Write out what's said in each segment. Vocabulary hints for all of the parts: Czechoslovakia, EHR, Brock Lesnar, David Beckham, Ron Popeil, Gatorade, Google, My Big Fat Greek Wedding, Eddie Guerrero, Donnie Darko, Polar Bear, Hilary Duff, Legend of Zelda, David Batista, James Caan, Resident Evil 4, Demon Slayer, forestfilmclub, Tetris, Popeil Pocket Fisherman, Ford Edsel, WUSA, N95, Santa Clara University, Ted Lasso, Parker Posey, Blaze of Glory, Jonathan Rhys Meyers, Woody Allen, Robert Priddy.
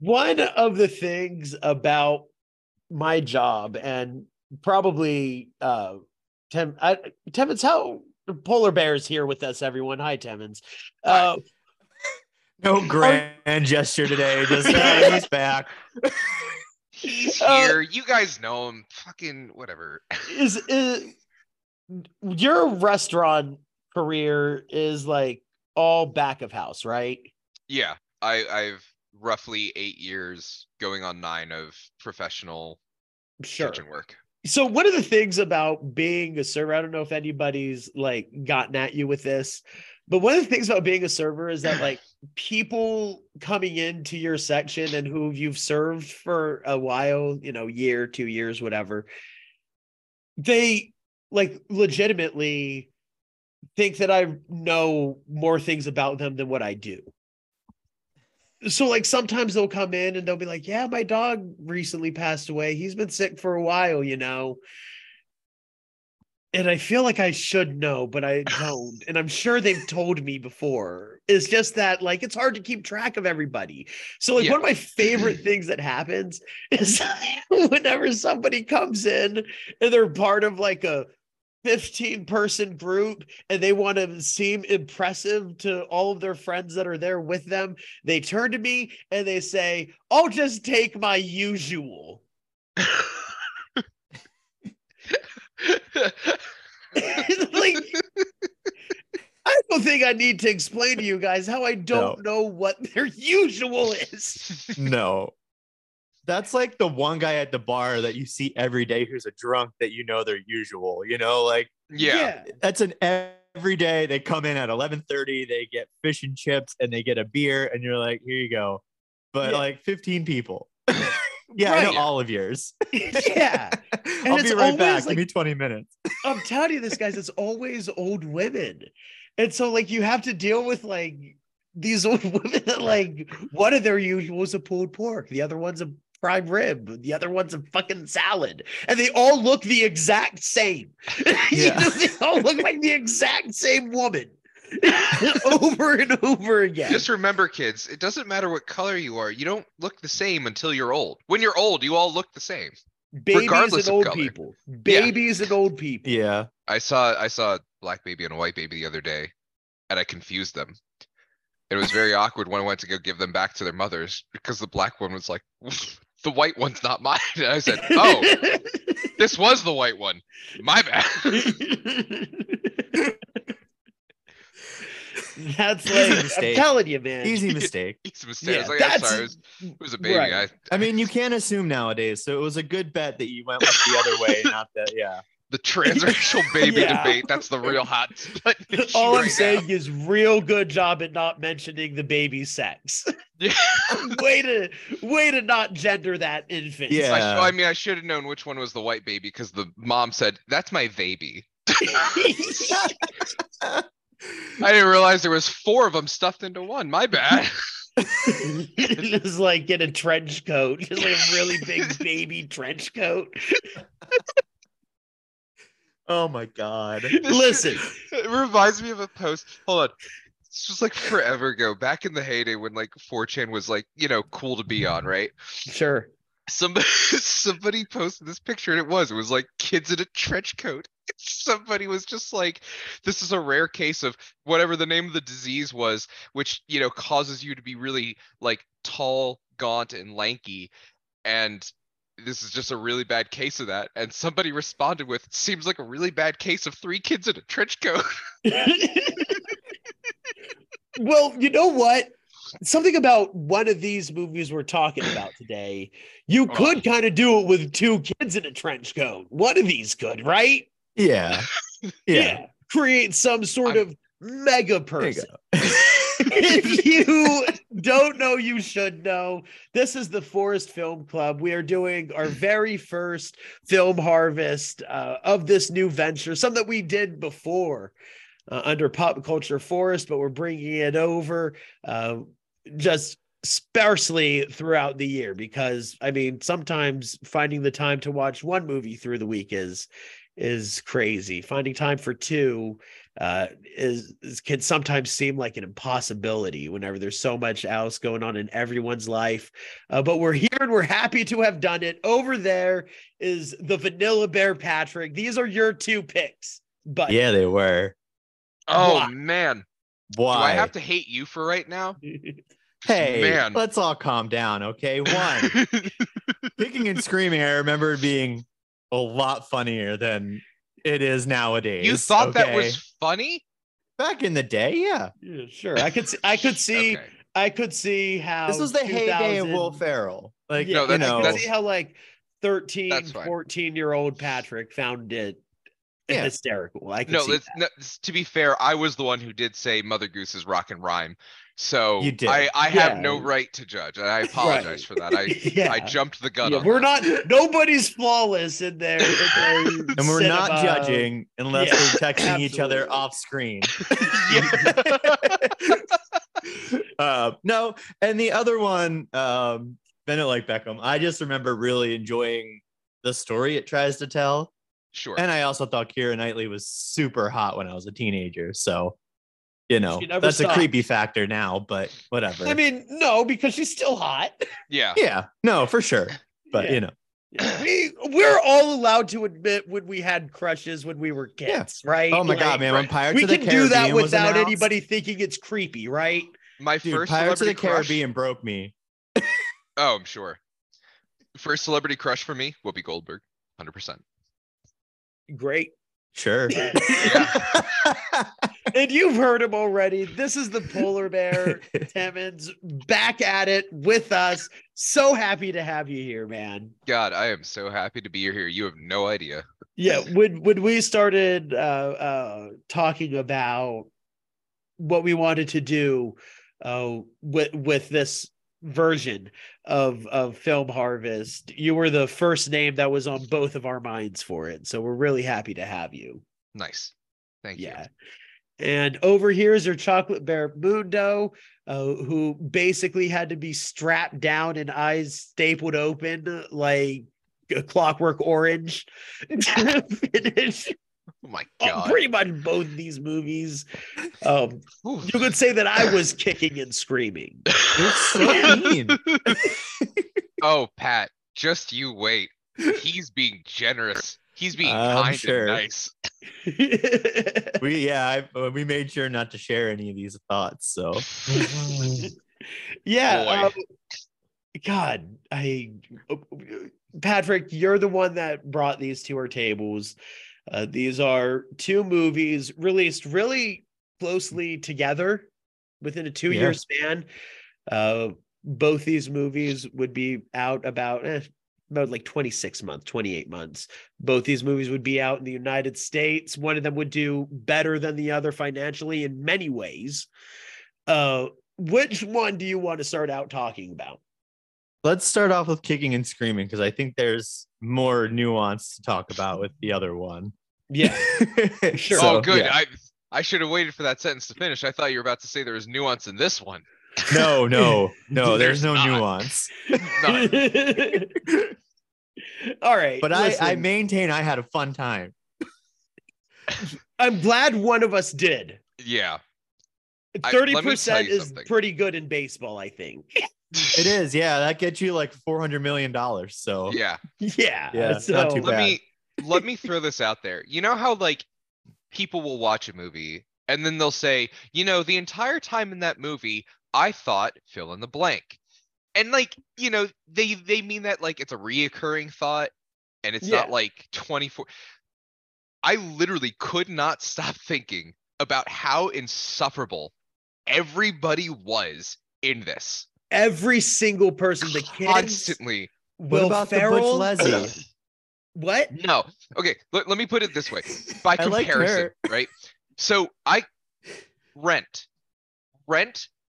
One of the things about my job, and probably Temmins, how Polar Bear's here with us, everyone. Hi, Temmins. Hi. No grand gesture today. Just he's back. He's here. You guys know him. Fucking whatever. Is your restaurant career is like all back of house, right? Yeah, I've roughly 8 years going on 9 of professional kitchen work. So one of the things about being a server, I don't know if anybody's like gotten at you with this, but one of the things about being a server is that like people coming into your section and who you've served for a while, you know, year, 2 years, whatever, they like legitimately think that I know more things about them than what I do. So like sometimes they'll come in and they'll be like, yeah, my dog recently passed away. He's been sick for a while, you know. And I feel like I should know, but I don't. And I'm sure they've told me before. It's just that like it's hard to keep track of everybody. So like one of my favorite things that happens is whenever somebody comes in and they're part of like a 15-person group and they want to seem impressive to all of their friends that are there with them, they turn to me and they say, I'll just take my usual. Like, I don't think I need to explain to you guys how I don't know what their usual is. No. That's like the one guy at the bar that you see every day who's a drunk that you know their usual, you know, like, that's an every day they come in at 11:30, they get fish and chips and they get a beer and you're like, here you go. But like 15 people. I know all of yours. And I'll be right back. Like, give me 20 minutes. I'm telling you this, guys, it's always old women. And so like you have to deal with like these old women that like one of their usual is a pulled pork. The other one's a prime rib, the other one's a fucking salad, and they all look the exact same. You know, they all look like the exact same woman over and over again. Just remember, kids, it doesn't matter what color you are, you don't look the same until you're old. When you're old, you all look the same. Regardless of old color. People. Babies and old people. Yeah. I saw a black baby and a white baby the other day, and I confused them. It was very awkward when I went to go give them back to their mothers because the black one was like, the white one's not mine. And I said, oh, this was the white one. My bad. That's like, I'm telling you, man. Easy mistake. Easy mistake. Yeah, I was like, I'm sorry. It was a baby. Right. I mean, you can't assume nowadays. So it was a good bet that you went like the other way, not that, the transracial baby debate, that's the real hot all I'm saying is real good job at not mentioning the baby sex. Way to not gender that infant. I mean, I should have known which one was the white baby because the mom said, that's my baby. I didn't realize there was 4 of them stuffed into one. My bad. Just like in a trench coat, just like a really big baby trench coat. Oh my God. Listen. It reminds me of a post. Hold on. It's just like forever ago, back in the heyday when like 4chan was like, you know, cool to be on, right? Sure. Somebody posted this picture and it was like kids in a trench coat. Somebody was just like, this is a rare case of whatever the name of the disease was, which, you know, causes you to be really like tall, gaunt, and lanky. And this is just a really bad case of that. And somebody responded with, seems like a really bad case of 3 kids in a trench coat. Well, you know what? Something about one of these movies we're talking about today, you could kind of do it with 2 kids in a trench coat. One of these could, right? Yeah. Yeah. Create some sort of mega person. If you don't know, you should know. This is the Forest Film Club. We are doing our very first film harvest of this new venture, something that we did before under Pop Culture Forest, but we're bringing it over just sparsely throughout the year because, I mean, sometimes finding the time to watch one movie through the week is is crazy. Finding time for two can sometimes seem like an impossibility whenever there's so much else going on in everyone's life. But we're here and we're happy to have done it. Over there is the Vanilla Bear, Patrick. These are your two picks. But yeah, they were. Oh, why? Man. Why? Do I have to hate you for right now? Hey, man. Let's all calm down, okay? One, Kicking and Screaming, I remember being a lot funnier than it is nowadays. You thought that was funny back in the day? Yeah, sure. I could see okay. I could see how this was the heyday of Will Ferrell. Like, yeah, no, I see how like 13, 14-year-old Patrick found it hysterical. To be fair, I was the one who did say Mother Goose's Rockin' Rhyme. So I have no right to judge. I apologize for that. I jumped the gun. Yeah, nobody's flawless in there. And we're not judging unless we're texting each other off screen. No. And the other one, Bend It Like Beckham. I just remember really enjoying the story it tries to tell. Sure. And I also thought Keira Knightley was super hot when I was a teenager. So, that's stopped. A creepy factor now, but whatever. I mean, no, because she's still hot. Yeah. Yeah. No, for sure. But, Yeah. We're all allowed to admit when we had crushes when we were kids, right? Oh, my God, man. When Pirates of the Caribbean do that without anybody thinking it's creepy, right? First Pirates of the Caribbean broke me. Oh, I'm sure. First celebrity crush for me, Whoopi Goldberg, 100%. Great. Sure. And you've heard him already. This is the Polar Bear, Timmons, back at it with us. So happy to have you here, man. God, I am so happy to be here. You have no idea. Yeah, when we started talking about what we wanted to do with this version of Film Harvest, you were the first name that was on both of our minds for it. So we're really happy to have you. Nice. Thank you. Yeah. And over here is your Chocolate Bear, Mundo, who basically had to be strapped down and eyes stapled open like a Clockwork Orange to finish. Oh my God. Oh, pretty much both these movies. You could say that I was kicking and screaming. You're so mean. Oh, Pat, just you wait. He's being generous. He's being kind and nice. We made sure not to share any of these thoughts. So, God, Patrick, you're the one that brought these to our tables. These are two movies released really closely together within a 2-year span. Both these movies would be out about like 26 months, 28 months. Both these movies would be out in the United States. One of them would do better than the other financially in many ways. Which one do you want to start out talking about? Let's start off with Kicking and Screaming, because I think there's more nuance to talk about with the other one. Yeah. Sure. Oh, good. Yeah. I should have waited for that sentence to finish. I thought you were about to say there was nuance in this one. No, there's no nuance. All right. But I maintain I had a fun time. I'm glad one of us did. Yeah. 30% is pretty good in baseball, I think. It is. Yeah. That gets you like $400 million. So yeah. So not too bad. Let me throw this out there. You know how like people will watch a movie and then they'll say, the entire time in that movie, I thought fill in the blank. And like, they mean that like it's a reoccurring thought and it's not like 24. I literally could not stop thinking about how insufferable everybody was in this. Every single person. The kids. Constantly. Will Ferrell. What? No. Okay. Let me put it this way. By comparison, right? So Rent,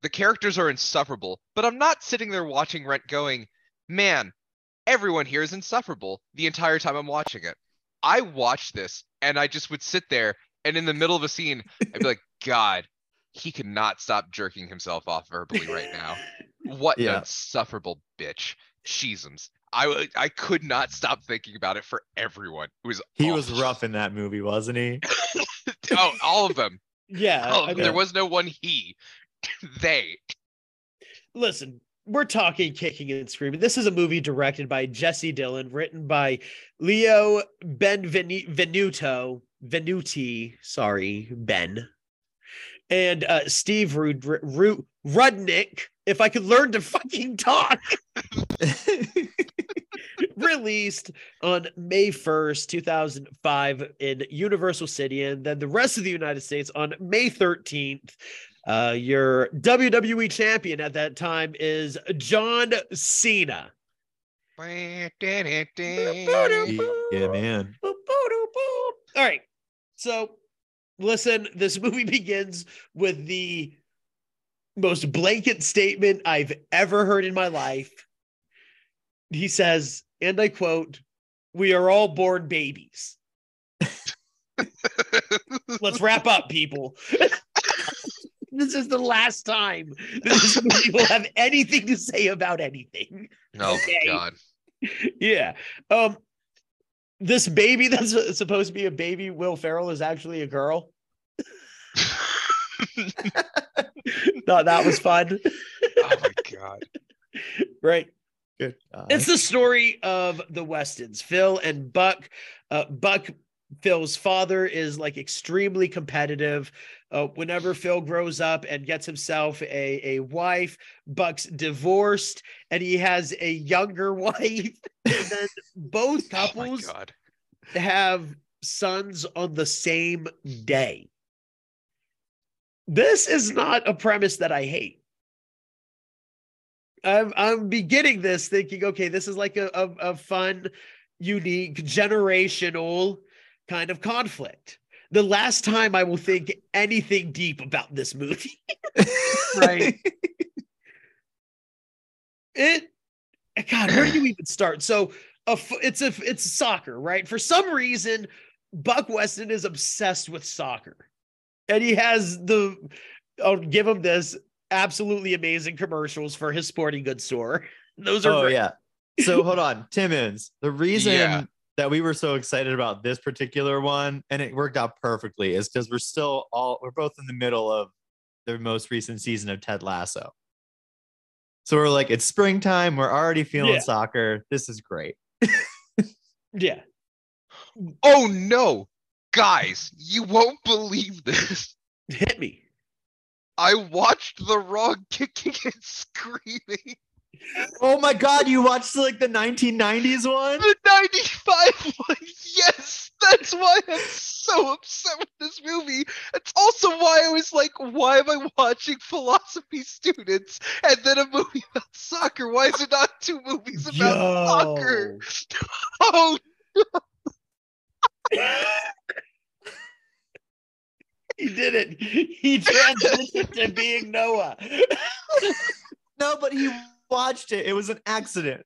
the characters are insufferable, but I'm not sitting there watching Rent going, man, everyone here is insufferable the entire time I'm watching it. I watched this and I just would sit there and in the middle of a scene, I'd be like, God, he cannot stop jerking himself off verbally right now. What an insufferable bitch. Sheezums. I could not stop thinking about it for everyone. It was awful. Was rough in that movie, wasn't he? Oh, all of them. Yeah. All of them. There was no one he. They. Listen, we're talking Kicking and Screaming. This is a movie directed by Jesse Dylan, written by Leo Benvenuti. Sorry, Ben. And Steve Rudnick. If I could learn to fucking talk. Released on May 1st, 2005 in Universal City, and then the rest of the United States on May 13th. Your WWE champion at that time is John Cena. Yeah, man. All right. So, listen, this movie begins with the most blanket statement I've ever heard in my life. He says, and I quote, "We are all born babies." Let's wrap up, people. This is the last time this movie will have anything to say about anything. Oh, okay? God. Yeah. This baby that's supposed to be a baby Will Ferrell is actually a girl. Thought that was fun. Oh, my God. Right. Good. It's the story of the Westons, Phil and Buck. Buck, Phil's father, is like extremely competitive. Whenever Phil grows up and gets himself a wife, Buck's divorced and he has a younger wife. And then both couples have sons on the same day. This is not a premise that I hate. I'm beginning this thinking, okay, this is like a fun, unique, generational kind of conflict. The last time I will think anything deep about this movie. Right. God, where do you even start? So it's soccer, right? For some reason, Buck Weston is obsessed with soccer. And he has I'll give him this, absolutely amazing commercials for his sporting goods store. Those are great. Yeah. So hold on, Timmons. The reason that we were so excited about this particular one, and it worked out perfectly, is because we're both in the middle of the most recent season of Ted Lasso. So we're like, it's springtime. We're already feeling soccer. This is great. Yeah. Oh no, guys, you won't believe this. Hit me. I watched the wrong Kicking and Screaming. Oh my God, you watched like the 1990s one? The 95 one, yes! That's why I'm so upset with this movie. It's also why I was like, why am I watching philosophy students and then a movie about soccer? Why is it not two movies about soccer? Oh no! He did it. He transitioned to being Noah. No, but he watched it. It was an accident.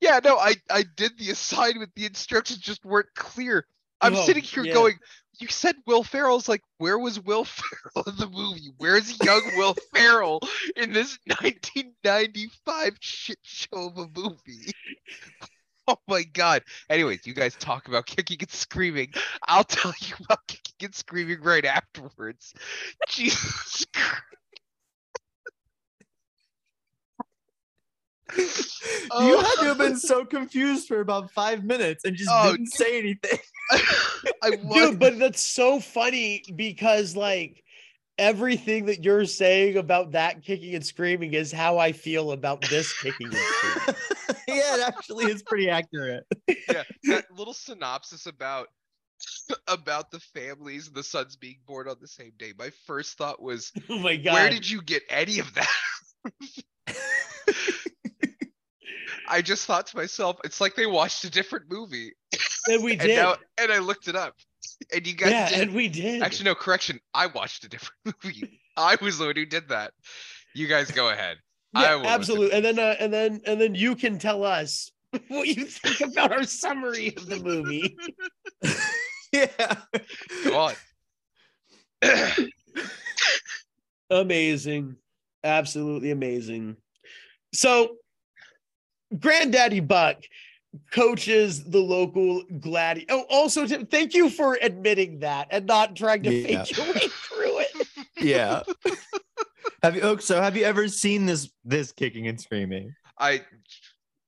Yeah, no, I did the assignment. The instructions just weren't clear. I'm sitting here going, you said Will Ferrell's like, where was Will Ferrell in the movie? Where's young Will Ferrell in this 1995 shit show of a movie? Oh my God. Anyways, you guys talk about Kicking and Screaming. I'll tell you about Kicking and Screaming right afterwards. Jesus Christ. You had to have been so confused for about 5 minutes and just didn't say anything. Dude, but that's so funny because like everything that you're saying about that Kicking and Screaming is how I feel about this Kicking and Screaming. Yeah, it actually is pretty accurate. Yeah, that little synopsis about the families and the sons being born on the same day. My first thought was, oh my God, where did you get any of that? I just thought to myself, it's like they watched a different movie. And we did. And I looked it up. And you guys did. And we did. Actually, no, correction. I watched a different movie. I was the one who did that. You guys go ahead. Yeah, absolutely. And then you can tell us what you think about our summary of the movie. Yeah. Go on. Amazing. Absolutely amazing. So Granddaddy Buck coaches the local gladi. Oh, also, Tim, thank you for admitting that and not trying to fake your way through it. Yeah. Have you ever seen this Kicking and Screaming?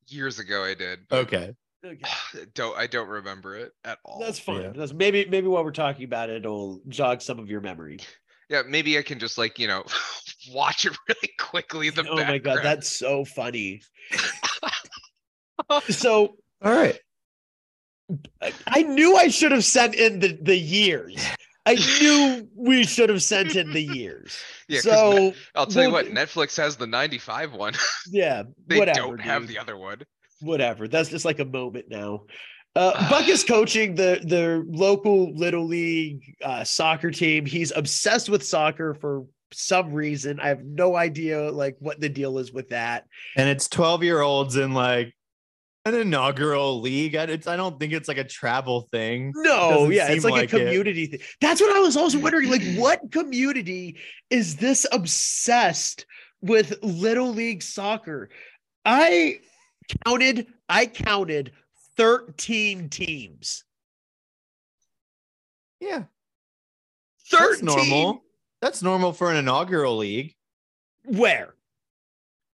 Years ago I did. Okay. I don't remember it at all. That's fine. Yeah. That's maybe while we're talking about it, it'll jog some of your memory. Yeah, maybe I can just watch it really quickly. Oh my god, that's so funny. So, all right. I knew I should have sent in the years. I knew we should have sent in the years. Yeah, so I'll tell you what, Netflix has the 95 one. Yeah, they don't have the other one. Whatever. That's just like a moment now. Buck is coaching the local little league soccer team. He's obsessed with soccer for some reason. I have no idea what the deal is with that. And it's 12-year-olds in an inaugural league. I don't think it's a travel thing. No, yeah, it's like a community thing. That's what I was also wondering. What community is this obsessed with little league soccer? I counted 13 teams. Yeah. 13? That's normal. That's normal for an inaugural league. Where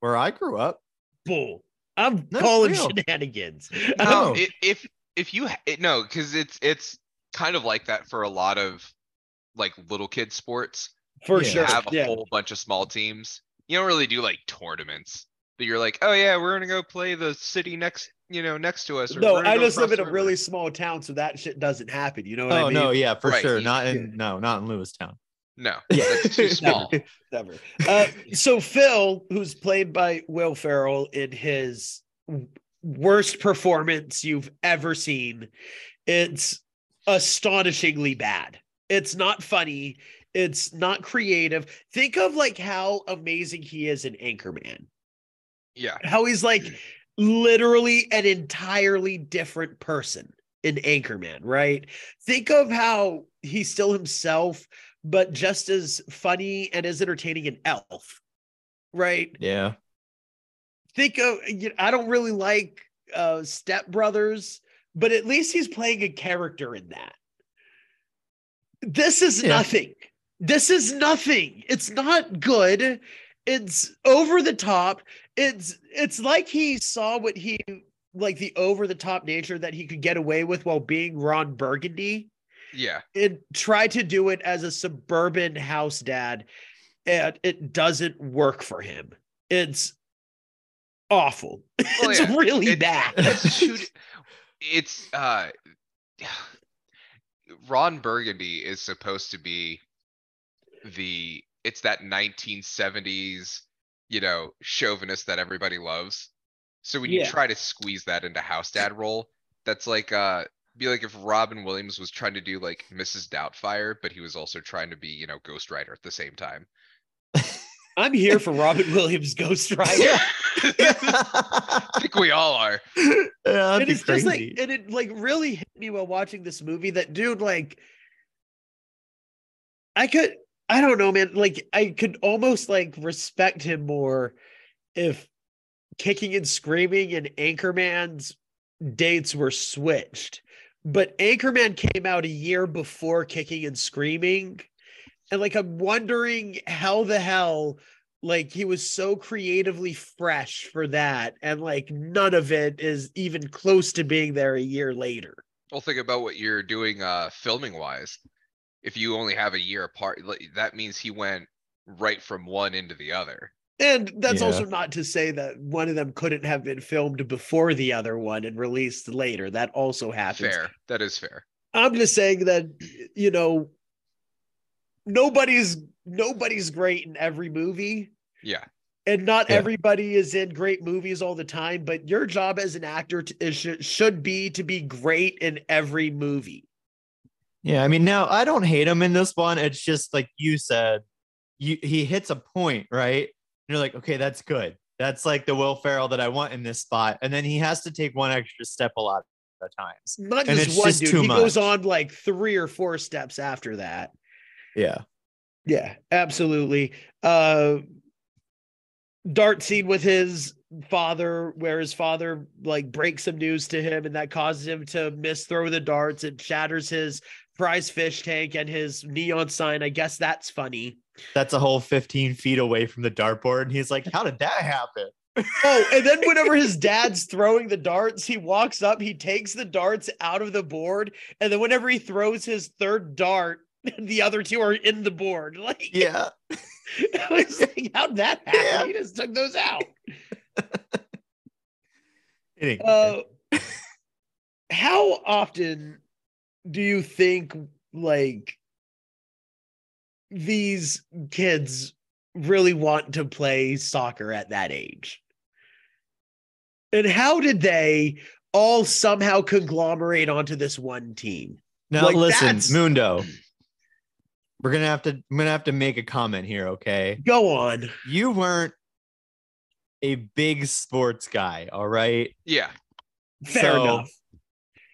I grew up. Bull. I'm calling shenanigans. No, because it's kind of like that for a lot of little kid sports. For sure. You have a whole bunch of small teams. You don't really do tournaments. But you're like, oh yeah, we're gonna go play the city next to us. Or no, I just live in a really small town, so that shit doesn't happen. You know what I mean? Oh no, yeah, for sure. Not in Lewistown. No, that's too small. Never. So Phil, who's played by Will Ferrell in his worst performance you've ever seen, it's astonishingly bad. It's not funny. It's not creative. Think of how amazing he is in Anchorman. Yeah. How he's literally an entirely different person in Anchorman, right? Think of how he's still himself, but just as funny and as entertaining an Elf, right? Yeah. Think of, I don't really like Step Brothers, but at least he's playing a character in that. This is nothing. This is nothing. It's not good. It's over the top. It's like he saw what he, the over the top nature that he could get away with while being Ron Burgundy. Yeah. And try to do it as a suburban house dad, and it doesn't work for him. It's awful. Well, it's really bad. It's Ron Burgundy is supposed to be it's that 1970s, chauvinist that everybody loves. So when you try to squeeze that into house dad role, that's be like if Robin Williams was trying to do Mrs. Doubtfire, but he was also trying to be, Ghost Rider at the same time. I'm here for Robin Williams Ghost Rider. I think we all are. Yeah, and it's crazy. It really hit me while watching this movie that dude, I don't know, man. I could almost respect him more if Kicking and Screaming and Anchorman's dates were switched. But Anchorman came out a year before Kicking and Screaming. And I'm wondering how the hell he was so creatively fresh for that. And none of it is even close to being there a year later. Well, think about what you're doing filming wise. If you only have a year apart, that means he went right from one into the other. And that's also not to say that one of them couldn't have been filmed before the other one and released later. That also happens. Fair. That is fair. I'm just saying that, nobody's great in every movie. Yeah. And not everybody is in great movies all the time, but your job as an actor should be to be great in every movie. Yeah. I mean, now I don't hate him in this one. It's just like you said, he hits a point, right? And you're like, okay, that's good. That's the Will Ferrell that I want in this spot. And then he has to take one extra step a lot of times. Not just one, dude. He goes on 3 or 4 steps after that. Yeah. Yeah, absolutely. Dart scene with his father, where his father like breaks some news to him, and that causes him to miss throw the darts. It shatters his prize fish tank and his neon sign. I guess that's funny. That's a whole 15 feet away from the dartboard, and he's like, how did that happen? Oh, and then whenever his dad's throwing the darts, he walks up, he takes the darts out of the board, and then whenever he throws his third dart, the other two are in the board. Like, yeah, it's like, how'd that happen? Yeah. He just took those out. How often do you think like these kids really want to play soccer at that age? And how did they all somehow conglomerate onto this one team? Now, like, listen, Mundo, we're going to have to, I'm going to have to make a comment here. Okay. Go on. You weren't a big sports guy. All right. Yeah. Fair enough.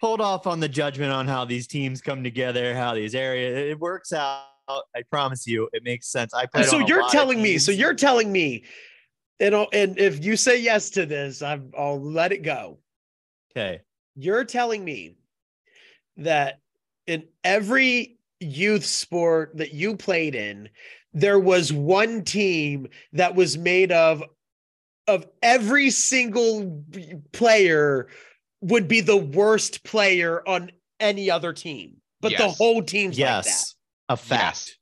Hold off on the judgment on how these teams come together, how these areas, it works out. I promise you, it makes sense. So you're telling me, and if you say yes to this, I'll let it go. Okay. You're telling me that in every youth sport that you played in, there was one team that was made of every single player would be the worst player on any other team, but yes. The whole team's like that. A fact. Yes.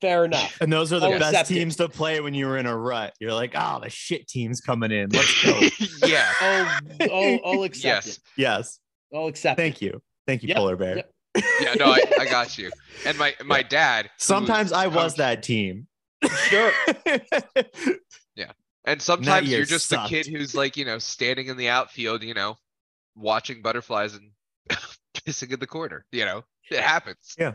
Fair enough. And those are the best teams to play when you were in a rut. You're like, oh, the shit team's coming in. Let's go. Yeah. I'll accept it. Yes. I'll accept it. Thank you, Polar Bear. Yep. Yeah, no, I got you. And my dad. Sometimes I was that team. Sure. Yeah. And sometimes you're just the kid who's like, standing in the outfield, watching butterflies and pissing in the corner. It happens. Yeah.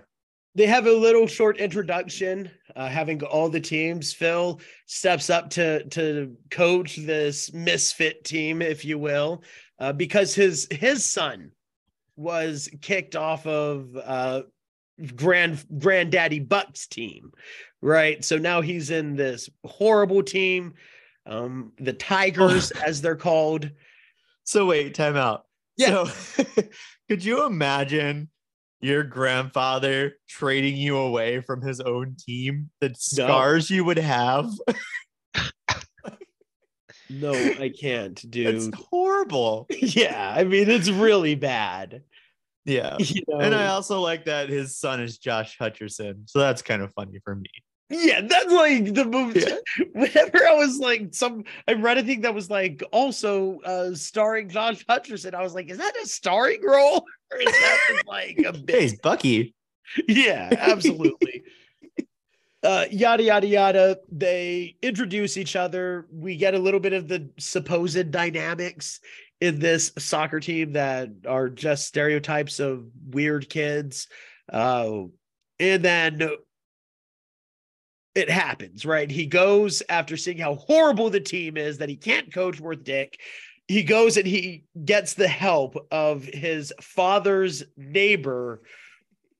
They have a little short introduction, having all the teams. Phil steps up to coach this misfit team, if you will, because his son was kicked off of Granddaddy Buck's team, right? So now he's in this horrible team, the Tigers, as they're called. So wait, time out. Yeah. So, could you imagine your grandfather trading you away from his own team, the scars you would have? No, I can't, dude. It's horrible. Yeah, I mean, it's really bad. Yeah. And I also like that his son is Josh Hutcherson, so that's kind of funny for me. Yeah, that's like the movie. Yeah. Whenever I was like, I read a thing that was like also starring Josh Hutcherson. I was like, is that a starring role? Or is that just like a bit? Hey, it's Bucky. Yeah, absolutely. Yada, yada, yada. They introduce each other. We get a little bit of the supposed dynamics in this soccer team that are just stereotypes of weird kids. And then it happens, right? He goes, after seeing how horrible the team is that he can't coach worth dick, he goes and he gets the help of his father's neighbor,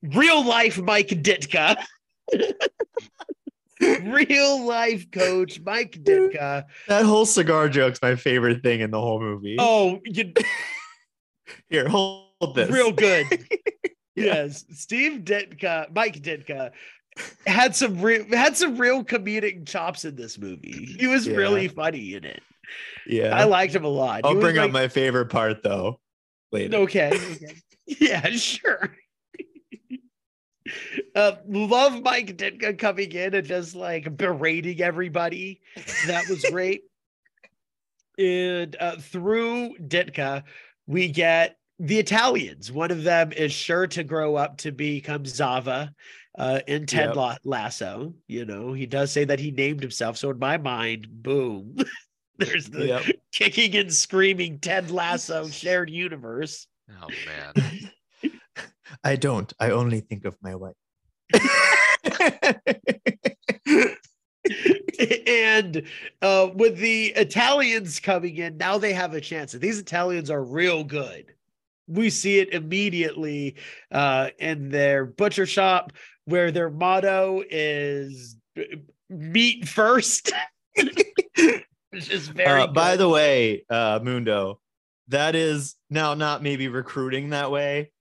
real life Mike Ditka. Real life coach Mike Ditka. That whole cigar joke's my favorite thing in the whole movie. Oh, here, hold this. Real good. Yes, Steve Ditka, Mike Ditka had some real comedic chops in this movie. He was really funny in it. Yeah, I liked him a lot. I'll bring up my favorite part though later. Okay. Yeah, sure. Love Mike Ditka coming in and just like berating everybody. That was great. And through Ditka, we get the Italians. One of them is sure to grow up to become Zava. In Ted Lasso, he does say that he named himself. So in my mind, boom, there's the Kicking and Screaming Ted Lasso shared universe. Oh man, I don't. I only think of my wife. And with the Italians coming in, now they have a chance. These Italians are real good. We see it immediately in their butcher shop, where their motto is meat first. is very good. By the way, Mundo, that is now not maybe recruiting that way,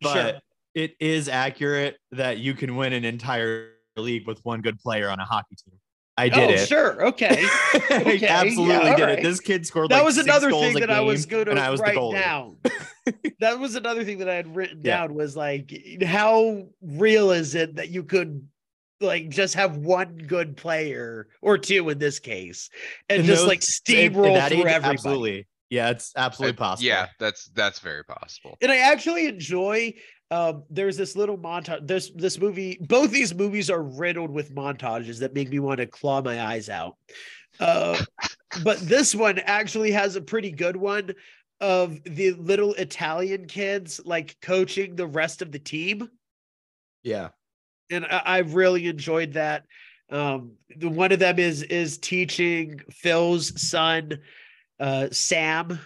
but sure, it is accurate that you can win an entire league with one good player on a hockey team. I did it. Sure. Okay. Okay. Absolutely, yeah, did right. it. This kid scored that like was another thing that I was going to write down. That was another thing that I had written down, was like, how real is it that you could like just have one good player or two in this case and just those, like steamroll through everybody? Absolutely. Yeah, it's absolutely possible. Yeah, that's very possible. And I actually enjoy. There's this little montage. This movie, both these movies are riddled with montages that make me want to claw my eyes out. But this one actually has a pretty good one of the little Italian kids like coaching the rest of the team. Yeah, and I really enjoyed that. One of them is teaching Phil's son, Sam,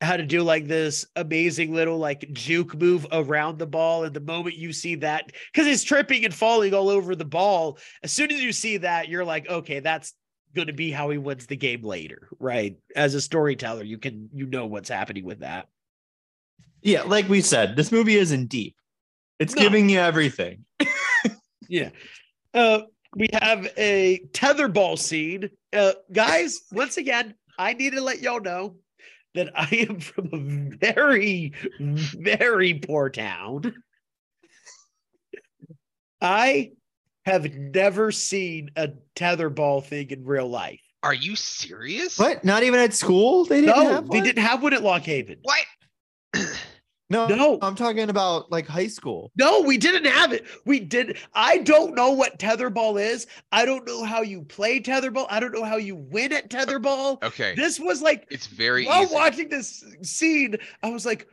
how to do like this amazing little like juke move around the ball. And the moment you see that, because he's tripping and falling all over the ball, as soon as you see that, you're like, okay, that's going to be how he wins the game later, right? As a storyteller, you know what's happening with that. Yeah, like we said, this movie isn't deep. It's giving you everything. Yeah. We have a tetherball scene. Guys, once again, I need to let y'all know that I am from a very, very poor town. I have never seen a tetherball thing in real life. Are you serious? What? Not even at school? They didn't have one? They didn't have one at Lock Haven. What? No, I'm talking about like high school. No, we didn't have it. I don't know what tetherball is. I don't know how you play tetherball. I don't know how you win at tetherball. Okay. This was like, it's very while easy. Watching this scene, I was like,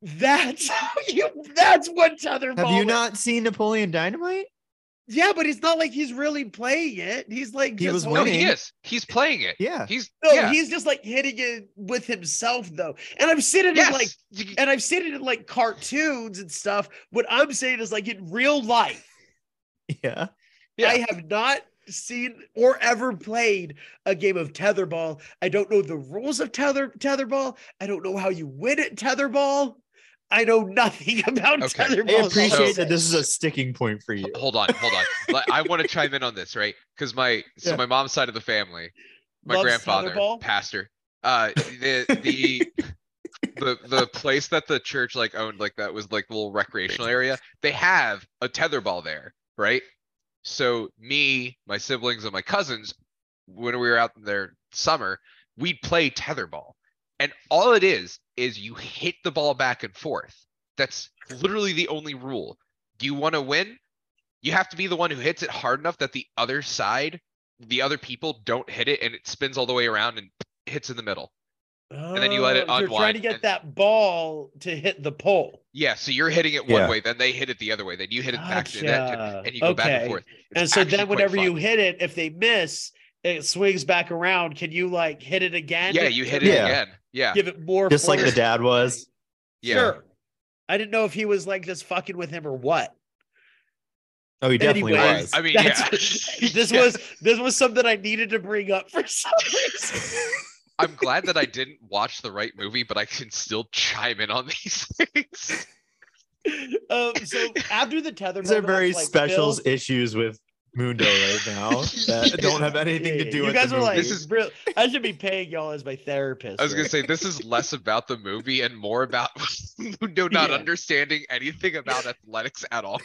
that's what tetherball Have you is. Not seen Napoleon Dynamite? Yeah, but it's not like he's really playing it. He's like, he is. He's playing it. Yeah. He's just like hitting it with himself though. And I've seen it in like cartoons and stuff. What I'm saying is like in real life. Yeah. Yeah. I have not seen or ever played a game of tetherball. I don't know the rules of tetherball. I don't know how you win at tetherball. I know nothing about tetherball. I appreciate that this is a sticking point for you. Hold on. But I want to chime in on this, right? Because my mom's side of the family, my grandfather, tetherball. Pastor, the place that the church like owned, like that was like the little recreational area. They have a tetherball there, right? So me, my siblings, and my cousins, when we were out there summer, we'd play tetherball. And all it is you hit the ball back and forth. That's literally the only rule. Do you want to win? You have to be the one who hits it hard enough that the other people don't hit it, and it spins all the way around and hits in the middle. And then you let it unwind. You're trying to get that ball to hit the pole. Yeah, so you're hitting it one way, then they hit it the other way, then you hit it back to that, and you go back and forth. It's and so then whenever you hit it, if they miss, it swings back around. Can you like hit it again? Yeah, you hit it again. Yeah. Give it more. Just force. Like the dad was. Yeah. Sure. I didn't know if he was like just fucking with him or what. Oh, he definitely was. I mean, yeah. This was something I needed to bring up for some reason. I'm glad that I didn't watch the right movie, but I can still chime in on these things. So after the tetherball, these are very like, special issues with Mundo right now that don't have anything to do with the movie. Like, this is real. I should be paying y'all as my therapist. I was gonna say this is less about the movie and more about Mundo not understanding anything about athletics at all.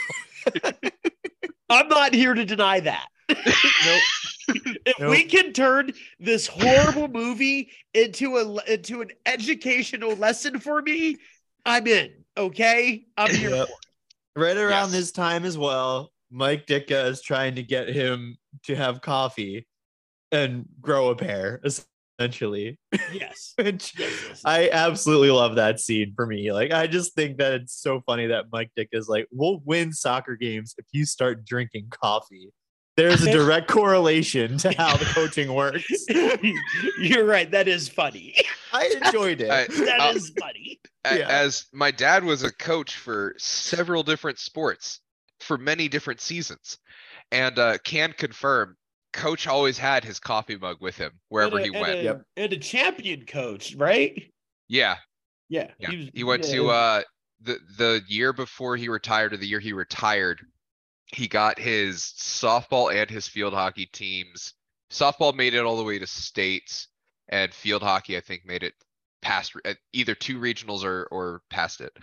I'm not here to deny that. If we can turn this horrible movie into an educational lesson for me, I'm in. Okay, I'm here for it. Right around this time as well, Mike Ditka is trying to get him to have coffee and grow a pair, essentially. Yes. Which I absolutely love that scene for me. Like, I just think that it's so funny that Mike Ditka is like, we'll win soccer games if you start drinking coffee. There's a direct correlation to how the coaching works. You're right. That is funny. I enjoyed it. That is funny. As my dad was a coach for several different sports for many different seasons, and can confirm coach always had his coffee mug with him wherever he went. And a champion coach, right? Yeah. He went to the year before he retired, or the year he retired, he got his softball and his field hockey teams. Softball made it all the way to states, and field hockey, I think, made it past either two regionals or past it.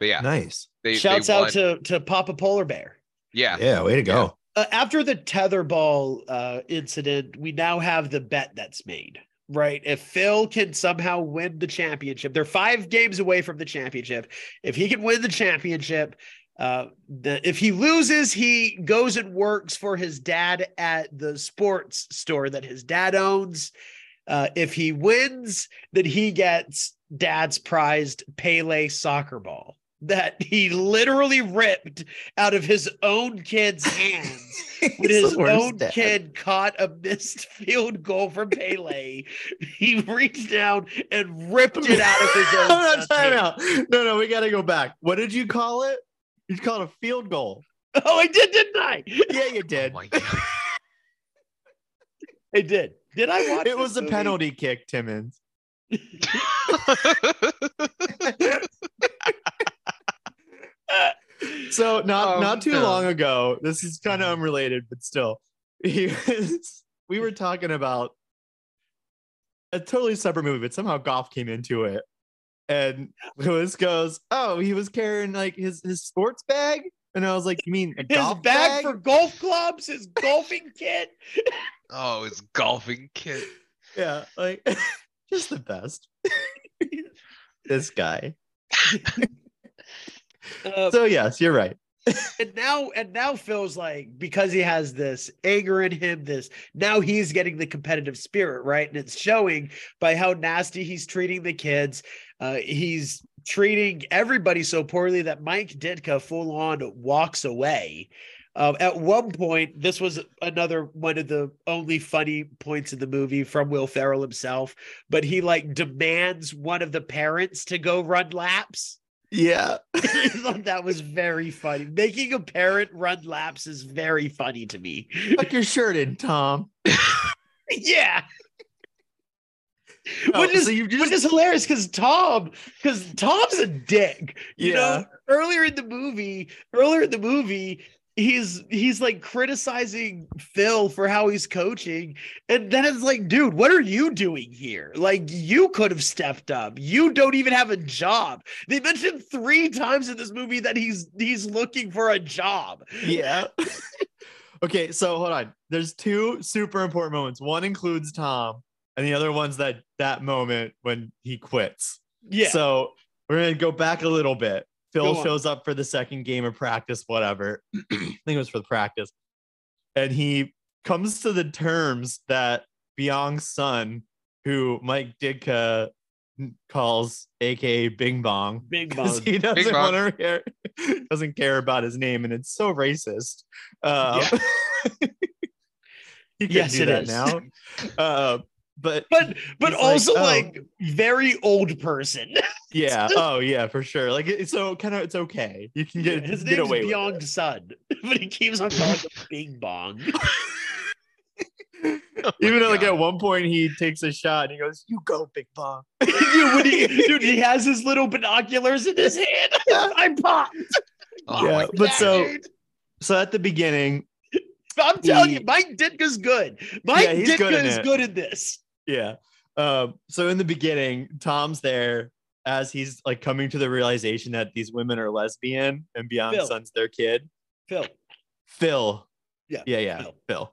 But yeah, nice. Shouts out to Papa Polar Bear. Yeah, way to go. After the tetherball incident, we now have the bet that's made, right? If Phil can somehow win the championship, they're 5 games away from the championship. If he can win the championship, if he loses, he goes and works for his dad at the sports store that his dad owns. If he wins, then he gets dad's prized Pele soccer ball that he literally ripped out of his own kid's hands when his own kid caught a missed field goal from Pele. He reached down and ripped it out of his own. No, we got to go back. What did you call it? You called a field goal. Oh, I did, didn't I? Yeah, you did. Oh my God. I did. Did I watch it? Was a penalty kick, Timmons. So not too long ago, this is kind of unrelated, but still, we were talking about a totally separate movie, but somehow Goff came into it, and Lewis goes, "Oh, he was carrying like his sports bag," and I was like, "You mean a golf bag for golf clubs? His golfing kit?" Oh, his golfing kit. Yeah, like just the best. This guy. So yes, you're right. and now Phil's like, because he has this anger in him, now he's getting the competitive spirit, right? And it's showing by how nasty he's treating the kids. He's treating everybody so poorly that Mike Ditka full on walks away. At one point, this was another one of the only funny points in the movie from Will Ferrell himself, but he like demands one of the parents to go run laps. Yeah. I thought that was very funny. Making a parent run laps is very funny to me. Tuck your shirt in, Tom. Yeah. Oh, which is hilarious because Tom's a dick. You know, earlier in the movie, he's like criticizing Phil for how he's coaching, and then it's like, dude, what are you doing here? Like, you could have stepped up. You don't even have a job. They mentioned 3 times in this movie that he's looking for a job. Yeah. Okay, so hold on. There's 2 super important moments. One includes Tom, and the other one's that moment when he quits. Yeah. So we're gonna go back a little bit. Phil shows up for the second game of practice, whatever. I think it was for the practice. And he comes to the terms that Byung's son, who Mike Ditka calls AKA Bing Bong, because he doesn't care about his name, and it's so racist. He can do that now. But also like very old person. Yeah. Oh yeah, for sure. Like, so kind of, it's okay. You can get his name away Beyond with Sun, but he keeps on calling him Bing Bong. Even though like at one point he takes a shot and he goes, "You go, Bing Bong." dude, he has his little binoculars in his hand. I popped. Oh, yeah. But so at the beginning, I'm telling you, Mike Ditka's good. Mike Ditka is good at this. Yeah. So in the beginning, Tom's there as he's like coming to the realization that these women are lesbian and Beyond's son's their kid. Phil. Yeah. Phil.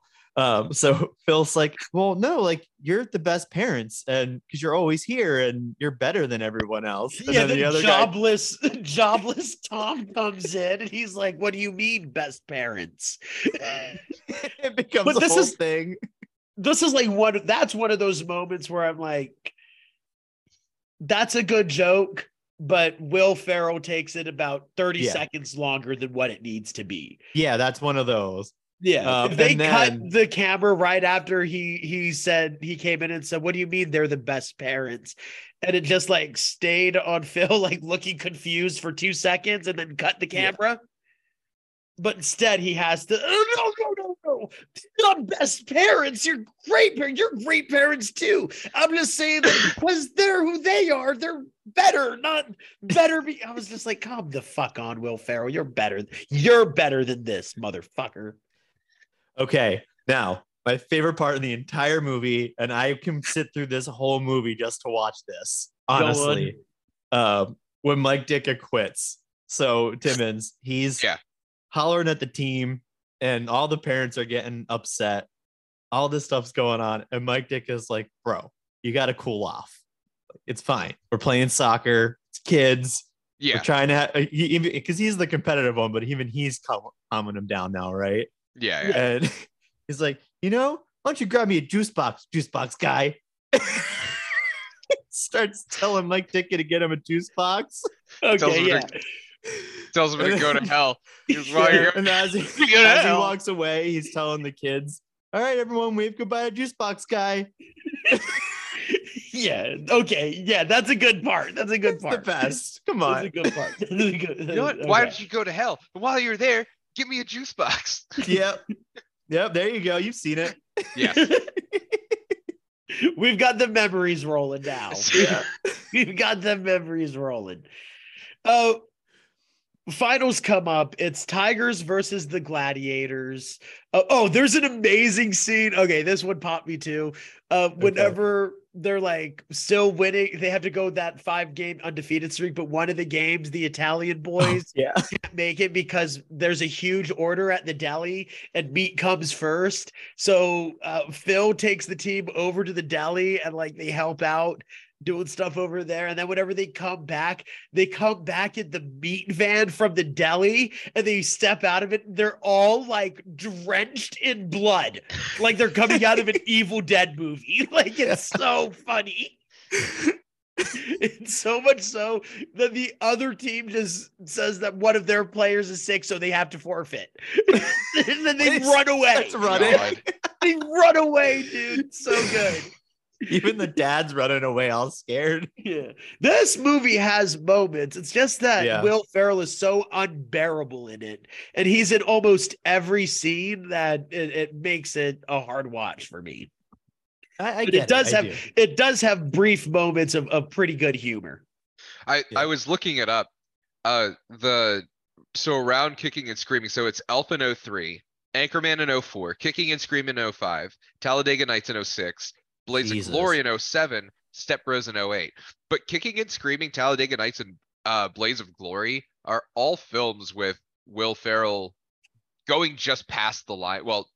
So Phil's like, well, no, like you're the best parents, and because you're always here and you're better than everyone else. And then the other jobless Tom comes in and he's like, what do you mean best parents? It becomes but this whole thing. This is like one of those moments where I'm like, that's a good joke, but Will Ferrell takes it about 30 seconds longer than what it needs to be. Yeah, that's one of those. Yeah, cut the camera right after he said, he came in and said, what do you mean they're the best parents? And it just like stayed on Phil, like looking confused for 2 seconds and then cut the camera. Yeah. But instead he has to, oh, no. not best parents, you're great parents too. I'm just saying that because they're who they are, they're better, not better. I was just like, calm the fuck on, Will Ferrell. You're better than this, motherfucker. Okay, now my favorite part of the entire movie, and I can sit through this whole movie just to watch this, honestly. When Mike Ditka quits. So Timmons, he's hollering at the team, and all the parents are getting upset. All this stuff's going on, and Mike Ditka's like, bro, you got to cool off. It's fine. We're playing soccer. It's kids. Yeah. We're trying to have, because he's the competitive one, but even he's calming him down now, right? Yeah. And he's like, why don't you grab me a juice box guy? Starts telling Mike Ditka to get him a juice box. Okay, tells him to go to hell. And as he walks away, he's telling the kids, all right, everyone, wave goodbye to juice box guy. Yeah, okay, yeah, that's a good part. That's the best. Come on. That's a good part. You know what? Okay. Why don't you go to hell? But while you're there, give me a juice box. Yep, there you go. You've seen it. Yes. We've got the memories rolling now. Yeah. We've got the memories rolling. Oh, finals come up. It's Tigers versus the Gladiators. Oh, there's an amazing scene. Okay, this one popped me too. Whenever they're like still winning, they have to go that 5-game undefeated streak, but one of the games, the Italian boys can't make it because there's a huge order at the deli and meat comes first. So Phil takes the team over to the deli and like they help out doing stuff over there. And then whenever they come back in the meat van from the deli and they step out of it, they're all like drenched in blood. Like they're coming out of an Evil Dead movie. Like it's so funny. It's so much so that the other team just says that one of their players is sick, so they have to forfeit. And then they run away. That's running. They run away, dude. So good. Even the dad's running away all scared. Yeah. This movie has moments. It's just that Will Ferrell is so unbearable in it. And he's in almost every scene that it makes it a hard watch for me. It does have brief moments of pretty good humor. I was looking it up. Around Kicking and Screaming. So it's Elf in 03, Anchorman in 04, Kicking and Screaming in 05, Talladega Nights in 06. Blaze of Glory in 07, Step Brothers in 08. But Kicking and Screaming, Talladega Nights, and Blaze of Glory are all films with Will Ferrell going just past the line. Well,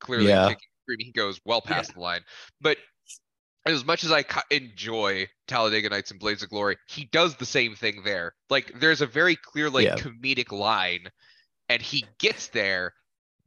clearly, Kicking and Screaming, he goes well past the line. But as much as I enjoy Talladega Nights and Blaze of Glory, he does the same thing there. Like, there's a very clear, comedic line, and he gets there,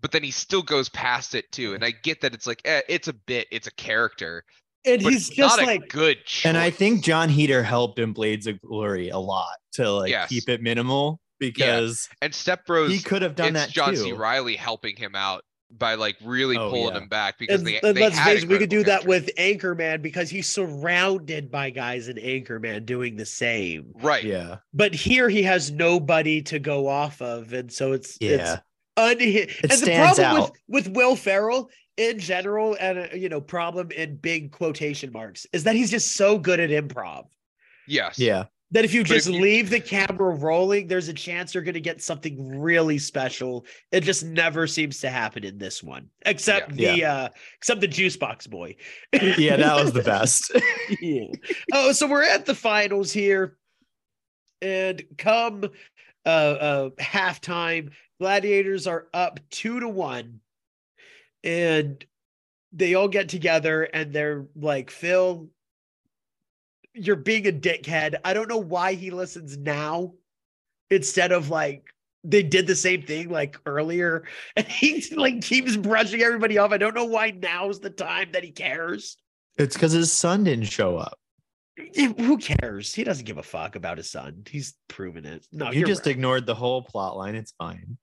but then he still goes past it too. And I get that it's like, it's a bit, it's a character. And he's just not a good choice. And I think John Heater helped in Blades of Glory a lot to keep it minimal because and Step Bros, he could have done that. John C. Reilly helping him out by really pulling him back because and let's face it, we could do that with Anchorman because he's surrounded by guys in Anchorman doing the same. Right. Yeah. But here he has nobody to go off of, and so it's and the problem with Will Ferrell in general, and problem in big quotation marks, is that he's just so good at improv. Yes. Yeah. That if you leave the camera rolling, there's a chance you're going to get something really special. It just never seems to happen in this one, except except the juice box boy. Yeah, that was the best. Oh, so we're at the finals here, and come halftime, Gladiators are up 2-1, and they all get together and they're like, Phil, you're being a dickhead. I don't know why he listens now instead of they did the same thing earlier, and he keeps brushing everybody off. I don't know why now's the time that he cares. It's because his son didn't show up. Who cares? He doesn't give a fuck about his son. He's proven it. No, you just ignored the whole plot line. It's fine.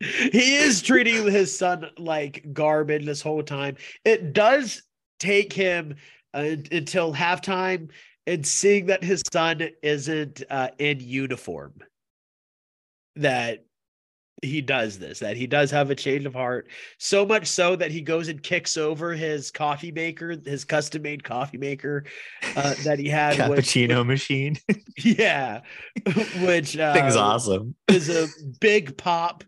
He is treating his son like garbage this whole time. It does take him until halftime and seeing that his son isn't in uniform, that he does this, that he does have a change of heart, so much so that he goes and kicks over his coffee maker, his custom made coffee maker that he had. Cappuccino machine. Yeah. Which thing's awesome. Is a big pop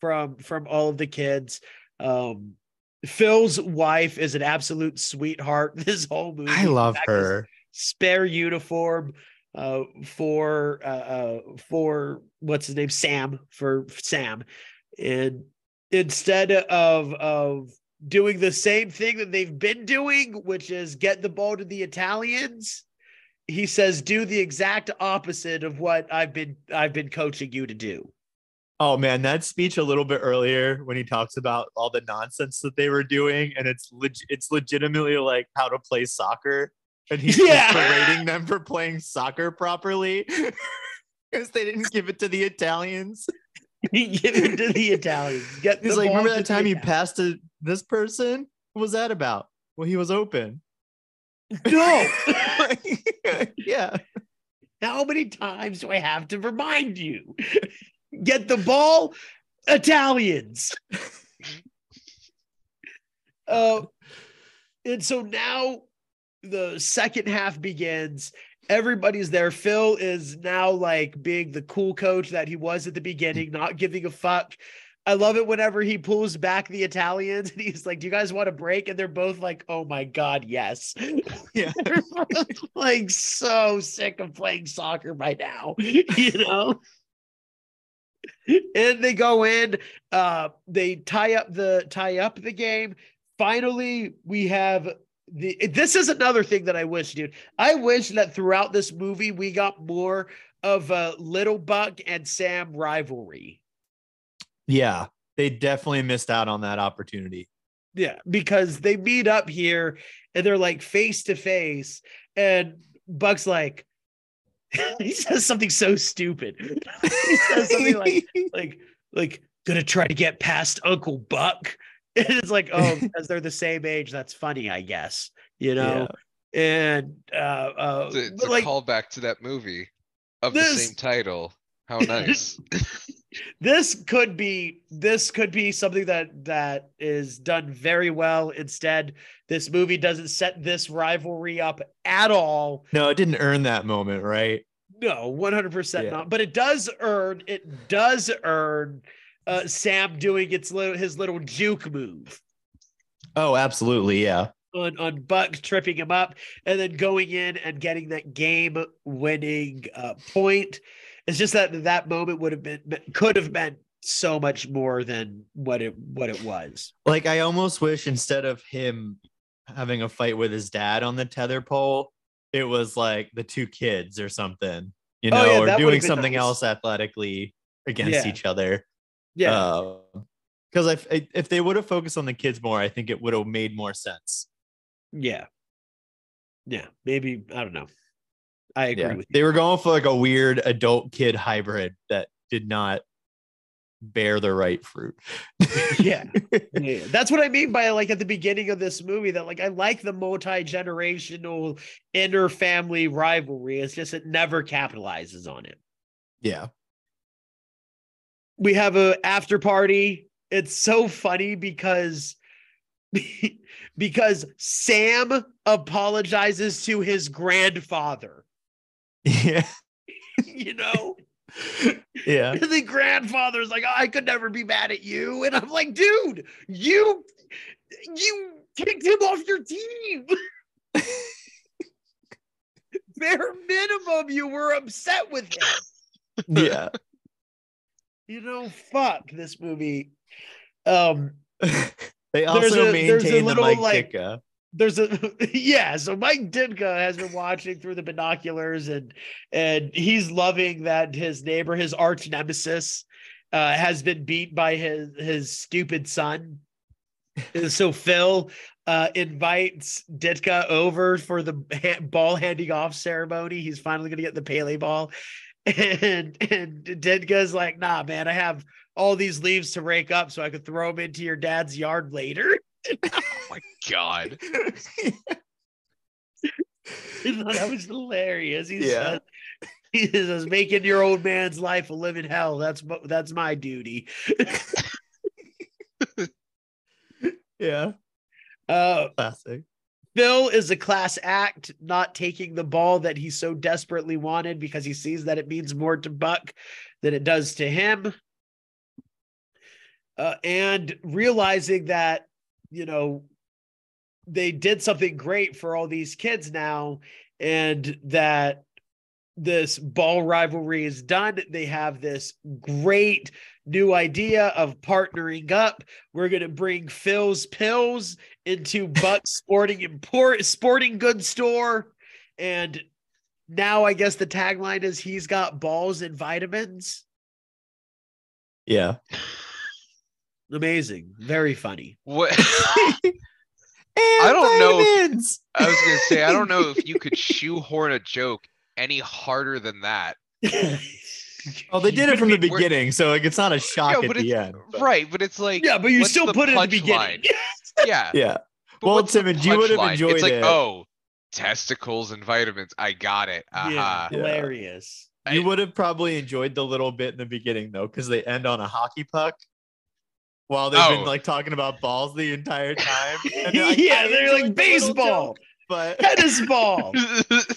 from all of the kids. Phil's wife is an absolute sweetheart. This whole movie. I love her. Spare uniform. For what's his name? Sam, for Sam. And instead of doing the same thing that they've been doing, which is get the ball to the Italians, he says, do the exact opposite of what I've been coaching you to do. Oh man, that speech a little bit earlier when he talks about all the nonsense that they were doing, and it's legitimately like how to play soccer. And he's just berating them for playing soccer properly because they didn't give it to the Italians. Give it to the Italians. He's like, remember that time you passed to this person? What was that about? Well, he was open. No. Yeah. How many times do I have to remind you? Get the ball, Italians. And so now the second half begins. Everybody's there. Phil is now like being the cool coach that he was at the beginning, not giving a fuck. I love it whenever he pulls back the Italians and he's like, do you guys want a break? And they're both like, oh my God, yes. Yeah. They're like so sick of playing soccer by now, you know? And they go in, they tie up the game. Finally, we have this is another thing that I wish, dude. I wish that throughout this movie we got more of a Little Buck and Sam rivalry. Yeah, they definitely missed out on that opportunity. Yeah, because they meet up here and they're like face to face, and Buck's like, he says something so stupid. He says something like gonna try to get past Uncle Buck. And it's like, oh, because they're the same age, that's funny, I guess, you know. Yeah. And it's like, a callback to that movie of the same title. How nice. This could be something that is done very well. Instead, this movie doesn't set this rivalry up at all. No, it didn't earn that moment, right? No, 100% not. But it does earn Sam doing his little juke move. Oh, absolutely, yeah. On Buck tripping him up and then going in and getting that game-winning point. It's just that moment could have been so much more than what it was. Like, I almost wish instead of him having a fight with his dad on the tether pole, it was like the two kids or something, you know, or doing something else athletically against each other. Yeah, because if they would have focused on the kids more, I think it would have made more sense. Yeah, maybe, I don't know. I agree with you. They were going for like a weird adult kid hybrid that did not bear the right fruit. Yeah, that's what I mean by like at the beginning of this movie that like I like the multi-generational inner family rivalry. It's just it never capitalizes on it. Yeah. We have a after party. It's so funny because Sam apologizes to his grandfather. Yeah. You know? Yeah. And the grandfather's like, oh, I could never be mad at you. And I'm like, dude, you kicked him off your team. Bare minimum, you were upset with him. Yeah. You know, fuck this movie. They also maintain the Mike Ditka. So Mike Ditka has been watching through the binoculars, and he's loving that his neighbor, his arch nemesis, has been beat by his stupid son. And so Phil invites Ditka over for the ball handing off ceremony. He's finally going to get the Pele ball. And Ditka's like, nah, man, I have all these leaves to rake up so I could throw them into your dad's yard later. Oh my God. That was hilarious. He said, He says, making your old man's life a living hell. That's my duty. Yeah. Classic. Phil is a class act, not taking the ball that he so desperately wanted because he sees that it means more to Buck than it does to him. And realizing that, you know, they did something great for all these kids now, and that this ball rivalry is done. They have this great new idea of partnering up. We're going to bring Phil's Pills into Buck's sporting goods store. And now I guess the tagline is he's got balls and vitamins. Yeah. Amazing. Very funny. What? I don't vitamins. Know. If, I was going to say, I don't know if you could shoehorn a joke any harder than that. Well, they did it from the beginning, so like it's not a shock at the end. But. Right, but it's like yeah, but you still put it in the beginning. Yeah, yeah. But well, Tim, you would have enjoyed it. It's like oh, testicles and vitamins. I got it. Yeah, hilarious. You would have probably enjoyed the little bit in the beginning though, because they end on a hockey puck. While they've been like talking about balls the entire time. And they're like, yeah, they're like baseball. But tennis ball,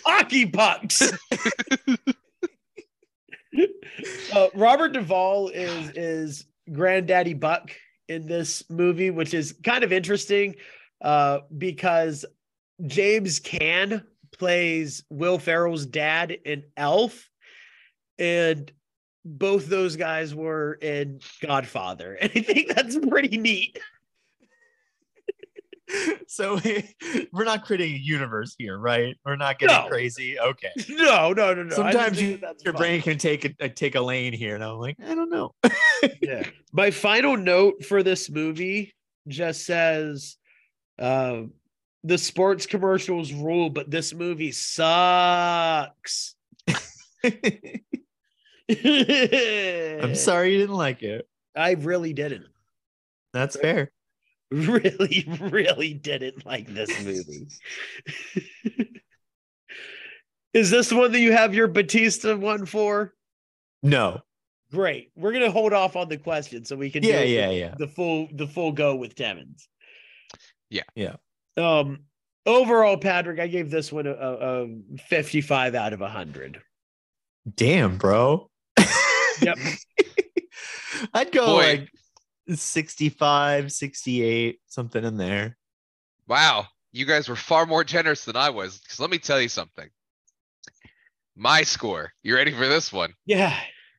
hockey pucks. Robert Duvall is Granddaddy Buck in this movie, which is kind of interesting because James Caan plays Will Ferrell's dad in Elf, and both those guys were in Godfather, and I think that's pretty neat. So we're not creating a universe here, right? We're not getting crazy. Okay. No. Sometimes your brain can take a lane here, and I'm like, I don't know. Yeah. My final note for this movie just says, the sports commercials rule, but this movie sucks. I'm sorry you didn't like it. I really didn't. That's fair. really didn't like this movie. Is this one that you have your Batista one for? No. Great. We're going to hold off on the question so we can the full go with Devins. Yeah. Yeah. Overall, Patrick, I gave this one a 55 out of 100. Damn, bro. Yep. I'd go 65, 68, something in there. Wow. You guys were far more generous than I was. Because let me tell you something. My score. You ready for this one? Yeah.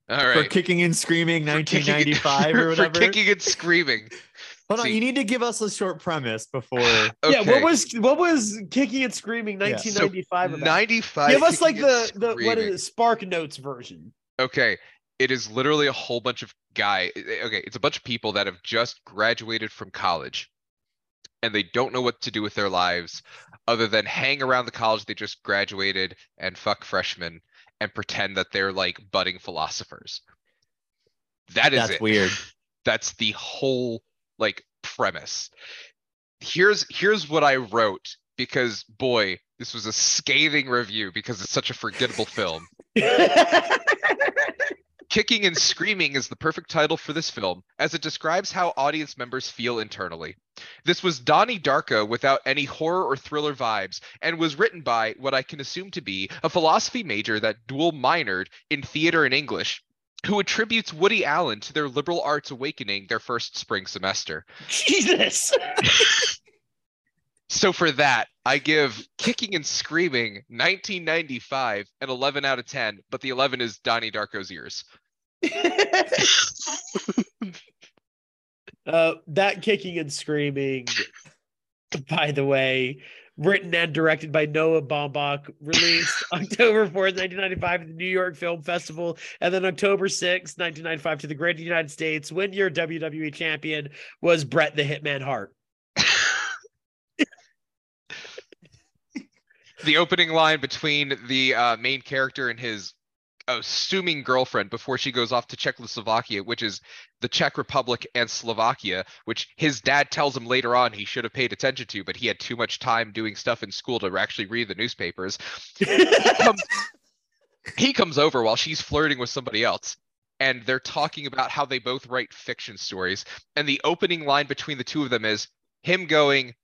All right. For Kicking and Screaming 1995 or whatever. For Kicking and Screaming. Hold on. You need to give us a short premise before. Okay. Yeah. What was Kicking and Screaming 1995 about? 95. Give us like the what is it, Spark Notes version. Okay. It is literally a whole bunch of it's a bunch of people that have just graduated from college and they don't know what to do with their lives other than hang around the college they just graduated and fuck freshmen and pretend that they're like budding philosophers. That's weird. That's the whole like premise. Here's what I wrote, because boy, this was a scathing review because it's such a forgettable film. Kicking and Screaming is the perfect title for this film, as it describes how audience members feel internally. This was Donnie Darko without any horror or thriller vibes, and was written by what I can assume to be a philosophy major that dual minored in theater and English, who attributes Woody Allen to their liberal arts awakening their first spring semester. Jesus! So for that, I give Kicking and Screaming 1995 an 11 out of 10, but the 11 is Donnie Darko's ears. That Kicking and Screaming, by the way, written and directed by Noah Baumbach, released October 4th, 1995 at the New York Film Festival, and then October 6th, 1995 to the great United States, when your WWE champion was Bret the Hitman Hart. The opening line between the main character and his assuming girlfriend before she goes off to Czechoslovakia, which is the Czech Republic and Slovakia, which his dad tells him later on he should have paid attention to, but he had too much time doing stuff in school to actually read the newspapers. He comes over while she's flirting with somebody else, and they're talking about how they both write fiction stories. And the opening line between the two of them is him going,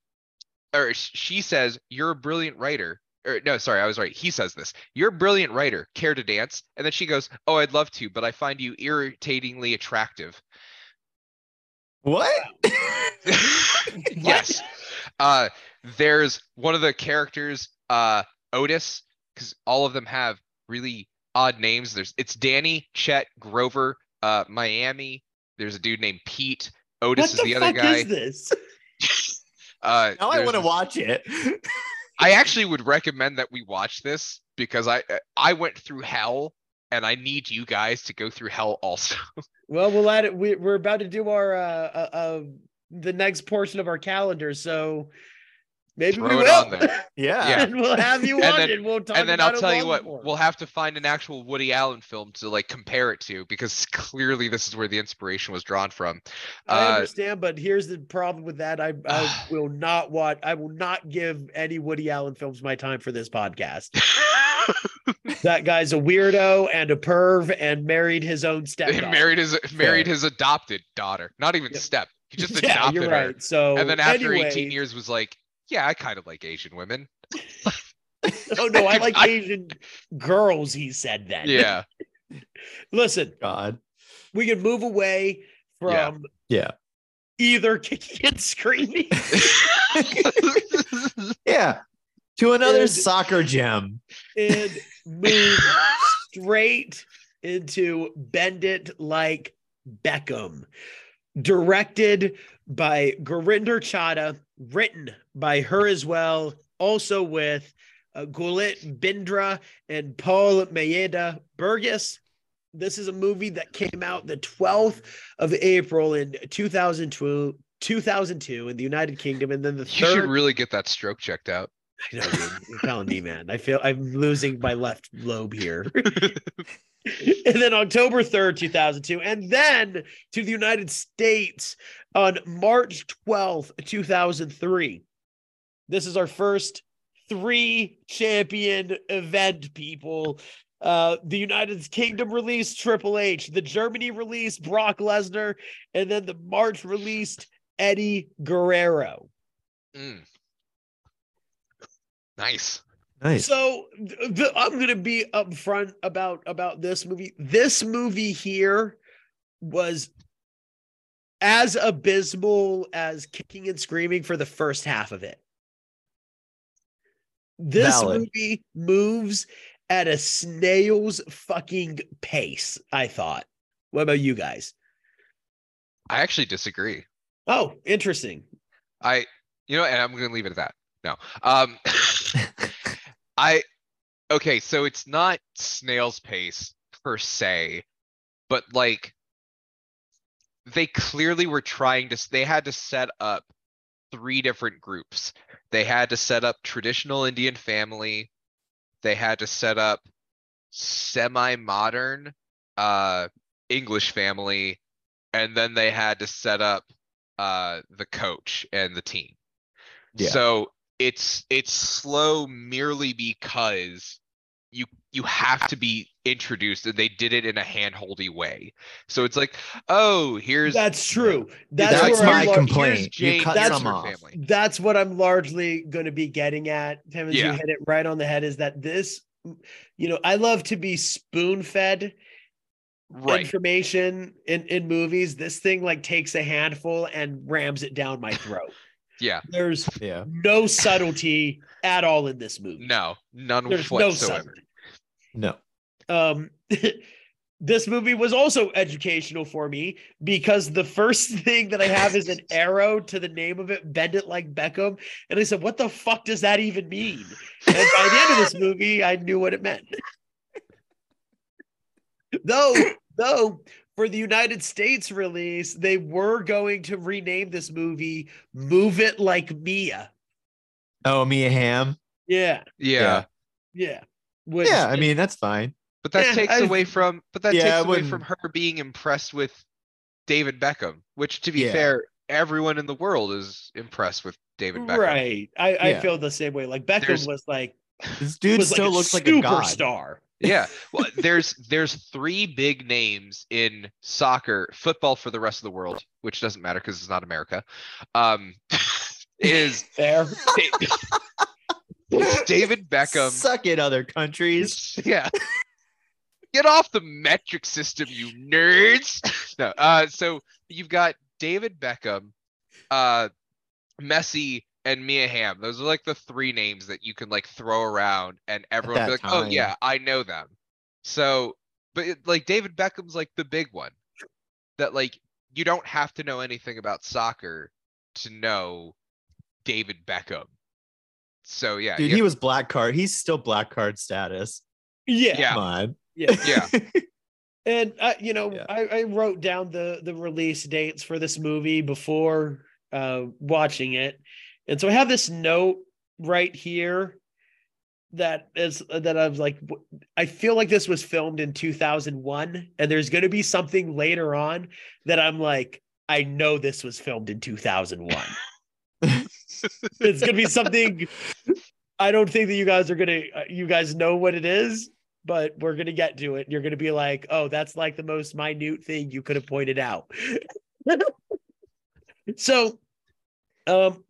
or she says, "You're a brilliant writer." Or no, sorry, I was right. He says this, "You're a brilliant writer. Care to dance?" And then she goes, "Oh, I'd love to, but I find you irritatingly attractive." What? Yes. There's one of the characters, Otis, because all of them have really odd names. It's Danny, Chet, Grover, Miami. There's a dude named Pete. Otis is the other guy. What the fuck is this? Now I want to watch it. I actually would recommend that we watch this, because I went through hell, and I need you guys to go through hell also. Well, we'll add it. We're about to do our the next portion of our calendar, so. Maybe we will. Yeah. And we'll have you on it. We'll talk about it. And then I'll tell you what, we'll have to find an actual Woody Allen film to like compare it to, because clearly this is where the inspiration was drawn from. I understand, but here's the problem with that. I will not watch. I will not give any Woody Allen films my time for this podcast. That guy's a weirdo and a perv and married his own stepdaughter. Married his adopted daughter. Not even step. He just adopted you're right. her. So, and then after 18 years was like, yeah, I kind of like Asian women. Oh, no, I like Asian girls, he said then. Yeah. Listen, God, we can move away from either kicking and screaming. Yeah. To another soccer gem. And move straight into Bend It Like Beckham. Directed by Gurinder Chadha, written by her as well, also with Gulit Bindra and Paul Maeda Burgess. This is a movie that came out the 12th of April in 2002 in the United Kingdom, and then you should really get that stroke checked out. I know, dude. You're telling me, man. I feel I'm losing my left lobe here. And then October 3rd, 2002, and then to the United States on March 12th, 2003. This is our first three-champion event, people. The United Kingdom released Triple H, the Germany released Brock Lesnar, and then the March released Eddie Guerrero. Mm. Nice. Nice. So I'm going to be upfront about this movie. This movie here was as abysmal as Kicking and Screaming for the first half of it. This movie moves at a snail's fucking pace, I thought. What about you guys? I actually disagree. Oh, interesting. And I'm going to leave it at that. No. Okay, so it's not snail's pace per se, but like they clearly were they had to set up three different groups. They had to set up traditional Indian family. They had to set up semi-modern English family. And then they had to set up the coach and the team. Yeah. So it's slow merely because you have to be introduced, and they did it in a handholdy way. So it's like, oh, here's that's true. That's my complaint. Jane, you cut some off. Family. That's what I'm largely going to be getting at. Tim, as you hit it right on the head, is that this, I love to be spoon-fed information in movies. This thing takes a handful and rams it down my throat. Yeah, there's no subtlety at all in this movie. No, none whatsoever. No. This movie was also educational for me, because the first thing that I have is an arrow to the name of it, Bend It Like Beckham. And I said, what the fuck does that even mean? And by the end of this movie, I knew what it meant. Though, for the United States release, they were going to rename this movie Move It Like Mia. Oh, Mia Hamm? Yeah. Yeah. Yeah. Which, I mean, that's fine. But that takes away from her being impressed with David Beckham, which, to be fair, everyone in the world is impressed with David Beckham. Right. I feel the same way. Like, Beckham was like, this dude still looks like a god. Superstar. Yeah. Well, there's three big names in soccer, football for the rest of the world, which doesn't matter because it's not America. Is fair. David Beckham. Suck it, other countries. Yeah. Get off the metric system, you nerds. No. So you've got David Beckham, Messi, and Mia Hamm. Those are like the three names that you can like throw around and everyone be like, time. Oh yeah, I know them. So, but it, like David Beckham's like the big one that like you don't have to know anything about soccer to know David Beckham. So yeah, dude, he was black card. He's still black card status. Yeah, yeah. Come on. Yeah, yeah. And I wrote down the release dates for this movie before watching it. And so I have this note right here that I was like, I feel like this was filmed in 2001, and there's going to be something later on that I'm like, I know this was filmed in 2001. It's going to be something. I don't think that you guys know what it is, but we're going to get to it. You're going to be like, oh, that's like the most minute thing you could have pointed out. So,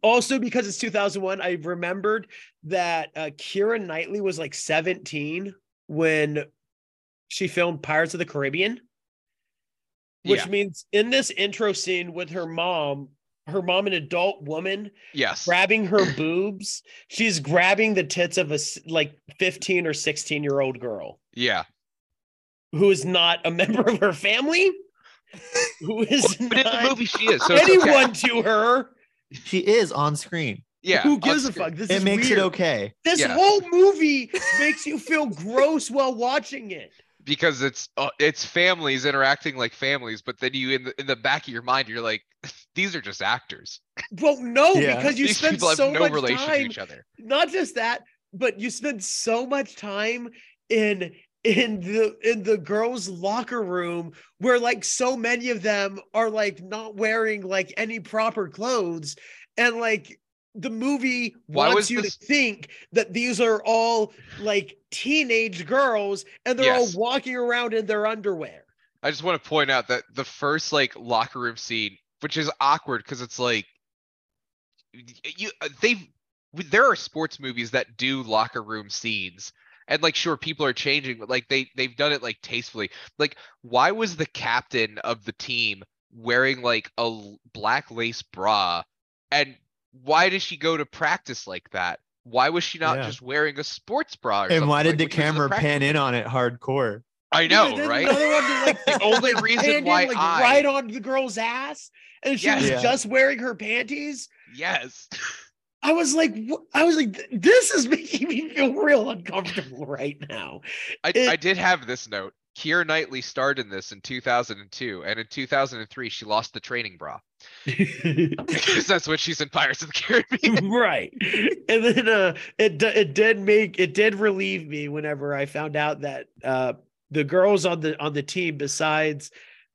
also because it's 2001, I remembered that Keira Knightley was like 17 when she filmed Pirates of the Caribbean, which means in this intro scene with her mom, an adult woman, yes, grabbing her boobs, she's grabbing the tits of a like 15 or 16-year-old girl, yeah, who is not a member of her family, who is but not in the movie she is, so anyone okay. to her. She is on screen. Yeah. Who gives a fuck? This is weird. It makes it okay. This whole movie makes you feel gross while watching it. Because it's families interacting like families, but then you in the back of your mind, you're like, these are just actors. Well, no, because you spend so much time to each other. Not just that, but you spend so much time in the girls' locker room where like so many of them are like not wearing like any proper clothes, and like the movie wants you to think that these are all like teenage girls and they're all walking around in their underwear. I just want to point out that the first like locker room scene, which is awkward because it's like there are sports movies that do locker room scenes. And like, sure, people are changing, but like they've done it like tastefully. Like, why was the captain of the team wearing like a black lace bra? And why did she go to practice like that? Why was she not just wearing a sports bra? Or and why did the camera pan in on it hardcore? I know, right? Like, the only reason why like right on the girl's ass, and she was just wearing her panties. Yes. I was like, this is making me feel real uncomfortable right now. I did have this note. Keira Knightley starred in this in 2002, and in 2003, she lost the training bra. Because that's what she's in Pirates of the Caribbean, right? And then it did relieve me whenever I found out that the girls on the team, besides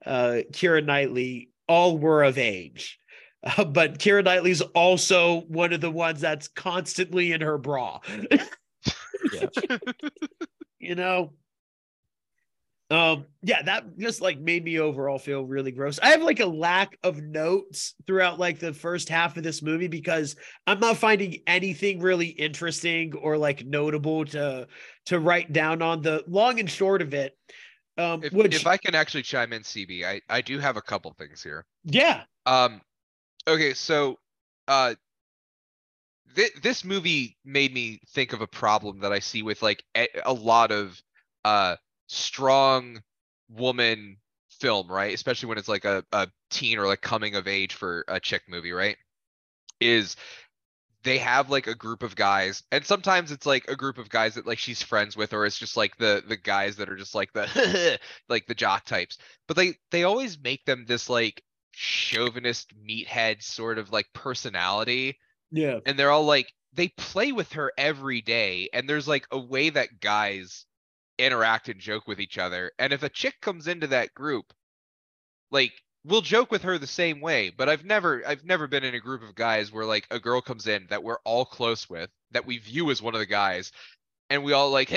Keira Knightley, all were of age. But Keira Knightley's also one of the ones that's constantly in her bra. You know? That just like made me overall feel really gross. I have like a lack of notes throughout like the first half of this movie because I'm not finding anything really interesting or like notable to write down on. The long and short of it. If I can actually chime in, CB, I do have a couple things here. Yeah. Okay, so this movie made me think of a problem that I see with like a lot of strong woman film, right? Especially when it's like a teen or like coming of age for a chick movie, right? Is they have like a group of guys, and sometimes it's like a group of guys that like she's friends with, or it's just like the guys that are just like the like the jock types. But they always make them this like chauvinist meathead sort of like personality, and they're all like, they play with her every day, and there's like a way that guys interact and joke with each other, and if a chick comes into that group, like we'll joke with her the same way. But I've never been in a group of guys where like a girl comes in that we're all close with, that we view as one of the guys, and we all like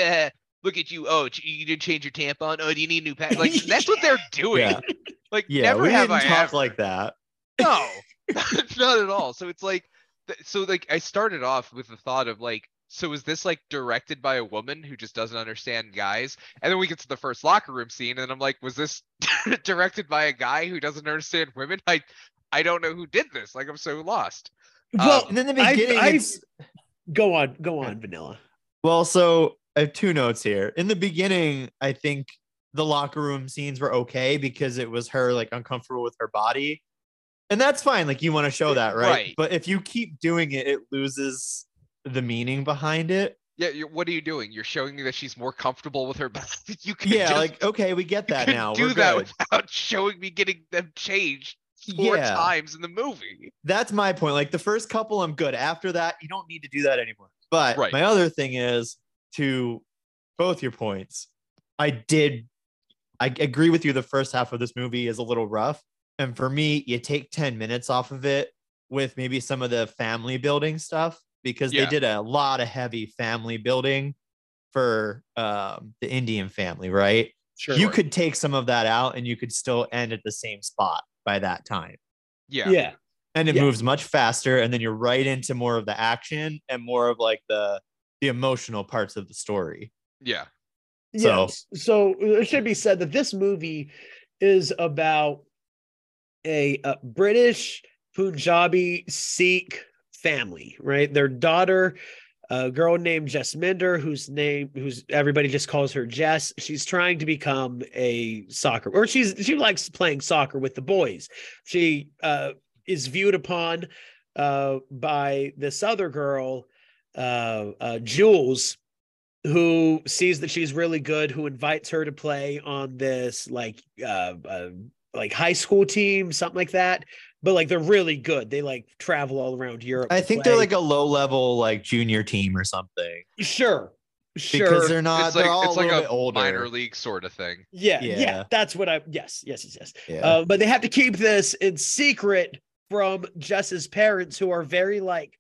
look at you. Oh, you didn't change your tampon. Oh, do you need a new pack? Like, that's what they're doing. Yeah. Like, yeah, never have I talked like that. No, not at all. So it's like, so like I started off with the thought of like, so is this like directed by a woman who just doesn't understand guys? And then we get to the first locker room scene, and I'm like, was this directed by a guy who doesn't understand women? I don't know who did this. Like, I'm so lost. Well, in the beginning, go on, Vanilla. Well, so I have two notes here. In the beginning, I think the locker room scenes were okay because it was her like uncomfortable with her body, and that's fine. Like, you want to show that, right? But if you keep doing it, it loses the meaning behind it. Yeah, what are you doing? You're showing me that she's more comfortable with her body. You can like, okay, we get that now. Do that without showing me getting them changed four times in the movie. That's my point. Like, the first couple, I'm good. After that, you don't need to do that anymore. But my other thing is, to both your points, I agree with you. The first half of this movie is a little rough, and for me, you take 10 minutes off of it with maybe some of the family building stuff, because they did a lot of heavy family building for the Indian family, right? Sure. You could take some of that out, and you could still end at the same spot by that time. Yeah. And it moves much faster, and then you're right into more of the action and more of like the emotional parts of the story. Yeah. So it should be said that this movie is about a British Punjabi Sikh family, right? Their daughter, a girl named Jessminder, who's everybody just calls her Jess. She's trying to become a soccer, or she likes playing soccer with the boys. She is viewed upon by this other girl, Jules, who sees that she's really good, who invites her to play on this like high school team, something like that. But like, they're really good. They like travel all around Europe. I think they're like a low level, like junior team or something. Sure. Because they're not, it's like, they're all it's a like a bit older. Minor league sort of thing. Yeah. That's what yes. Yeah. But they have to keep this in secret from Jess's parents, who are very like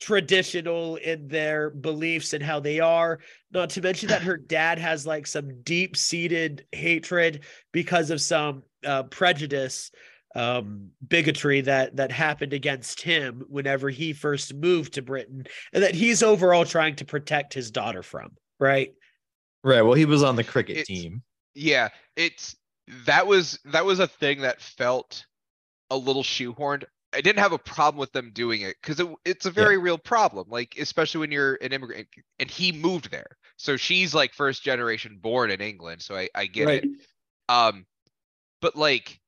traditional in their beliefs and how they are. Not to mention that her dad has like some deep seated hatred because of some prejudice, bigotry that happened against him whenever he first moved to Britain, and that he's overall trying to protect his daughter from. Right. Well, he was on the cricket team. Yeah. That was a thing that felt a little shoehorned. I didn't have a problem with them doing it, because it's a very real problem, like especially when you're an immigrant, and he moved there, so she's like first generation born in England, so I get it. But like,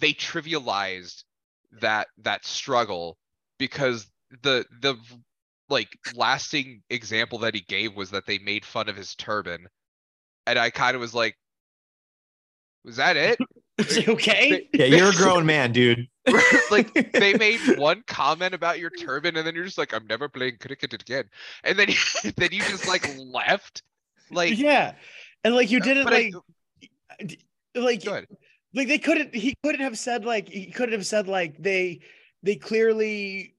they trivialized that struggle, because the like lasting example that he gave was that they made fun of his turban, and I kind of was like, was that it? Okay. You're a grown man, dude. Like, they made one comment about your turban, and then you're just like, I'm never playing cricket again, and then you just like left. Like, yeah, and like, you didn't like they couldn't. He couldn't have said like they clearly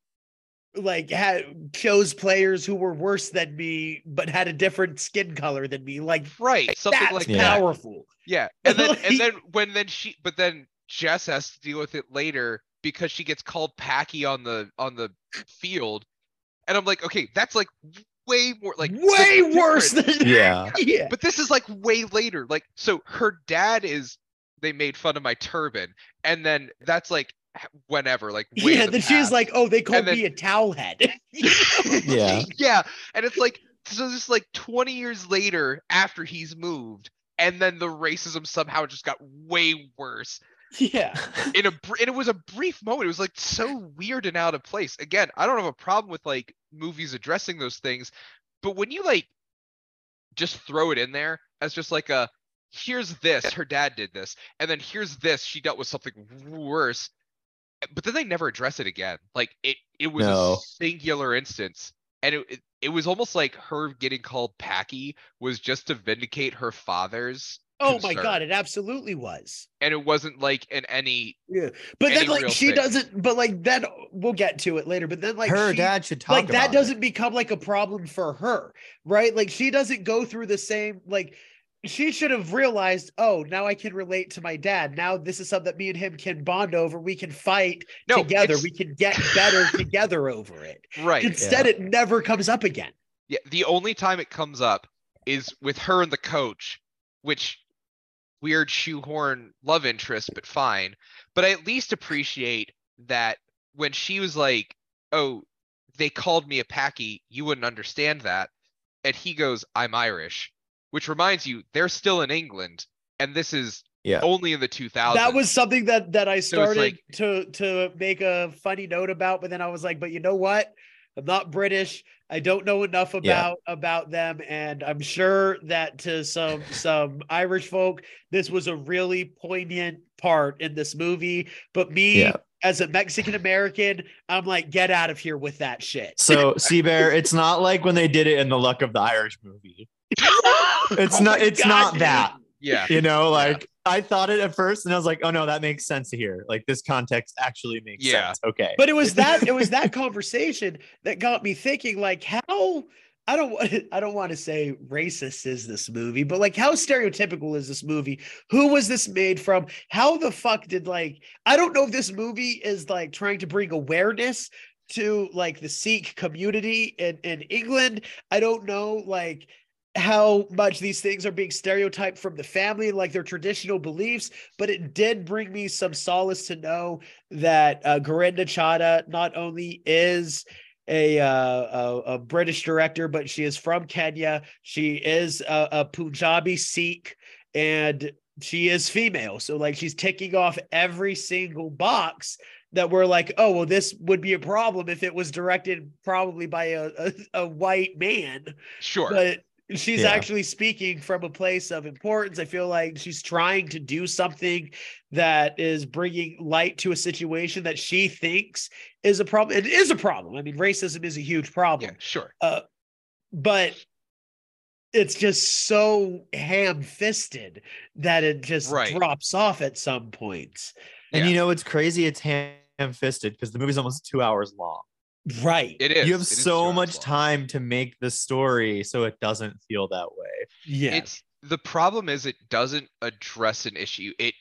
like had chose players who were worse than me, but had a different skin color than me. Like, right, something that's like powerful. Yeah, and then Jess has to deal with it later because she gets called Packy on the field, and I'm like, okay, that's like way more like way worse than yeah. But this is like way later. Like, so her dad is, they made fun of my turban, and then that's like whenever, like then she was like, oh, they called me a towel head. yeah, and it's like, so this is like 20 years later after he's moved, and then the racism somehow just got way worse. Yeah, and it was a brief moment. It was like so weird and out of place. Again, I don't have a problem with like movies addressing those things, but when you like just throw it in there as just like a, here's this, her dad did this, and then here's this, she dealt with something worse, but then they never address it again. Like, it was a singular instance, and it was almost like her getting called Packy was just to vindicate her father's Oh my God, it absolutely was. And it wasn't like in any But then like she doesn't, but like then we'll get to it later. But then like her dad should talk about it. Like that doesn't become like a problem for her, right? Like she doesn't go through the same, like she should have realized, oh, now I can relate to my dad. Now this is something that me and him can bond over. We can fight together. We can get better together over it. Right. Instead, it never comes up again. Yeah. The only time it comes up is with her and the coach, which weird shoehorn love interest, but fine. But I at least appreciate that when she was like, oh, they called me a packy, you wouldn't understand that. And he goes, I'm Irish, which reminds you they're still in England. And this is only in the 2000s. That was something that I started to make a funny note about. But then I was like, but you know what? I'm not British. I don't know enough about them, and I'm sure that to some Irish folk, this was a really poignant part in this movie. But me as a Mexican American, I'm like, get out of here with that shit. So, Seabear, it's not like when they did it in the Luck of the Irish movie. It's not that. Yeah, you know, like I thought it at first, and I was like, "Oh no, that makes sense here. Like this context actually makes sense." Okay, but it was that conversation that got me thinking. Like, how I don't want to say racist is this movie, but like, how stereotypical is this movie? Who was this made from? How the fuck did I don't know if this movie is like trying to bring awareness to like the Sikh community in England. I don't know how much these things are being stereotyped from the family, like their traditional beliefs, but it did bring me some solace to know that Gurinder Chadha not only is a British director, but she is from Kenya. She is a Punjabi Sikh, and she is female. So like she's ticking off every single box that we're like, oh, well, this would be a problem if it was directed probably by a white man. Sure. But she's actually speaking from a place of importance. I feel like she's trying to do something that is bringing light to a situation that she thinks is a problem. It is a problem. I mean, racism is a huge problem. Yeah, sure. But it's just so ham-fisted that it just drops off at some points. And you know, it's crazy. It's ham-fisted because the movie's almost 2 hours long. Right. It is. You have so much time to make the story so it doesn't feel that way. Yeah. The problem is it doesn't address an issue. It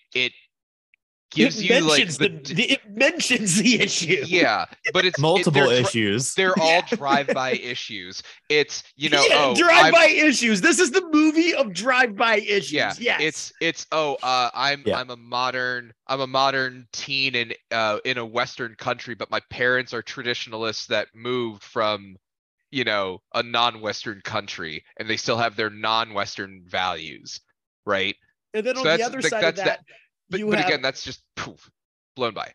gives you like it mentions the issue. Yeah, but it's multiple issues. They're all drive-by issues. It's, you know, drive-by issues. This is the movie of drive-by issues. Yeah. Yes. It's I'm a modern teen in a Western country, but my parents are traditionalists that moved from, you know, a non-Western country, and they still have their non-Western values, right? And then on the other side of that. But again, that's just poof, blown by.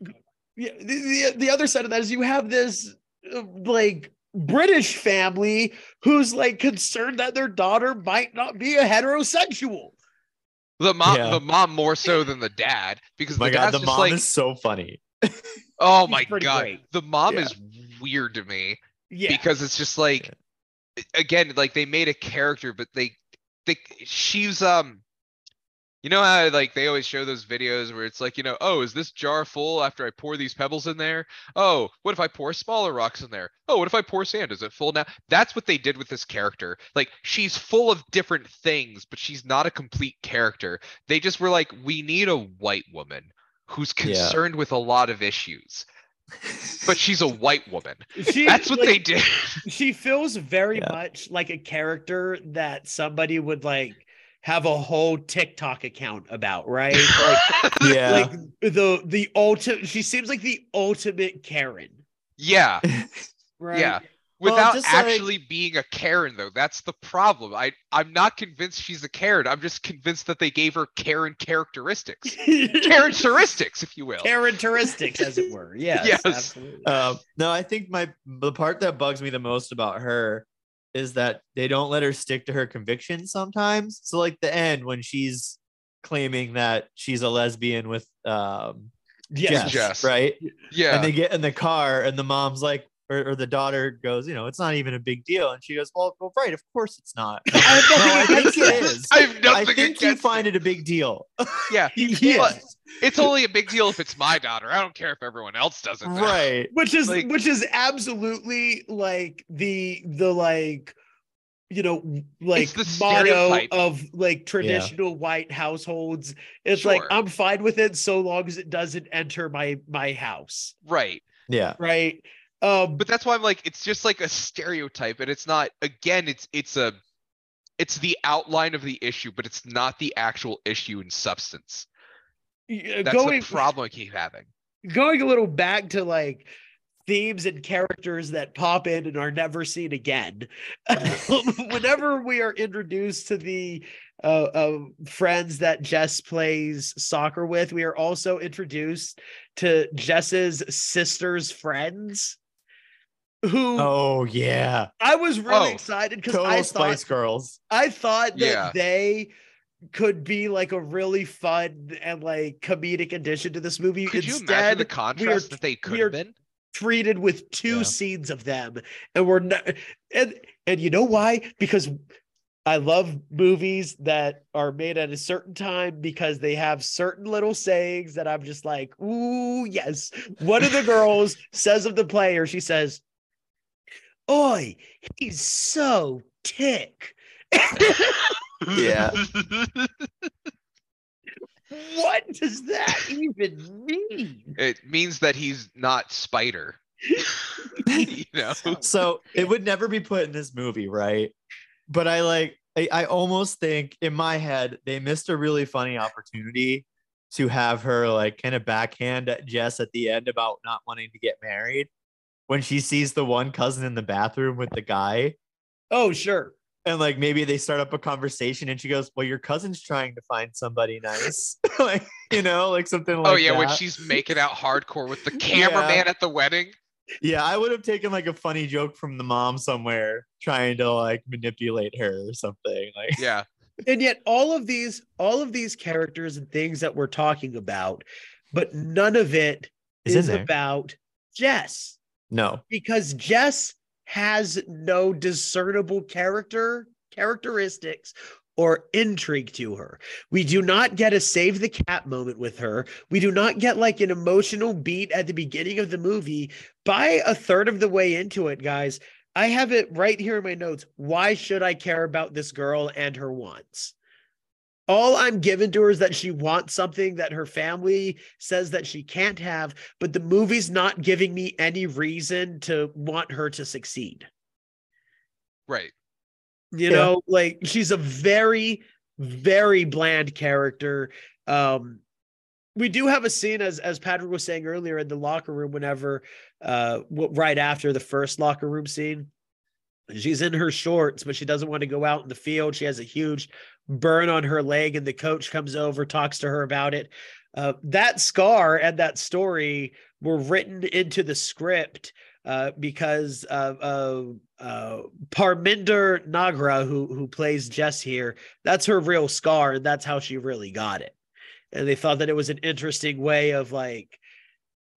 Yeah, the other side of that is you have this like British family who's like concerned that their daughter might not be a heterosexual. The mom more so than the dad, because the mom is so funny. Oh my God, great. The mom is weird to me because it's just like again, like they made a character, but she's you know how like they always show those videos where it's like, you know, oh, is this jar full after I pour these pebbles in there? Oh, what if I pour smaller rocks in there? Oh, what if I pour sand? Is it full now? That's what they did with this character. Like she's full of different things, but she's not a complete character. They just were like, we need a white woman who's concerned with a lot of issues. But she's a white woman. That's what they did. She feels very much like a character that somebody would like have a whole TikTok account about, right? Like, like the ultimate. She seems like the ultimate Karen. Yeah, right. Yeah, without actually being a Karen, though. That's the problem. I'm not convinced she's a Karen. I'm just convinced that they gave her Karen characteristics, Karen-teristics, if you will, Karen-teristics, as it were. Yes, absolutely. No, I think the part that bugs me the most about her is that they don't let her stick to her convictions sometimes. So like the end when she's claiming that she's a lesbian with Jess, right? Yeah. And they get in the car and the mom's like, or the daughter goes, you know, it's not even a big deal. And she goes, well right, of course it's not. I think it is. I think you find it a big deal. Yeah. Yes. It's only a big deal if it's my daughter. I don't care if everyone else does it. Right. Which is absolutely like the like, you know, like the motto of like traditional white households. It's like, I'm fine with it so long as it doesn't enter my house. Right. Yeah. Right. But that's why I'm like, it's just like a stereotype, and it's not, again, it's the outline of the issue, but it's not the actual issue in substance. That's the problem I keep having. Going a little back to like themes and characters that pop in and are never seen again. Whenever we are introduced to the friends that Jess plays soccer with, we are also introduced to Jess's sister's friends. Who? Oh yeah, I was really excited because I thought Spice Girls. I thought that they could be like a really fun and like comedic addition to this movie. Could you imagine the contrast that they could have been? Treated with two scenes of them, and we're not. And you know why? Because I love movies that are made at a certain time because they have certain little sayings that I'm just like, ooh, yes. One of the girls says of the player, she says, "Oi, he's so tick." Yeah. What does that even mean? It means that he's not Spider. You know? So it would never be put in this movie, right? But I almost think in my head, they missed a really funny opportunity to have her like kind of backhand at Jess at the end about not wanting to get married when she sees the one cousin in the bathroom with the guy. Oh, sure. And like, maybe they start up a conversation and she goes, well, your cousin's trying to find somebody nice. Like, you know, like something like that. Oh yeah. That. When she's making out hardcore with the cameraman at the wedding. Yeah, I would have taken like a funny joke from the mom somewhere trying to like manipulate her or something. Like, yeah. And yet all of these characters and things that we're talking about, but none of it is about Jess. No. Because Jess has no discernible characteristics or intrigue to her. We do not get a save the cat moment with her. We do not get like an emotional beat at the beginning of the movie. By a third of the way into it, guys, I have it right here in my notes. Why should I care about this girl and her wants? All I'm given to her is that she wants something that her family says that she can't have, but the movie's not giving me any reason to want her to succeed. Right. You know, like she's a very, very bland character. We do have a scene, as Patrick was saying earlier, in the locker room whenever, right after the first locker room scene. She's in her shorts, but she doesn't want to go out in the field. She has a huge burn on her leg, and the coach comes over, talks to her about it. That scar and that story were written into the script because Parminder Nagra, who plays Jess here, that's her real scar, and that's how she really got it. And they thought that it was an interesting way of like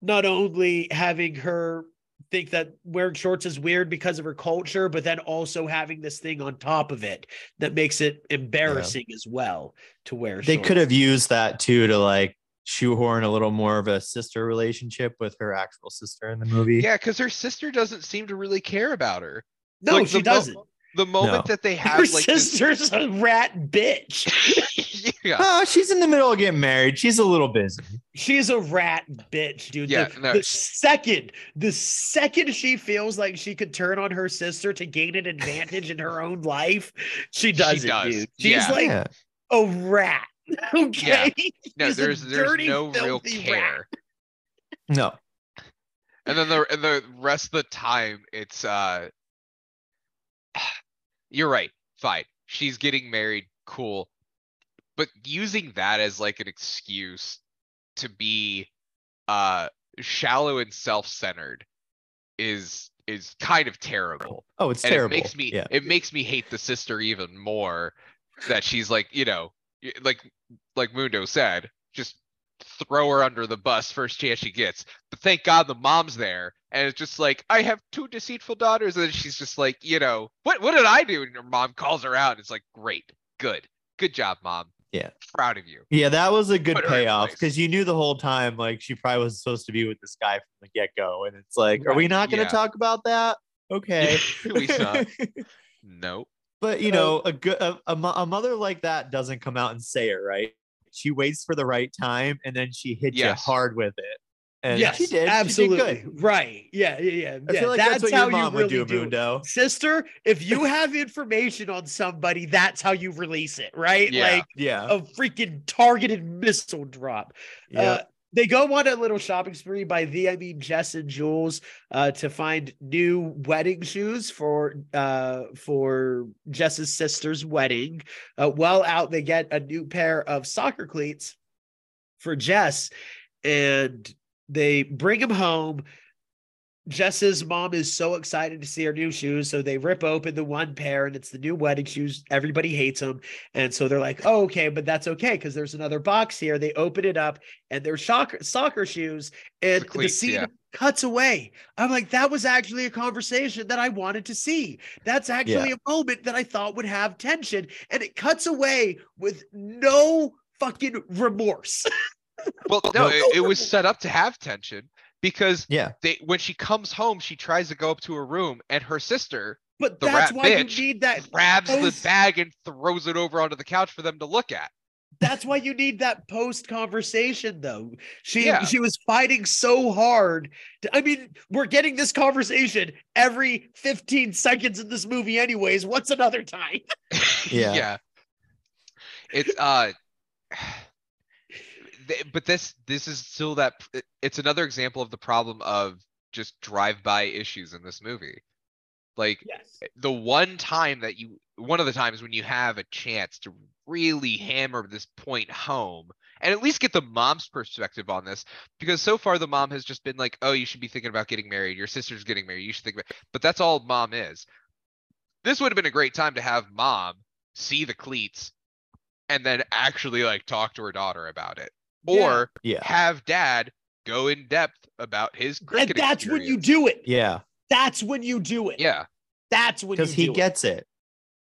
not only having her think that wearing shorts is weird because of her culture, but then also having this thing on top of it that makes it embarrassing as well to wear shorts. They could have used that too to like shoehorn a little more of a sister relationship with her actual sister in the movie. Yeah, because her sister doesn't seem to really care about her. No, like, she doesn't. The moment that they have her like sister's a rat bitch. Oh, she's in the middle of getting married. She's a little busy. She's a rat bitch, dude. Yeah, the second she feels like she could turn on her sister to gain an advantage in her own life, she does. Dude. She's like a rat. Okay. Yeah. No, there's dirty, no real care. Rat. No. And then the rest of the time it's you're right. Fine. She's getting married. Cool. But using that as like an excuse to be shallow and self-centered is kind of terrible. Oh, it's terrible. It makes me hate the sister even more that she's like, you know, like Mundo said, just throw her under the bus first chance she gets. But thank God the mom's there. And it's just like, I have two deceitful daughters. And then she's just like, you know, what did I do? And her mom calls her out. It's like, great. Good job, mom. Yeah. Proud of you. Yeah, that was a good payoff because you knew the whole time, like, she probably was supposed to be with this guy from the get-go. And it's like, right. Are we not going to talk about that? Okay. We suck. Nope. But, you know, a mother like that doesn't come out and say it, right? She waits for the right time, and then she hits you hard with it. And yes, she did. Absolutely. She did right. Yeah. I feel like that's how your mom would really do, Mundo. Sister, if you have information on somebody, that's how you release it, right? Yeah. Like a freaking targeted missile drop. Yeah. They go on a little shopping spree by the, I mean, Jess and Jules to find new wedding shoes for Jess's sister's wedding. While out, they get a new pair of soccer cleats for Jess, and they bring them home. Jess's mom is so excited to see her new shoes. So they rip open the one pair and it's the new wedding shoes. Everybody hates them. And so they're like, oh, okay, but that's okay, because there's another box here. They open it up and they're soccer shoes. And the scene cuts away. I'm like, that was actually a conversation that I wanted to see. That's actually a moment that I thought would have tension. And it cuts away with no fucking remorse. Well, no, it was set up to have tension. Because when she comes home, she tries to go up to her room, and her sister, but that's why you need that grabs the bag and throws it over onto the couch for them to look at. That's why you need that post conversation, though. She was fighting so hard. I mean, we're getting this conversation every 15 seconds in this movie, anyways. What's another time? Yeah. It's But this is still that it's another example of the problem of just drive-by issues in this movie. Like the one of the times when you have a chance to really hammer this point home and at least get the mom's perspective on this, because so far the mom has just been like, oh, you should be thinking about getting married. Your sister's getting married. You should think about it. But that's all mom is. This would have been a great time to have mom see the cleats and then actually like talk to her daughter about it. Or have dad go in depth about his cricket and that's experience. When you do it. Yeah. That's when you do it. Yeah. That's when you do it. Because he gets it.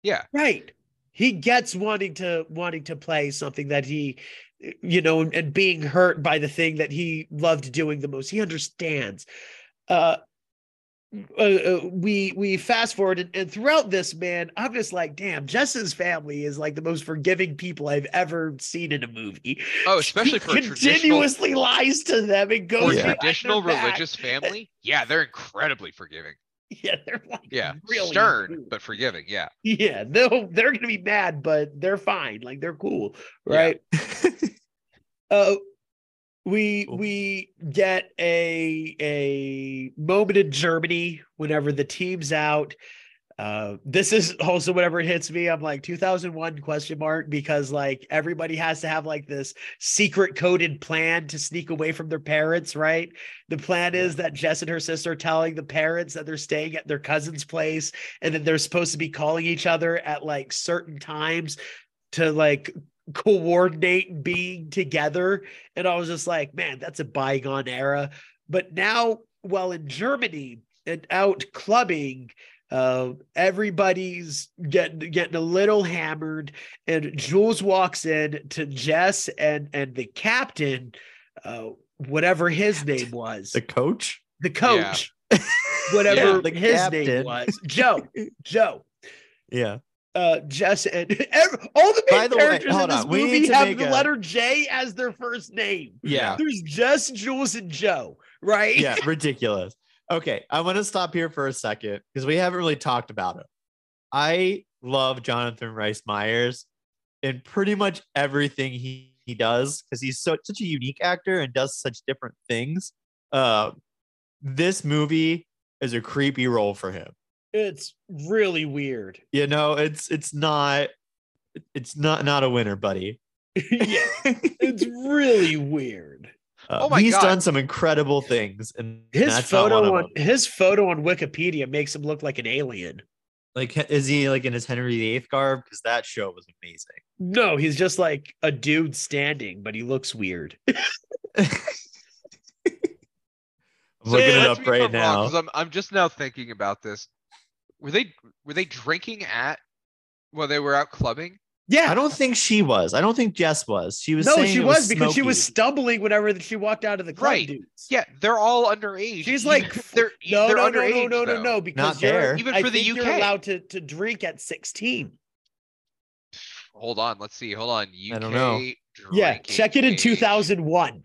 Yeah. Right. He gets wanting to play something that he, you know, and being hurt by the thing that he loved doing the most. He understands. We fast forward and throughout this, man, I'm just like, damn, Jess's family is like the most forgiving people I've ever seen in a movie. Oh, especially for continuously lies to them and goes for traditional religious family. Yeah, they're incredibly forgiving. Yeah, they're like really stern cool. But forgiving. Yeah, yeah, they're gonna be mad, but they're fine. Like they're cool, right? Yeah. We get a moment in Germany whenever the team's out. This is also whenever it hits me, I'm like 2001 ? Because like everybody has to have like this secret coded plan to sneak away from their parents, right? The plan is that Jess and her sister are telling the parents that they're staying at their cousin's place, and then they're supposed to be calling each other at like certain times to like coordinate being together. And I was just like, man, that's a bygone era. But now, while in Germany and out clubbing, everybody's getting a little hammered, and Jules walks in to Jess and the captain, whatever his name was, the coach, whatever his captain. Name was, Joe. Yeah. Jess and all the main characters in this movie have the letter J as their first name. Yeah, there's Jess, Jules, and Joe, right? Yeah, ridiculous. Okay, I want to stop here for a second because we haven't really talked about it. I love Jonathan Rhys Meyers in pretty much everything he does because he's such a unique actor and does such different things. This movie is a creepy role for him. It's really weird. You know, it's not a winner, buddy. Yeah, it's really weird. Oh my God. He's done some incredible things. And his photo on Wikipedia makes him look like an alien. Like, is he like in his Henry VIII garb? Because that show was amazing. No, he's just like a dude standing, but he looks weird. I'm looking it up right now. I'm just now thinking about this. Were they drinking at while they were out clubbing? Yeah, I don't think she was. I don't think Jess was. She was. No, she was because she was stumbling whenever she walked out of the club. Right. Dudes. Yeah, they're all underage. She's like, they're underage, no, because you're, even for the UK, you're allowed to drink at 16. Hold on, let's see. Hold on, UK. I don't know. Yeah, check it in 2001.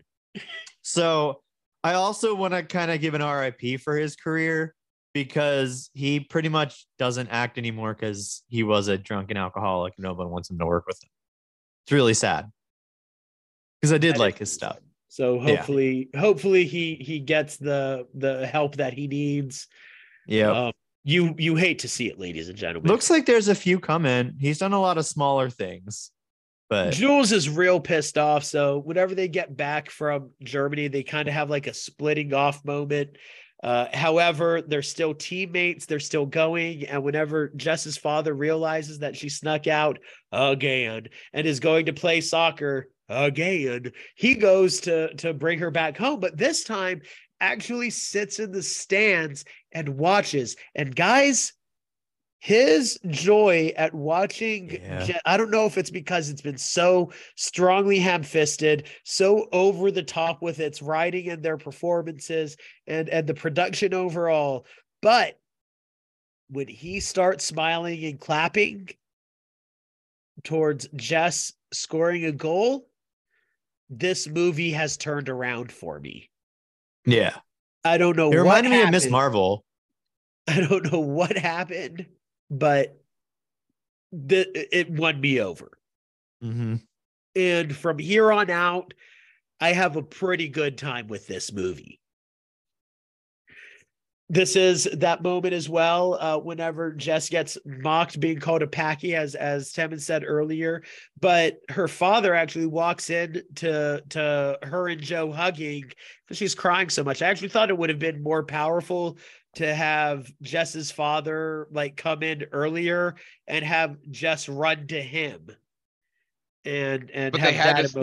So I also want to kind of give an RIP for his career because he pretty much doesn't act anymore because he was a drunken alcoholic. No one wants him to work with him. It's really sad because I did like his stuff. So hopefully he gets the help that he needs. Yeah. You hate to see it, ladies and gentlemen. Looks like there's a few coming. He's done a lot of smaller things. But Jules is real pissed off. So whenever they get back from Germany, they kind of have like a splitting off moment. However, they're still teammates. They're still going. And whenever Jess's father realizes that she snuck out again and is going to play soccer again, he goes to bring her back home. But this time actually sits in the stands and watches. And guys, his joy at watching, I don't know if it's because it's been so strongly ham-fisted, so over the top with its writing and their performances and the production overall. But when he starts smiling and clapping towards Jess scoring a goal, this movie has turned around for me. Yeah. I don't know. It reminded me of Miss Marvel. I don't know what happened. But it won me over. Mm-hmm. And from here on out, I have a pretty good time with this movie. This is that moment as well. Whenever Jess gets mocked, being called a packy, as Temin said earlier, but her father actually walks in to her and Joe hugging because she's crying so much. I actually thought it would have been more powerful to have Jess's father like come in earlier and have Jess run to him. But they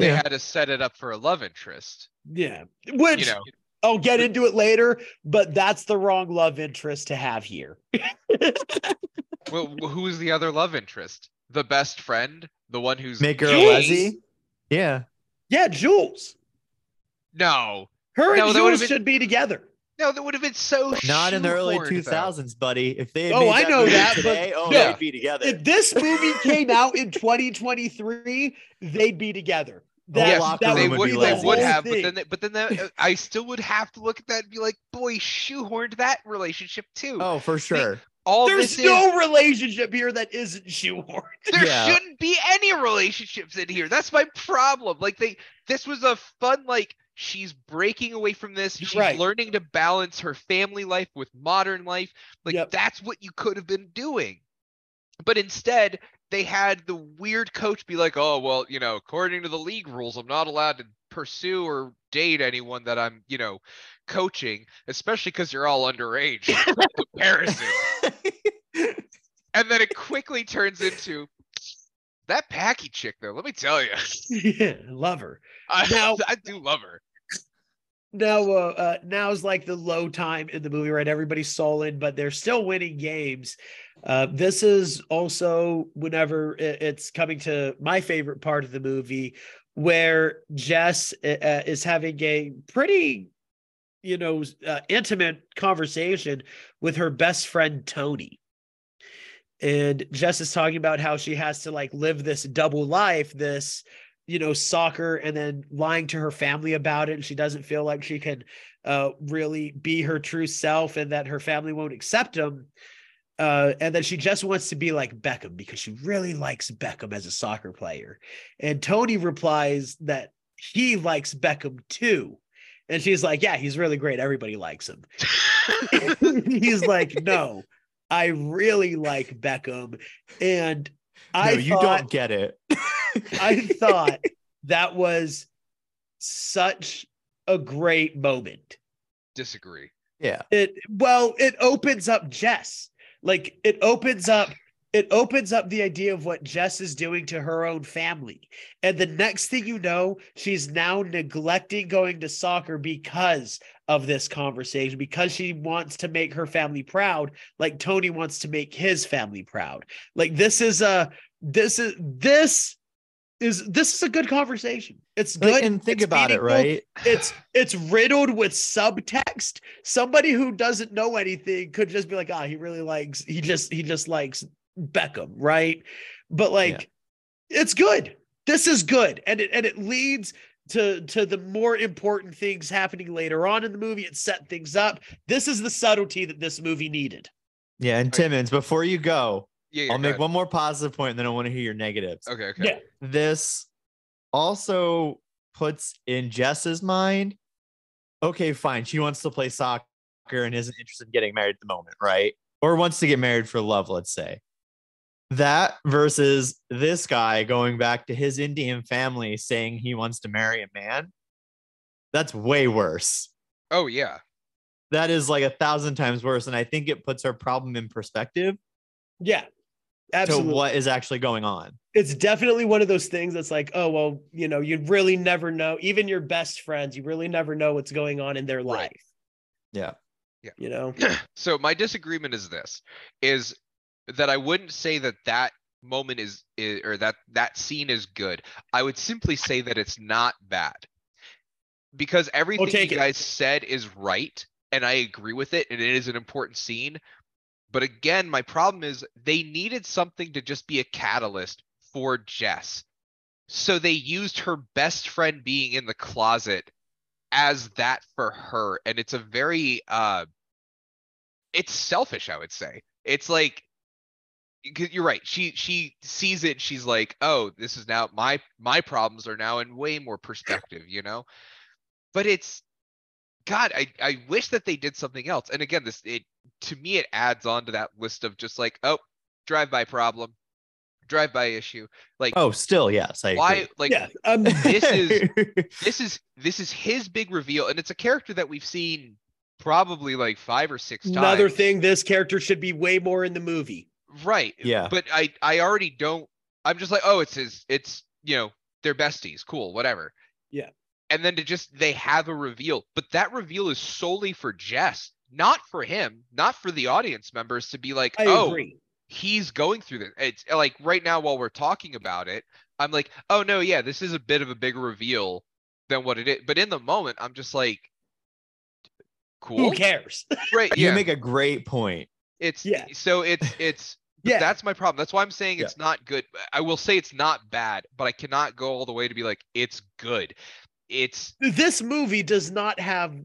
had to set it up for a love interest. Yeah, which, you know, I'll get into it later, but that's the wrong love interest to have here. Well, who is the other love interest? The best friend? The one who's Maker Alesi? Yeah. Yeah, Jules. No. Her and Jules should be together. No, that would have been so not in the early 2000s, buddy. If they had made that today, but they'd be together. If this movie came out in 2023, they'd be together. They would have, but then I still would have to look at that and be like, boy, shoehorned that relationship too. Oh, for sure. There's no relationship here that isn't shoehorned. There shouldn't be any relationships in here. That's my problem. Like this was a fun, like, she's breaking away from this. She's learning to balance her family life with modern life. Like that's what you could have been doing. But instead, they had the weird coach be like, oh, well, you know, according to the league rules, I'm not allowed to pursue or date anyone that I'm, you know, coaching, especially because you're all underage. Comparison. And then it quickly turns into that packy chick, though, let me tell you. Yeah, love her. I do love her. Now's like the low time in the movie, right? Everybody's solid, but they're still winning games. This is also whenever it's coming to my favorite part of the movie, where Jess is having a pretty, you know, intimate conversation with her best friend, Tony. And Jess is talking about how she has to like live this double life, this, you know, soccer, and then lying to her family about it. And she doesn't feel like she can really be her true self and that her family won't accept him. And then she just wants to be like Beckham because she really likes Beckham as a soccer player. And Tony replies that he likes Beckham too. And she's like, yeah, he's really great. Everybody likes him. He's like, no. I really like Beckham, and you don't get it. I thought that was such a great moment. Disagree. Yeah. It opens up Jess Like it opens up the idea of what Jess is doing to her own family. And the next thing you know, she's now neglecting going to soccer because of this conversation, because she wants to make her family proud, like Tony wants to make his family proud. Like this is a good conversation. It's good. Like, and think about meaningful. It, right? It's riddled with subtext. Somebody who doesn't know anything could just be like, he just likes Beckham, right? But like, yeah. It's good. This is good. And it leads to the more important things happening later on in the movie. It set things up. This is the subtlety that this movie needed. Yeah. And Timmons, before you go, I'll make one more positive point, and then I want to hear your negatives. Okay. Yeah. This also puts in Jess's mind, okay, fine, she wants to play soccer and isn't interested in getting married at the moment, right? Or wants to get married for love, let's say. That versus this guy going back to his Indian family saying he wants to marry a man. That's way worse. Oh, yeah. That is like 1,000 times worse, and I think it puts her problem in perspective. Yeah. Absolutely. So what is actually going on? It's definitely one of those things that's like, oh, well, you know, you really never know. Even your best friends, you really never know what's going on in their life. Right. Yeah. You know? So my disagreement is this, is that I wouldn't say that moment is or that scene is good. I would simply say that it's not bad, because everything you guys said is right. And I agree with it. And it is an important scene. But again, my problem is they needed something to just be a catalyst for Jess. So they used her best friend being in the closet as that for her. And it's a very, it's selfish, I would say. It's like, you're right. She sees it. She's like, oh, this is now my problems are now in way more perspective, you know? But it's, God, I wish that they did something else. And again, to me, it adds on to that list of just like, oh, drive-by problem, drive-by issue. Like, oh, still, yes. Why? Like, yeah. This is his big reveal, and it's a character that we've seen probably like 5 or 6 times. Another thing, this character should be way more in the movie. Right. Yeah. But I already don't. I'm just like, oh, it's you know, they're besties, cool, whatever. Yeah. And then they have a reveal, but that reveal is solely for Jess, not for him, not for the audience members to be like, I agree. He's going through this. It's like right now while we're talking about it, I'm like, oh no, yeah, this is a bit of a bigger reveal than what it is. But in the moment, I'm just like, cool. Who cares? Right. Yeah. You make a great point. So it's yeah. That's my problem. That's why I'm saying it's not good. I will say it's not bad, but I cannot go all the way to be like, it's good. This movie does not have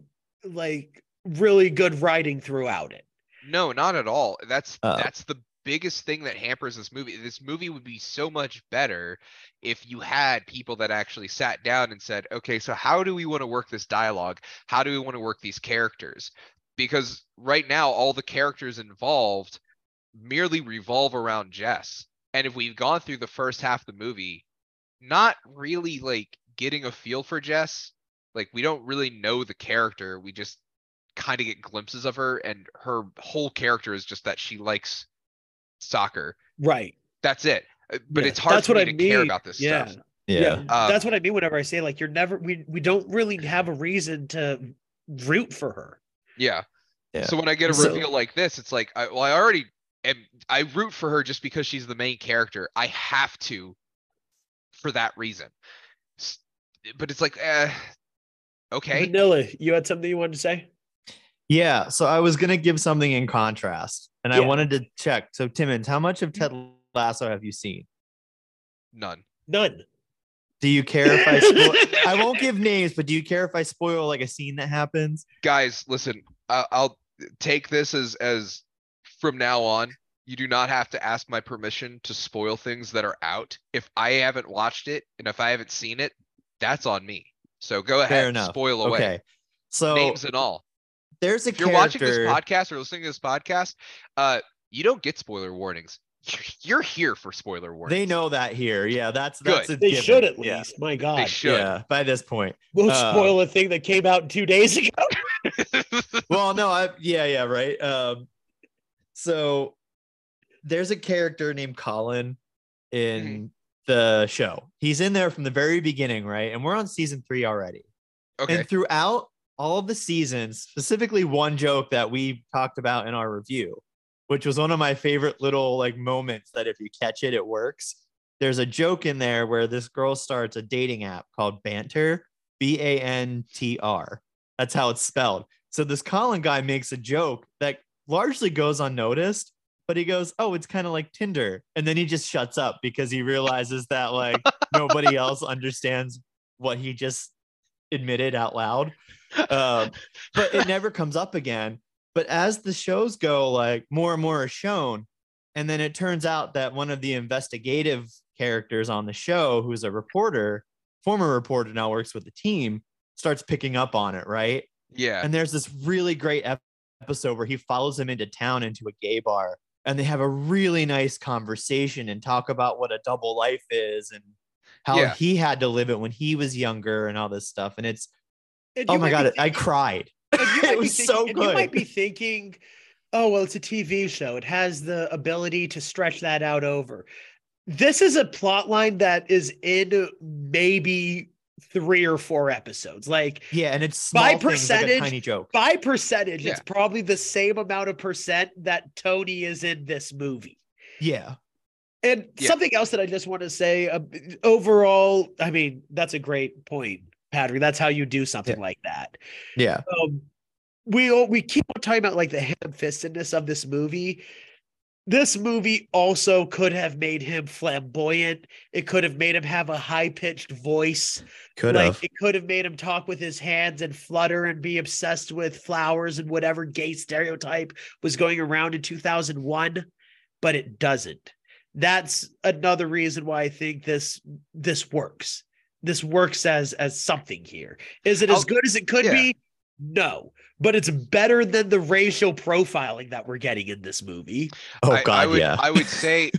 like really good writing throughout it. No, not at all. That's the biggest thing that hampers this movie. This movie would be so much better if you had people that actually sat down and said, okay, so how do we want to work this dialogue? How do we want to work these characters? Because right now all the characters involved merely revolve around Jess. And if we've gone through the first half of the movie, not really like getting a feel for Jess, like we don't really know the character, we just kind of get glimpses of her, and her whole character is just that she likes soccer, right? That's it. But it's hard for me to care about this stuff. That's what I mean whenever I say like you're never we don't really have a reason to root for her. So when I get a reveal like this, it's like I already am. I root for her just because she's the main character. I have to for that reason. But it's like, okay. Vanilla, you had something you wanted to say? Yeah, so I was going to give something in contrast, and I wanted to check. So, Timmons, how much of Ted Lasso have you seen? None. Do you care if I spoil? I won't give names, but do you care if I spoil, like, a scene that happens? Guys, listen, I'll take this as from now on, you do not have to ask my permission to spoil things that are out. If I haven't watched it, and if I haven't seen it, that's on me. So go ahead and spoil away. Okay. So names and all. There's a character. If you're watching this podcast or listening to this podcast, you don't get spoiler warnings. You're here for spoiler warnings. They know that here. Yeah, that's good. They given. Should at least. Yeah. My God. They should. Yeah, by this point. We'll spoil a thing that came out 2 days ago. Well, no, right. So there's a character named Colin in the show. He's in there from the very beginning, right? And we're on season 3 already. Okay. And throughout all of the seasons, specifically one joke that we talked about in our review, which was one of my favorite little like moments that if you catch it, it works. There's a joke in there where this girl starts a dating app called Banter, B-A-N-T-R. That's how it's spelled. So this Colin guy makes a joke that largely goes unnoticed, but he goes, oh, it's kind of like Tinder. And then he just shuts up because he realizes that like nobody else understands what he just admitted out loud. But it never comes up again. But as the shows go, like more and more are shown. And then it turns out that one of the investigative characters on the show, who's a reporter, former reporter, now works with the team, starts picking up on it, right? Yeah. And there's this really great episode where he follows him into town into a gay bar, and they have a really nice conversation and talk about what a double life is and how he had to live it when he was younger and all this stuff. And it's, and oh my God, I cried. It was so good. You might be thinking, oh, well, it's a TV show. It has the ability to stretch that out over. This is a plot line that is in maybe 3 or 4 episodes. Like, yeah, and it's small by percentage, like a tiny joke. By percentage, it's probably the same amount of percent that Tony is in this movie. Yeah. And something else that I just want to say, overall, I mean, that's a great point, Patrick. That's how you do something like that. Yeah. We keep on talking about like the ham-fistedness of this movie. This movie also could have made him flamboyant. It could have made him have a high-pitched voice. Could have. Like, it could have made him talk with his hands and flutter and be obsessed with flowers and whatever gay stereotype was going around in 2001, but it doesn't. That's another reason why I think this works. This works as something here. Is it as good as it could be? No, but it's better than the racial profiling that we're getting in this movie. Oh, God, I would say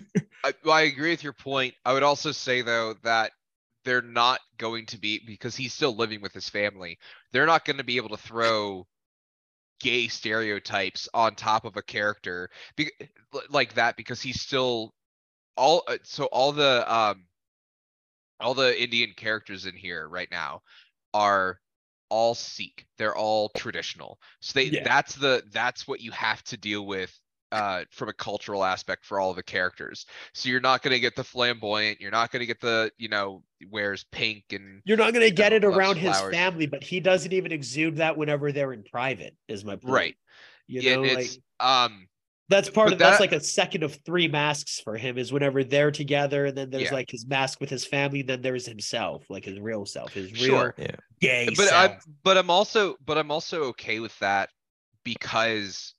I agree with your point. I would also say, though, that they're not going to be, because he's still living with his family, they're not going to be able to throw gay stereotypes on top of a character like that, because he's still all. So all the Indian characters in here right now are all Sikh. They're all traditional. So they that's what you have to deal with from a cultural aspect for all of the characters. So you're not going to get the flamboyant, you're not going to get the, you know, wears pink, and you're not going to get it around his family, but he doesn't even exude that whenever they're in private, is my point. Right. You know, like, it's that's part of that's like a second of 3 masks for him, is whenever they're together, and then there's like his mask with his family, then there's himself, like his real self, his real gay self. I'm also okay with that, because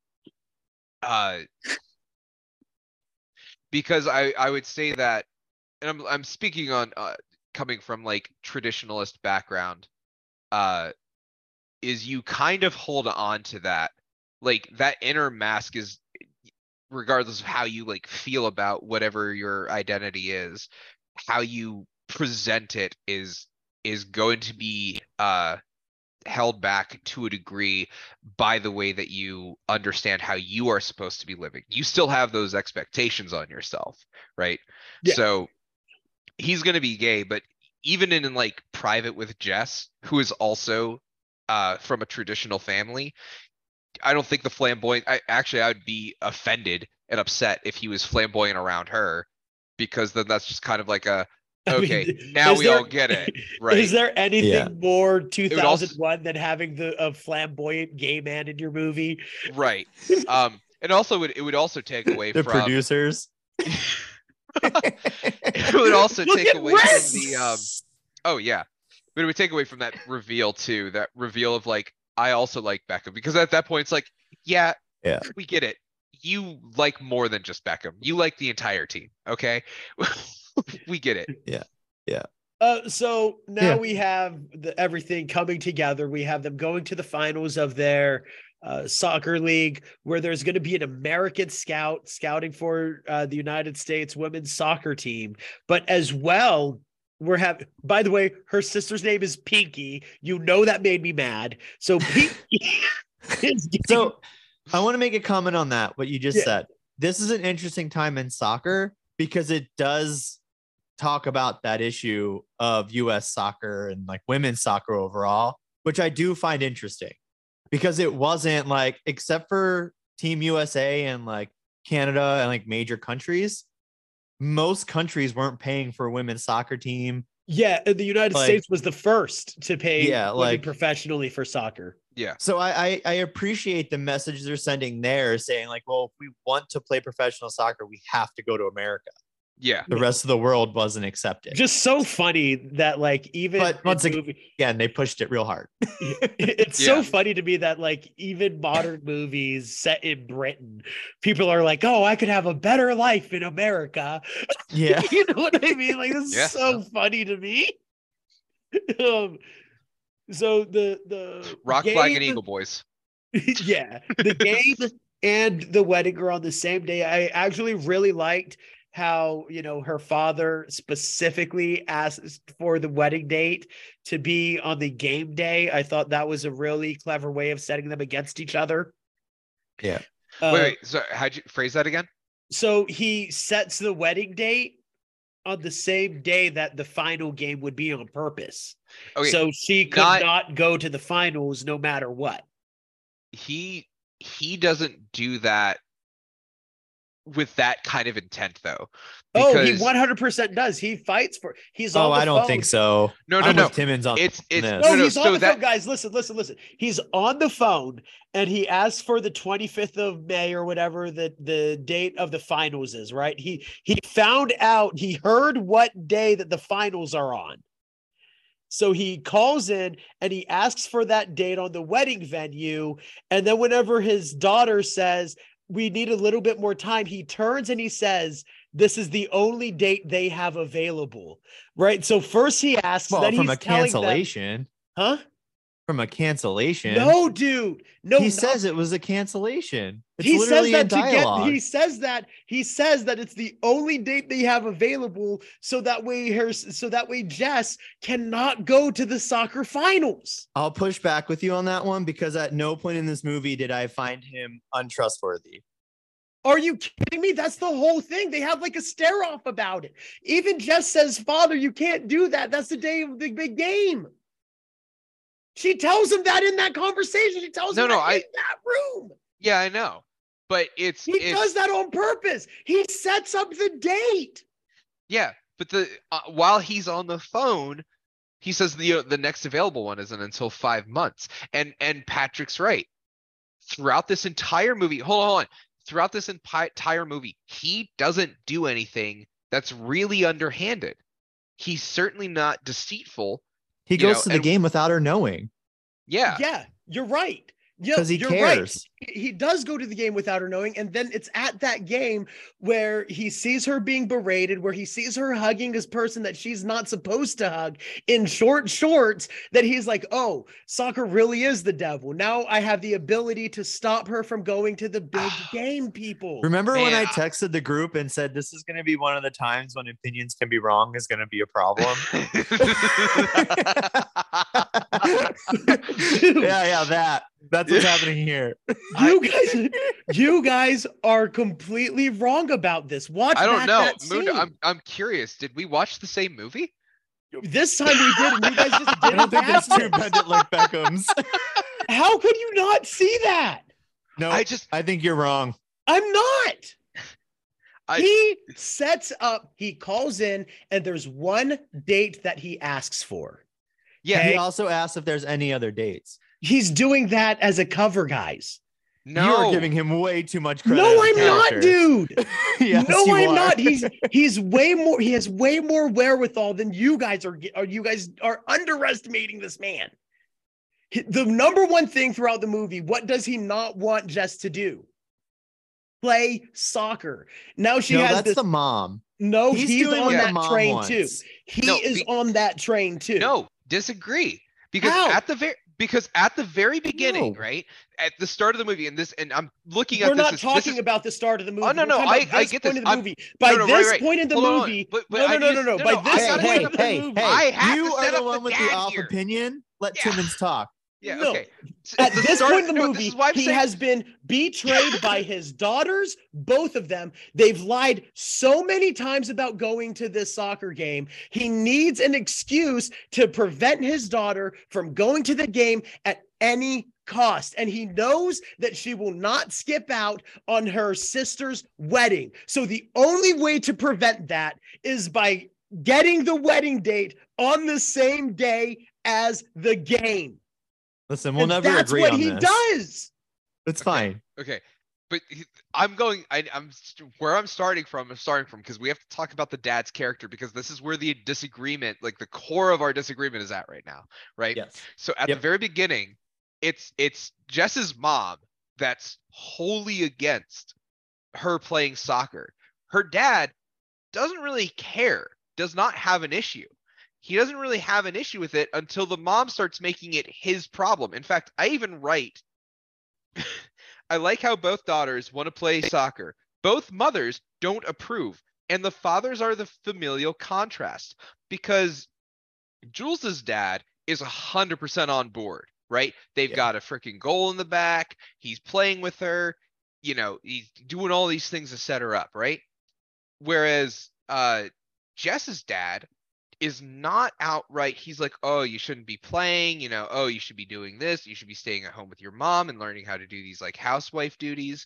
I would say that, and I'm speaking on coming from like traditionalist background, is you kind of hold on to that, like that inner mask is, regardless of how you like feel about whatever your identity is, how you present it is going to be held back to a degree by the way that you understand how you are supposed to be living. You still have those expectations on yourself, right? Yeah. So he's going to be gay, but even in like private with Jess, who is also from a traditional family, I don't think the flamboyant, I would be offended and upset if he was flamboyant around her, because then that's just kind of like a, okay, I mean, now all get it. Right. Is there anything more 2001 than having a flamboyant gay man in your movie? Right. And also it would also take away from the producers. It would also take away from the, but it would take away from that reveal too, that reveal of like, I also like Beckham, because at that point it's like, we get it. You like more than just Beckham. You like the entire team. Okay. We get it. Yeah. Yeah. So now we have everything coming together. We have them going to the finals of their soccer league, where there's going to be an American scout scouting for the United States women's soccer team. But as well, by the way, her sister's name is Pinky. You know, that made me mad. So Pinky is getting... So I want to make a comment on that, what you just said. this is an interesting time in soccer because it does talk about that issue of U.S. soccer and like women's soccer overall, which I do find interesting because it wasn't like, except for Team USA and like Canada and like major countries, most countries weren't paying for a women's soccer team. Yeah, the United States was the first to pay professionally for soccer. Yeah. So I appreciate the message they're sending there saying like, well, if we want to play professional soccer, we have to go to America. Yeah. The rest of the world wasn't accepted. Just so funny that like even again, they pushed it real hard. It's so funny to me that like even modern movies set in Britain, people are like, oh, I could have a better life in America. Yeah. You know what I mean? Like this is so funny to me. So the Rock, game, Flag, and Eagle Boys. Yeah. The game and the wedding are on the same day. I actually really liked how, you know, her father specifically asked for the wedding date to be on the game day. I thought that was a really clever way of setting them against each other. Yeah. Wait, so how'd you phrase that again? So he sets the wedding date on the same day that the final game would be on purpose. Okay, so she could not go to the finals no matter what. He doesn't do that with that kind of intent, though. Oh, he 100% does. He fights for. He's on. Oh, I don't think so. No. Timmons on. No, he's on the phone, guys. Listen. He's on the phone, and he asks for the 25th of May or whatever the date of the finals is. Right. He found out. He heard what day that the finals are on. So he calls in and he asks for that date on the wedding venue, and then whenever his daughter says, we need a little bit more time, he turns and he says, this is the only date they have available. Right. So first he asks, well, then from he's a cancellation. Them, huh? From a cancellation. No, dude. No, he says it was a cancellation. It's he literally says that to dialogue. He says that it's the only date they have available. So that way Jess cannot go to the soccer finals. I'll push back with you on that one because at no point in this movie did I find him untrustworthy. Are you kidding me? That's the whole thing. They have like a stare off about it. Even Jess says, Father, you can't do that. That's the day of the big game. She tells him that in that conversation. She tells him in that room. Yeah, I know. But he does that on purpose. He sets up the date. Yeah, but while he's on the phone, he says the next available one isn't until 5 months. And Patrick's right. Throughout this entire movie, hold on. Throughout this entire movie, he doesn't do anything that's really underhanded. He's certainly not deceitful. He goes to the game without her knowing. Yeah. Yeah, you're right. Because he cares. Right. He does go to the game without her knowing. And then it's at that game where he sees her being berated, where he sees her hugging this person that she's not supposed to hug in short shorts, that he's like, oh, soccer really is the devil. Now I have the ability to stop her from going to the big game, people. Remember when I texted the group and said, this is going to be one of the times when opinions can be wrong is going to be a problem. Yeah, that. That's what's happening here. You guys are completely wrong about this. I don't know. Moon, I'm curious. Did we watch the same movie? This time we did, and you guys just didn't. I don't think there's two Bend It Like Beckhams. How could you not see that? No, I think you're wrong. I'm not. He sets up. He calls in, and there's one date that he asks for. Yeah, okay? He also asks if there's any other dates. He's doing that as a cover, guys. No, you're giving him way too much credit. No, I'm not, dude. Yes, no, I'm not. He's way more. He has way more wherewithal than you guys are. You guys are underestimating this man. The number one thing throughout the movie, what does he not want Jess to do? Play soccer. Now she has the mom. No, he's on that train too. He is on that train too. No, disagree. Because at the very beginning, right at the start of the movie, and I'm looking at this. We're not talking about the start of the movie. Oh no, I get this. By this point in the movie, no. By this point in the movie, you are the one with the off opinion. Let Timmons talk. Yeah, no. Okay. At this point in the movie, he has been betrayed by his daughters, both of them. They've lied so many times about going to this soccer game. He needs an excuse to prevent his daughter from going to the game at any cost, and he knows that she will not skip out on her sister's wedding. So the only way to prevent that is by getting the wedding date on the same day as the game. Listen, we'll never agree on this. That's what he does. It's fine. Okay. But I'm starting from because we have to talk about the dad's character, because this is where the disagreement, like the core of our disagreement, is at right now. Right. Yes. So at the very beginning, it's Jess's mom that's wholly against her playing soccer. Her dad doesn't really care, does not have an issue. He doesn't really have an issue with it until the mom starts making it his problem. In fact, I even write, I like how both daughters want to play soccer. Both mothers don't approve, and the fathers are the familial contrast, because Jules's dad is 100% on board, right? They've got a freaking goal in the back. He's playing with her. You know, he's doing all these things to set her up, right? Whereas Jess's dad is not outright. He's like, oh, you shouldn't be playing, you know, oh, you should be doing this. You should be staying at home with your mom and learning how to do these like housewife duties.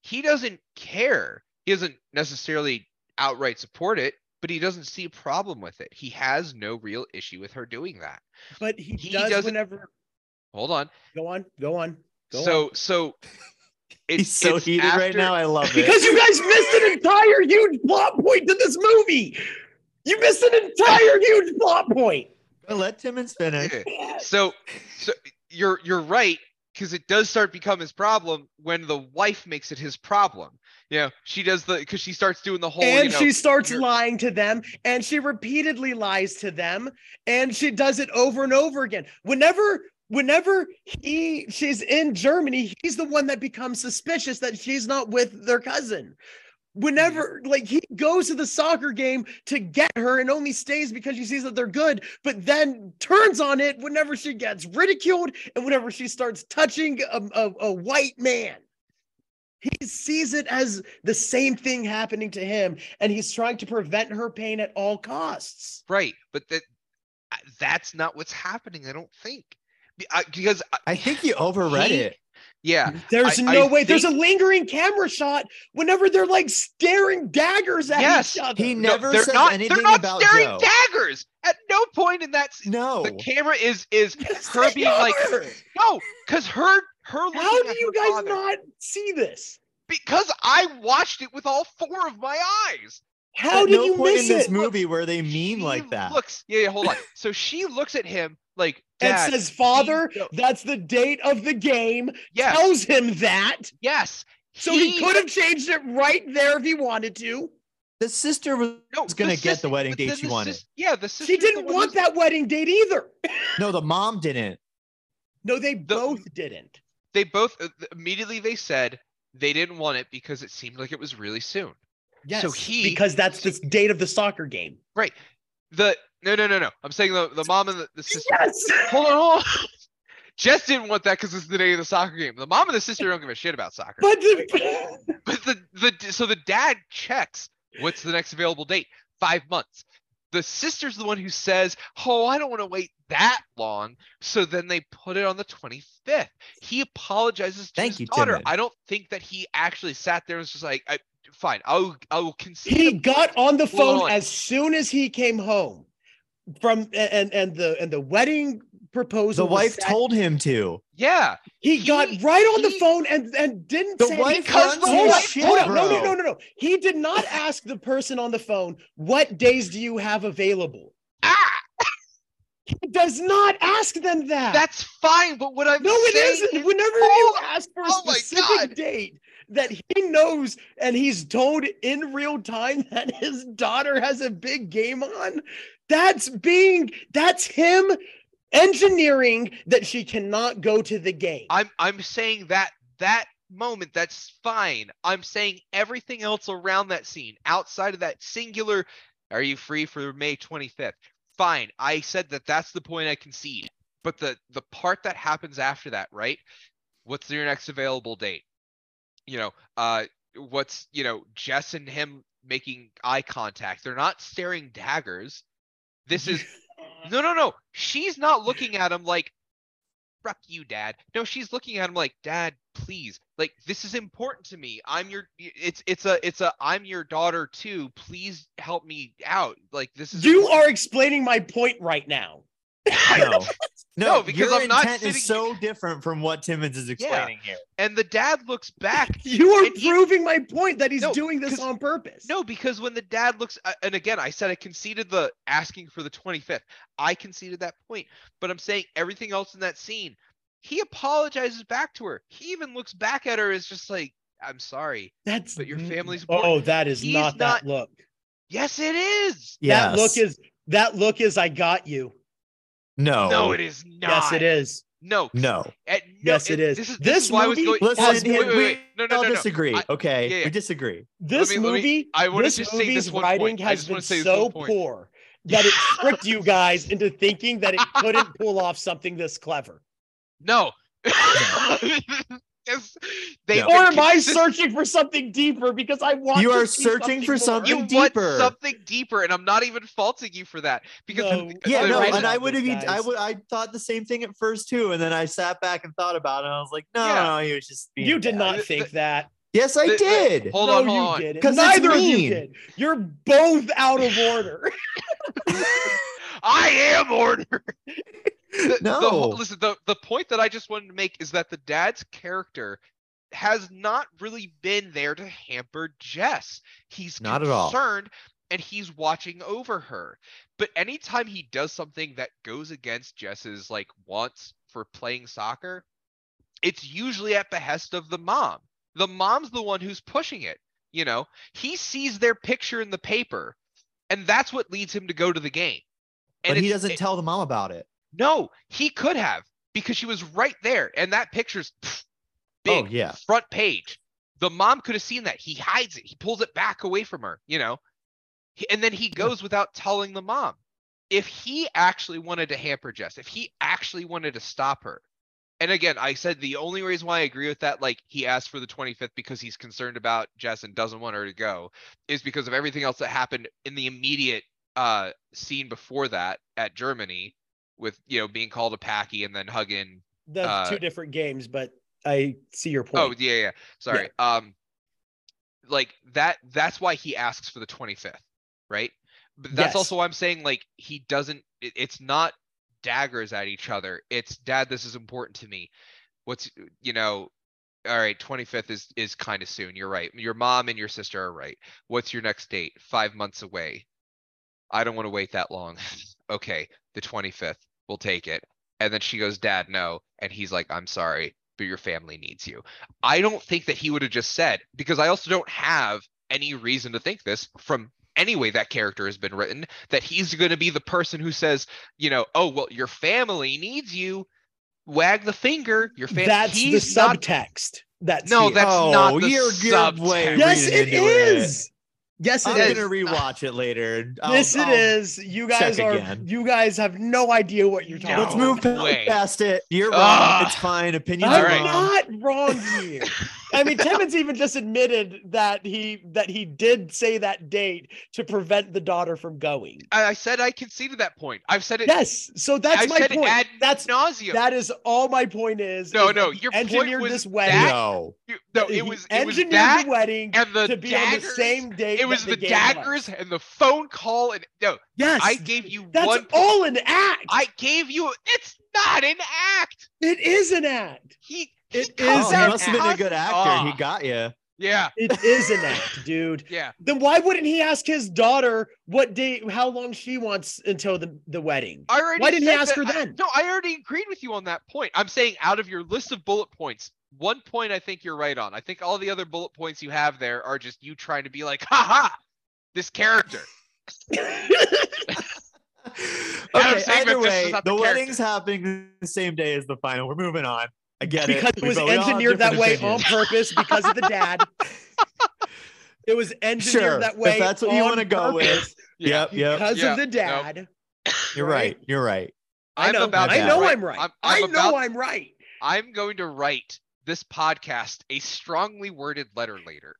He doesn't care. He doesn't necessarily outright support it, but he doesn't see a problem with it. He has no real issue with her doing that. But he doesn't. Hold on. Go on. So. He's so heated right now. I love it. Because you guys missed an entire huge plot point to this movie. You missed an entire huge plot point. Let Timmons finish. So you're right, because it does start become his problem when the wife makes it his problem. You know, she does because she starts doing the whole. And she starts lying to them, and she repeatedly lies to them, and she does it over and over again. Whenever she's in Germany, he's the one that becomes suspicious that she's not with their cousin. Whenever, like, he goes to the soccer game to get her and only stays because she sees that they're good, but then turns on it whenever she gets ridiculed and whenever she starts touching a white man. He sees it as the same thing happening to him, and he's trying to prevent her pain at all costs. Right, but that's not what's happening, I don't think. Because I think you overread it. Yeah, there's no way. There's a lingering camera shot whenever they're like staring daggers at each other. He never says anything about Joe. They're not staring daggers at no point in that. No, the camera is her being like, no, because her. How do you guys not see this? Because I watched it with all four of my eyes. How did you miss it? In this movie where they mean like that. Yeah, hold on. So she looks at him like. And says, father, that's the date of the game. Yes. Tells him that. Yes. So he could have changed it right there if he wanted to. The sister was going to get the wedding date she wanted. The sister. She didn't want that wedding date either. No, the mom didn't. No, both didn't. They both immediately they said they didn't want it because it seemed like it was really soon. Yes, so because that's the date of the soccer game. Right. No. I'm saying the mom and the sister. Yes. Hold on. Jess didn't want that because it's the day of the soccer game. The mom and the sister don't give a shit about soccer. But the dad checks, what's the next available date? 5 months. The sister's the one who says, oh, I don't want to wait that long. So then they put it on the 25th. He apologizes to his daughter. Timid. I don't think that he actually sat there and was just like, fine, I will consider. He got on the phone as soon as he came home from and the wedding proposal. The wife told him to. Yeah, he got right on the phone and didn't say anything. No. He did not ask the person on the phone, what days do you have available? He does not ask them that. That's fine, but what I'm saying it isn't. Whenever you ask for a specific date that he knows and he's told in real time that his daughter has a big game on, that's him engineering that she cannot go to the game. I'm saying that moment, that's fine. I'm saying everything else around that scene, outside of that singular, are you free for May 25th? Fine. I said that's the point I concede. But the part that happens after that, right? What's your next available date? You know, what's, you know, Jess and him making eye contact. They're not staring daggers. This is no. She's not looking at him like, fuck you, Dad. No, she's looking at him like, Dad, please. Like, this is important to me. I'm your daughter too. Please help me out. Like, this is You are explaining my point right now. No, because your intent is so different from what Timmons is explaining here. And the dad looks back. You are proving my point that he's doing this on purpose. No, because when the dad looks, and again, I said I conceded the asking for the 25th. I conceded that point, but I'm saying everything else in that scene, he apologizes back to her. He even looks back at her as just like, I'm sorry, but your family's born. Oh, that is not that look. Yes, it is. Yes. That look is I got you. No, it is not. Yes, it is. No. Yes, it is. This movie. Listen, we disagree. Okay, yeah. We disagree. This movie's writing has been so poor that it tricked you guys into thinking that it couldn't pull off something this clever. No. Am I searching for something deeper? Because I want you are searching for something deeper. You want something deeper, and I'm not even faulting you for that. Because I thought the same thing at first too, and then I sat back and thought about it. And I was like, no, he was just. You did not think that. Yes, I did. Hold on. You didn't. Neither of you did. You're both out of order. I am ordered. The point that I just wanted to make is that the dad's character has not really been there to hamper Jess. He's not concerned at all, and he's watching over her. But anytime he does something that goes against Jess's like wants for playing soccer, it's usually at behest of the mom. The mom's the one who's pushing it. You know, he sees their picture in the paper, and that's what leads him to go to the game. And but he doesn't tell the mom about it. No, he could have, because she was right there. And that picture's big, front page. The mom could have seen that. He hides it. He pulls it back away from her, you know. And then he goes without telling the mom. If he actually wanted to hamper Jess, if he actually wanted to stop her. And again, I said the only reason why I agree with that, like he asked for the 25th because he's concerned about Jess and doesn't want her to go, is because of everything else that happened in the immediate scene before that at Germany. With, you know, being called a packy and then hugging. That's two different games, but I see your point. Oh, yeah. Sorry. Yeah. Like that's why he asks for the 25th, right? But that's also why I'm saying, like, he doesn't, it's not daggers at each other. It's, Dad, this is important to me. What's, you know, all right, 25th is kind of soon. You're right. Your mom and your sister are right. What's your next date? 5 months away. I don't want to wait that long. Okay, the 25th. We'll take it. And then she goes, Dad, no. And he's like, I'm sorry, but your family needs you. I don't think that he would have just said, because I also don't have any reason to think this from any way that character has been written, that he's going to be the person who says, you know, oh, well, your family needs you. Wag the finger. Your family. That's the subtext. Not the subtext. Yes, it is. Yes, I'm gonna rewatch it later. Yes, it is. You guys are. Again. You guys have no idea what you're talking about. Let's move past it. You're wrong. It's fine. Opinions are wrong. I'm not wrong here. I mean, Timmons even just admitted that he did say that date to prevent the daughter from going. I said I conceded that point. I've said it. Yes, so that's my point. That's nauseum. That is all my point is. No, your engineered point was this wedding. It was the wedding and the to be daggers, on the same date. It was the daggers and the phone call and I gave you that's one. That's all an act. I gave you. It's not an act. It is an act. He must have been a good actor. He got you. Yeah. It is an act, dude. Yeah. Then why wouldn't he ask his daughter what day, how long she wants until the wedding? Why didn't he ask her then? No, I already agreed with you on that point. I'm saying out of your list of bullet points, one point I think you're right on. I think all the other bullet points you have there are just you trying to be like, ha, this character. Okay, either way, the wedding's happening the same day as the final. We're moving on. I get it. Because it was engineered that way on purpose because of the dad. It was engineered that way. If that's what you want to go with. Yep. Because of the dad. Nope. You're right. I know I'm right. I'm going to write this podcast a strongly worded letter later.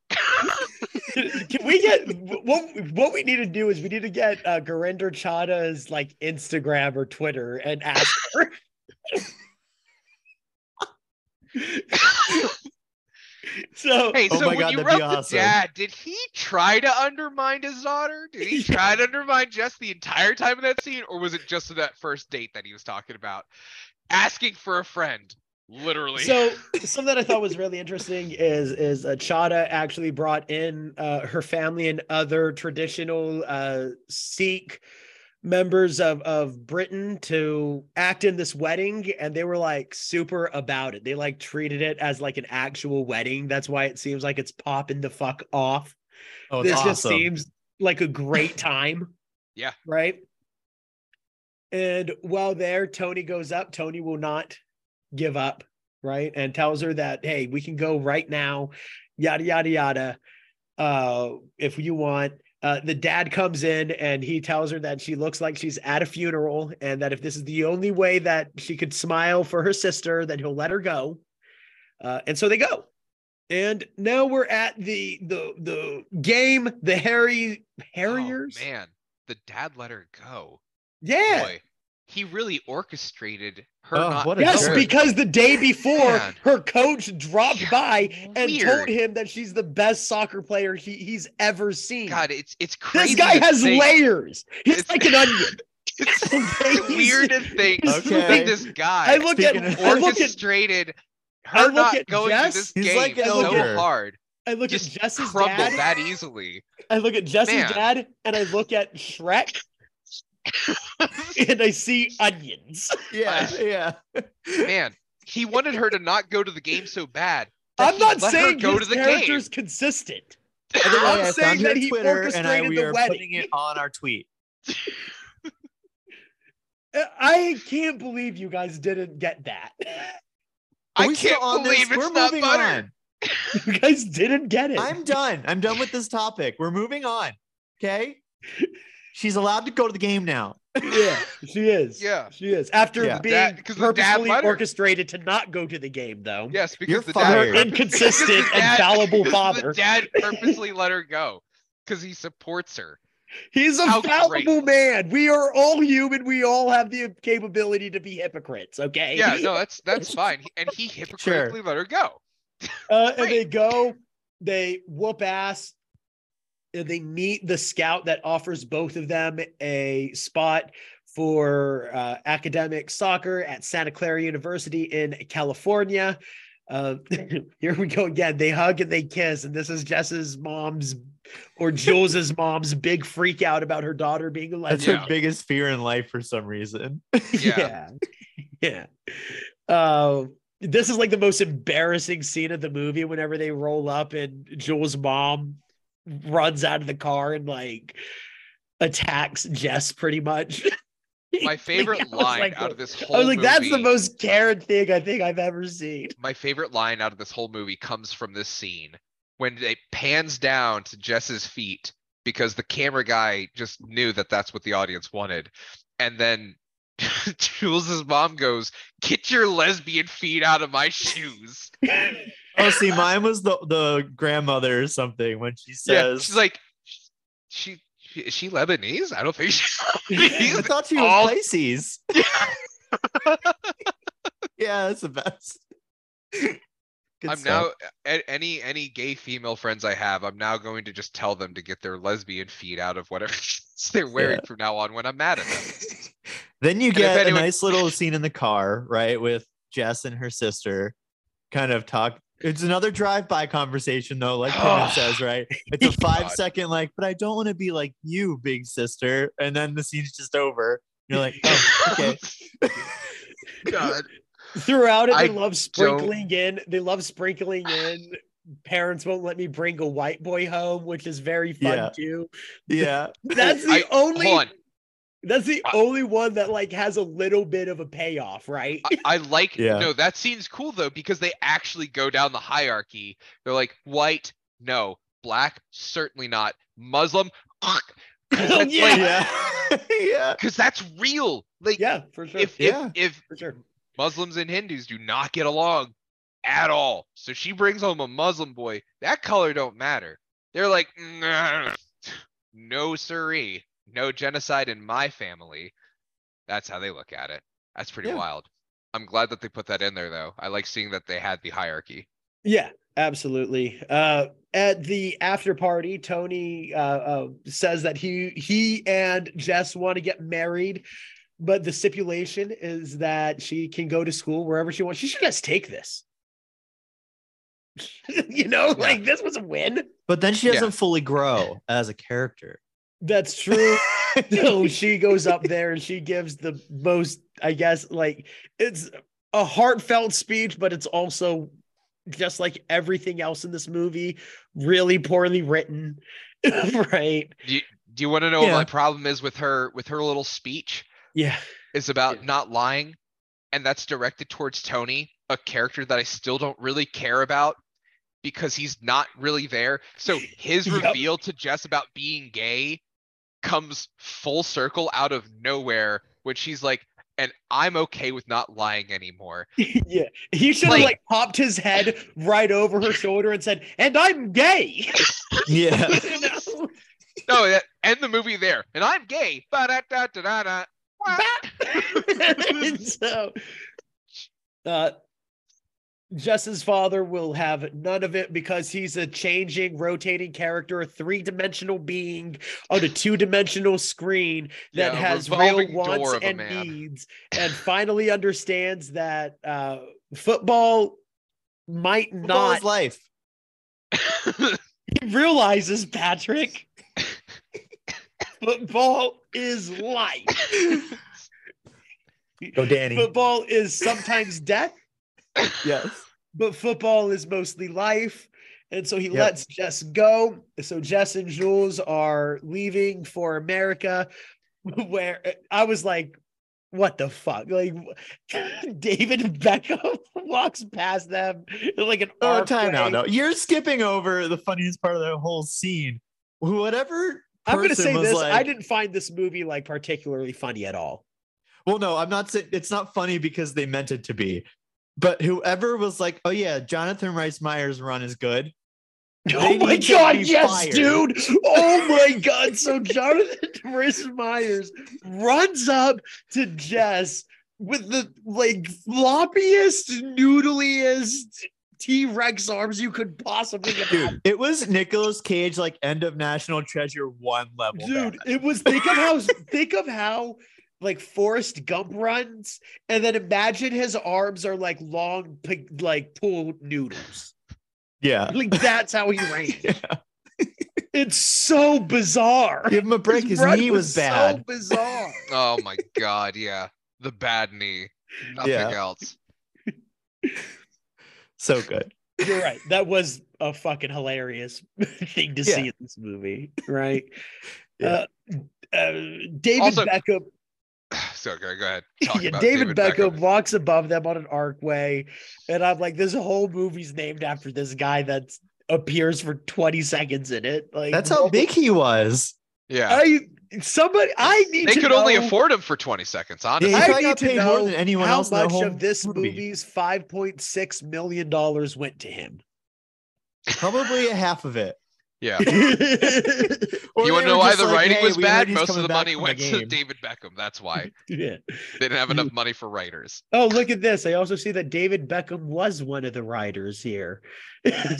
Can we get what we need to do is we need to get Gurinder Chadha's like Instagram or Twitter and ask her. So, when you wrote the dad, did he try to undermine his daughter? Did he try to undermine Jess the entire time of that scene, or was it just that first date that he was talking about? Asking for a friend. Literally. So something that I thought was really interesting is Chadha actually brought in her family and other traditional Sikh members of Britain to act in this wedding, and they were like super about it. They like treated it as like an actual wedding. That's why it seems like it's popping the fuck off. Oh, this awesome. Just seems like a great time. Yeah. Right. And while there, Tony goes up. Tony will not give up, right? And tells her that, hey, we can go right now, yada, yada, yada, if you want. The dad comes in and he tells her that she looks like she's at a funeral and that if this is the only way that she could smile for her sister, then he'll let her go. And so they go. And now we're at the game, the Harriers. Oh, man, the dad let her go. Yeah. Boy. He really orchestrated her. Because the day before, her coach dropped by and told him that she's the best soccer player he's ever seen. God, it's crazy. This guy has layers. He's like an onion. It's weird to think. Okay. This guy. I look at Jess, going to this game so hard. I look just at Jess's dad that easily. I look at Jess's dad and I look at Shrek. And I see onions. Yeah. Man, he wanted her to not go to the game so bad. I'm not saying his character's consistent. I'm saying that he orchestrated the wedding. Putting it on our tweet. I can't believe you guys didn't get that. I can't believe it's not butter. You guys didn't get it. I'm done. I'm done with this topic. We're moving on. Okay. She's allowed to go to the game now. Yeah, she is. Yeah, she is. After being purposely orchestrated to not go to the game, though. Yes, because the dad, inconsistent and fallible father. The dad purposely let her go because he supports her. He's a fallible man. We are all human. We all have the capability to be hypocrites. Okay. Yeah, no, that's fine. And he hypocritically let her go. And they go. They whoop ass. They meet the scout that offers both of them a spot for academic soccer at Santa Clara University in California. Here we go again. They hug and they kiss. And this is Jess's mom's or Jules's mom's big freak out about her daughter being a lesbian. That's her biggest fear in life for some reason. Yeah. This is like the most embarrassing scene of the movie whenever they roll up and Jules's mom runs out of the car and like attacks Jess pretty much. My favorite line out of this whole movie. That's the most Karen thing I think I've ever seen. My favorite line out of this whole movie comes from this scene when it pans down to Jess's feet because the camera guy just knew that that's what the audience wanted. And then Jules's mom goes, "Get your lesbian feet out of my shoes." Oh, see, mine was the grandmother or something when she says, she's like, is she Lebanese? I don't think she's Lebanese. I thought she was Pisces. Yeah. Yeah, that's the best. Now any gay female friends I have, I'm now going to just tell them to get their lesbian feet out of whatever they're wearing from now on when I'm mad at them. Then you get a nice little scene in the car, right, with Jess and her sister kind of talk. It's another drive-by conversation, though, like Karen says, right? It's a 5-second, like, but I don't want to be like you, big sister. And then the scene's just over. You're like, oh, okay. God. Throughout it, they love sprinkling in "parents won't let me bring a white boy home," which is very fun too. Yeah. That's the only one that like has a little bit of a payoff, right? No, that scene's cool though, because they actually go down the hierarchy. They're like, white, no, black, certainly not, Muslim. Because that's real. Like, yeah, for sure. If Muslims and Hindus do not get along at all, so she brings home a Muslim boy, that color don't matter. They're like, no siree, no genocide in my family. That's how they look at it. That's pretty wild. I'm glad that they put that in there, though. I like seeing that they had the hierarchy. Yeah, absolutely. At the after party, Tony says that he and Jess want to get married, but the stipulation is that she can go to school wherever she wants. She should just take this. Like, this was a win. But then she doesn't fully grow as a character. That's true. No, she goes up there and she gives the most, I guess, like, it's a heartfelt speech, but it's also just like everything else in this movie, really poorly written. Right. Do you want to know what my problem is with her little speech? Yeah. It's about not lying. And that's directed towards Tony, a character that I still don't really care about because he's not really there. So his reveal to Jess about being gay comes full circle out of nowhere when she's like, and I'm okay with not lying anymore. Yeah. He should have like popped his head right over her shoulder and said, and I'm gay. Yeah. No, end the movie there. And I'm gay. Ba-da-da-da-da-da. So Jess's father will have none of it because he's a changing, rotating character, a three-dimensional being on a two-dimensional screen that has real wants and needs, and finally understands that football might not. Football is life. He realizes, Patrick, football is life. Go Danny. Football is sometimes death. Yes. But football is mostly life. And so he lets Jess go. So Jess and Jules are leaving for America, where I was like, what the fuck? Like, David Beckham walks past them like an timeout. No, you're skipping over the funniest part of the whole scene. Whatever. I'm going to say this. Like, I didn't find this movie like particularly funny at all. Well, no, I'm not saying it's not funny because they meant it to be. But whoever was like, oh yeah, Jonathan Rhys Meyers' run is good. Oh my God, yes, fired. Dude. Oh my God. So Jonathan Rhys Meyers runs up to Jess with the like floppiest, noodliest T-Rex arms you could possibly get. Dude, it was Nicolas Cage, like end of National Treasure 1 level. Dude, it was think of how like Forrest Gump runs, and then imagine his arms are like long, like pool noodles. Yeah, like that's how he ran. Yeah. It's so bizarre. Give him a break. His knee was bad. So bizarre. Oh my God, yeah, the bad knee. Nothing else. So good. You're right. That was a fucking hilarious thing to see in this movie, right? Yeah. David Beckham. So good. Go ahead. David Beckham walks above them on an archway, and I'm like, this whole movie's named after this guy that appears for 20 seconds in it. Like, that's how big he was. Yeah. They could only afford him for 20 seconds. Honestly, I need to know more than anyone else. How much of this movie's $5.6 million went to him? Probably a half of it. Yeah. You want to know why the writing was bad? Most of the money went to David Beckham. That's why. Yeah. They didn't have enough money for writers. Oh, look at this. I also see that David Beckham was one of the writers here. How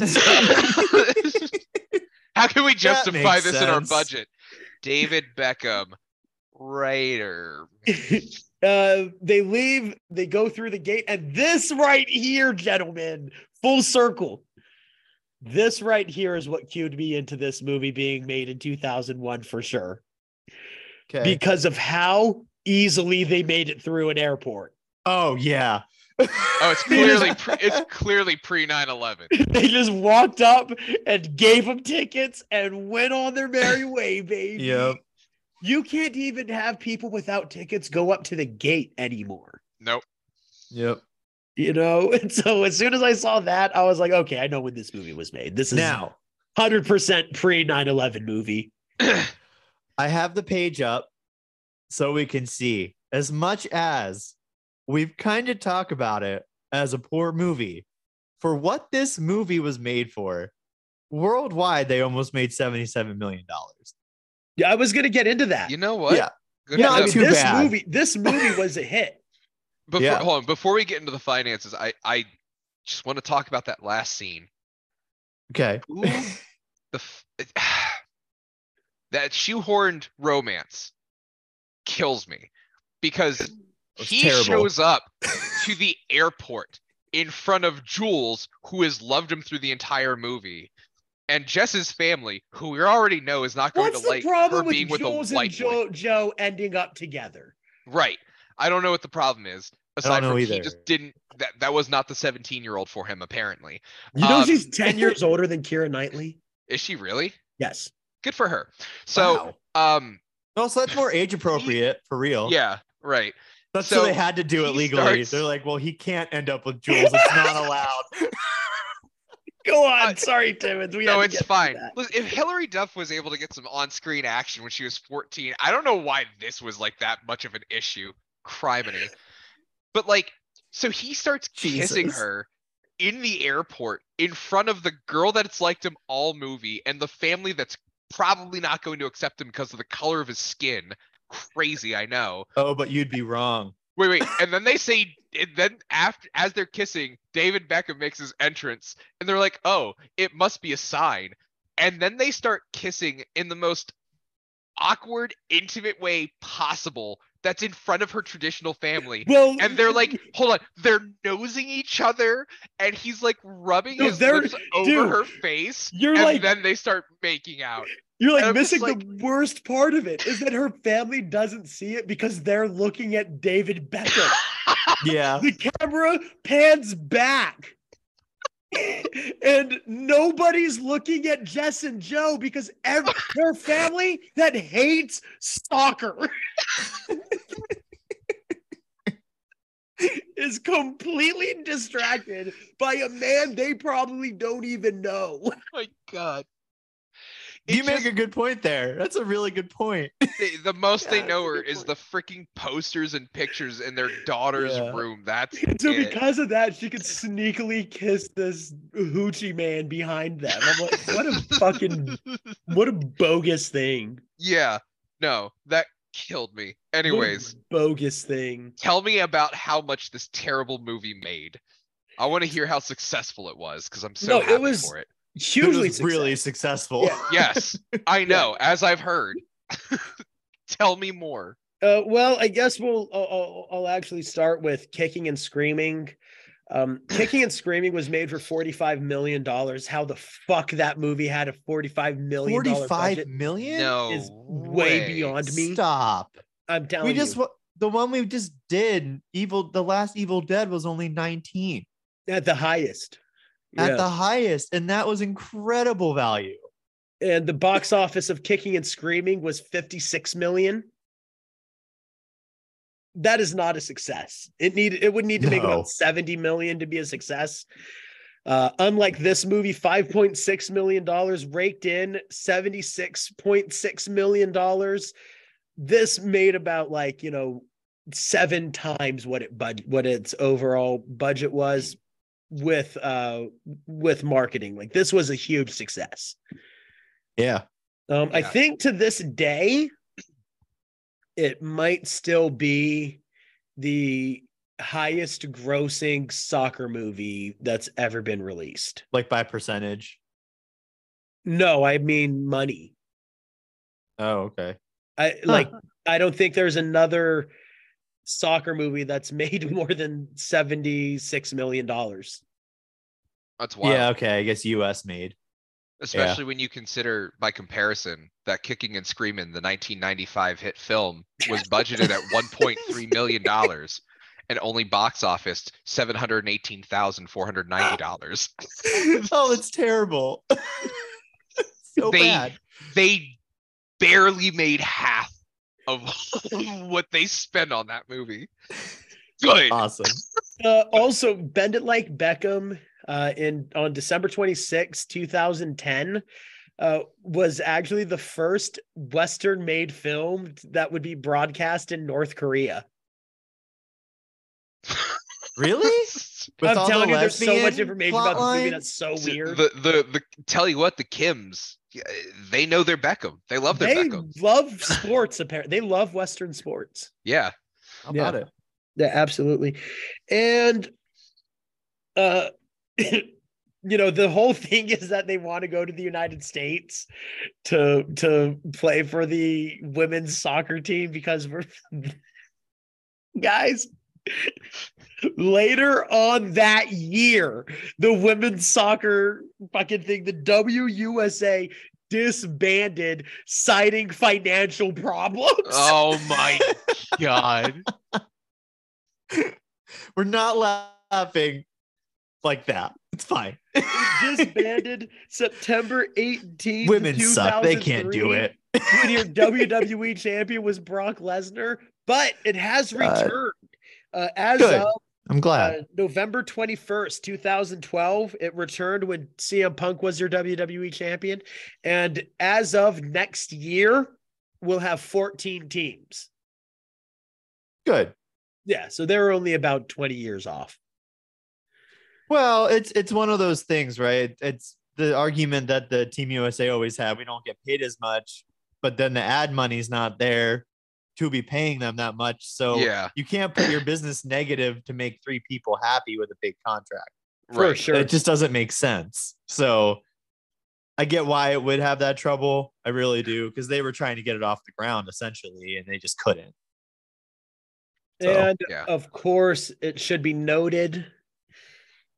can we justify this in our budget? David Beckham, writer. They leave. They go through the gate. And this right here, gentlemen, full circle. This right here is what cued me into this movie being made in 2001 for sure. Okay. Because of how easily they made it through an airport. Oh yeah. Oh, it's clearly pre 9/11. They just walked up and gave them tickets and went on their merry way, baby. Yep. You can't even have people without tickets go up to the gate anymore. Nope. Yep. You know, and so as soon as I saw that, I was like, okay, I know when this movie was made. This is now 100% pre 9/11 movie. I have the page up so we can see. as much as we've kind of talked about it as a poor movie, for what this movie was made for, worldwide, they almost made $77 million. Yeah, I was going to get into that. You know what? Yeah. This movie was a hit. Hold on, before we get into the finances, I just want to talk about that last scene. Okay. Ooh, that shoehorned romance kills me because he shows up to the airport in front of Jules, who has loved him through the entire movie, and Jess's family, who we already know is not going to like her being with a white boy. What's the problem with Jules and Joe ending up together? Right. I don't know what the problem is. Aside from either. He just didn't. That was not the 17-year-old for him, apparently. You know she's 10 years older than Keira Knightley? Is she really? Yes. Good for her. So, wow. Also, that's more age appropriate for real. Yeah, right. That's so they had to do it legally. They're like, well, he can't end up with Jules. It's not allowed. Go on. Sorry, Timmons. No, it's fine. Listen, if Hilary Duff was able to get some on-screen action when she was 14, I don't know why this was like that much of an issue. Criminy. But like, so he starts kissing her in the airport in front of the girl that's liked him all movie and the family that's probably not going to accept him because of the color of his skin. Crazy, I know. Oh, but you'd be wrong. Wait. And then they say, and then after, as they're kissing, David Beckham makes his entrance and they're like, oh, it must be a sign. And then they start kissing in the most awkward, intimate way possible. That's in front of her traditional family. Well, and they're like, hold on, they're nosing each other, and he's like rubbing his lips over her face, and like, then they start making out. You're like missing the worst part of it, is that her family doesn't see it because they're looking at David Beckham. Yeah. The camera pans back. And nobody's looking at Jess and Joe because their family that hates soccer is completely distracted by a man they probably don't even know. Oh my God. You make a good point there. That's a really good point. The most they know her is the freaking posters and pictures in their daughter's room. Because of that, she could sneakily kiss this hoochie man behind them. I'm like, what a bogus thing. Yeah, no, that killed me. Anyways. Bogus thing. Tell me about how much this terrible movie made. I want to hear how successful it was because I'm so happy for it. Hugely really successful. Yeah. Yes, I know, as I've heard. Tell me more. Well, I guess I'll actually start with Kicking and Screaming. Kicking and Screaming was made for $45 million. How the fuck that movie had a $45 million budget? $45 million? No is way beyond me. Stop. I'm telling you. The one we just did, the last Evil Dead was only 19. At the highest. At the highest, and that was incredible value. And the box office of Kicking and Screaming was 56 million. That is not a success. It would need to make about 70 million to be a success. Unlike this movie, $5.6 million raked in, $76.6 million. This made about seven times what its overall budget was. With marketing, like this was a huge success. Yeah. I think to this day, it might still be the highest grossing soccer movie that's ever been released. Like by percentage? No, I mean money. Oh, okay. I don't think there's another soccer movie that's made more than $76 million. That's wild. Yeah, okay. I guess US made, especially when you consider, by comparison, that Kicking and Screaming, the 1995 hit film, was budgeted at $1.3 million and only box office $718,490. Oh, it's terrible. So bad. They barely made half of what they spend on that movie. Good. Awesome. Also, Bend It Like Beckham on December 26, 2010 was actually the first Western-made film that would be broadcast in North Korea. Really? I'm telling you, there's so much information about this movie that's so weird. The tell you what, the Kims, they know their Beckham. They love their Beckham. They love sports, apparently. They love Western sports. Yeah. How about it? Yeah, absolutely. And you know, the whole thing is that they want to go to the United States to play for the women's soccer team because we're guys. Later on that year, the women's soccer fucking thing, the WUSA disbanded, citing financial problems. Oh my God. We're not laughing like that. It's fine. It disbanded September 18th. Women suck. They can't do it. When your WWE champion was Brock Lesnar, but it has returned. As good. Of I'm glad. November 21st, 2012, it returned when CM Punk was your WWE champion. And as of next year, we'll have 14 teams. Good. Yeah, so they're only about 20 years off. Well, it's one of those things, right? It's the argument that the Team USA always had. We don't get paid as much, but then the ad money's not there to be paying them that much. So yeah, you can't put your business negative to make three people happy with a big contract. Right. For sure. It just doesn't make sense. So I get why it would have that trouble. I really do. Because they were trying to get it off the ground essentially, and they just couldn't. So, and yeah, of course, it should be noted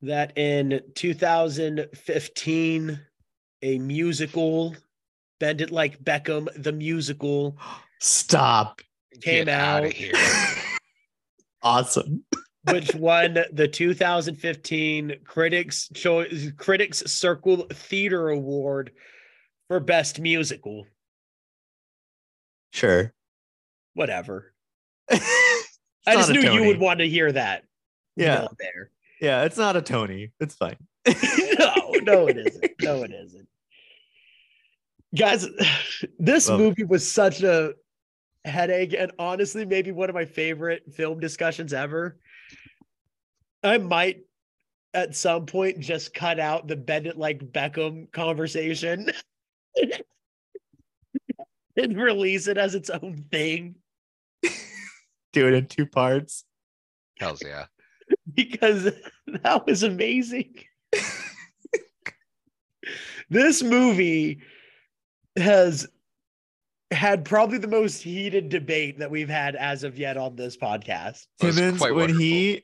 that in 2015, a musical, Bend It Like Beckham, the musical, came out. Awesome. Which won the 2015 Critics Circle Theater Award for Best Musical. Sure. Whatever. I just knew you would want to hear that. Yeah. There. Yeah, it's not a Tony. It's fine. No, it isn't. No, it isn't. Guys, this movie was such a headache, and honestly, maybe one of my favorite film discussions ever. I might at some point just cut out the Bend It Like Beckham conversation and release it as its own thing. Do it in two parts. Hells yeah. Because that was amazing. This movie has had probably the most heated debate that we've had as of yet on this podcast. Timmons, when he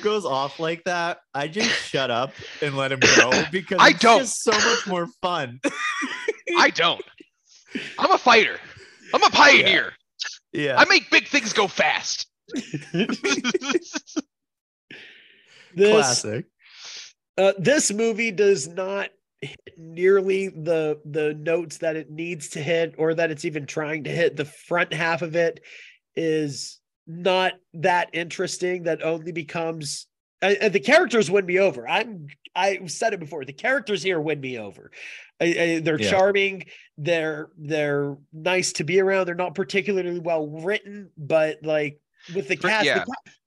goes off like that, I just shut up and let him go, because it's just so much more fun. I don't. I'm a fighter. I'm a pioneer. Yeah. I make big things go fast. Classic. This movie does not hit nearly the notes that it needs to hit, or that it's even trying to hit. The front half of it is not that interesting. That only becomes the characters win me over. I've said it before. The characters here win me over. They're charming. They're nice to be around. They're not particularly well written, but like with the cast. Yeah.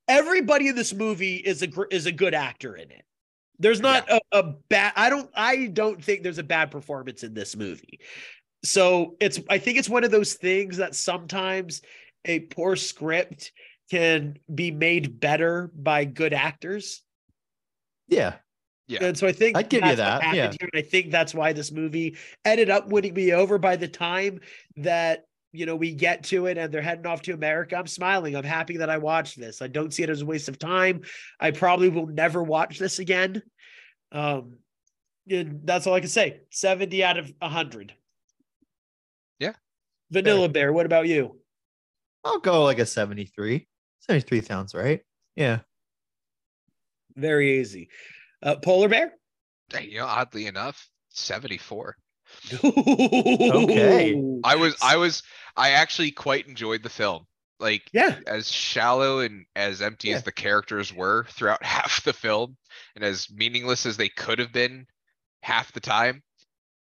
Everybody in this movie is a good actor in it. There's not a bad. I don't think there's a bad performance in this movie. So I think it's one of those things that sometimes a poor script can be made better by good actors. Yeah. Yeah. And so I think I'd give you that. Yeah. And I think that's why this movie ended up winning me over. By the time that, you know, we get to it and they're heading off to America, I'm smiling. I'm happy that I watched this. I don't see it as a waste of time. I probably will never watch this again. And that's all I can say. 70 out of 100. Yeah. Vanilla Bear, what about you? I'll go like a 73. 73 sounds right. Yeah. Very easy. Polar Bear? You know, oddly enough, 74. Okay. I actually quite enjoyed the film. Like, as shallow and as empty as the characters were throughout half the film, and as meaningless as they could have been half the time,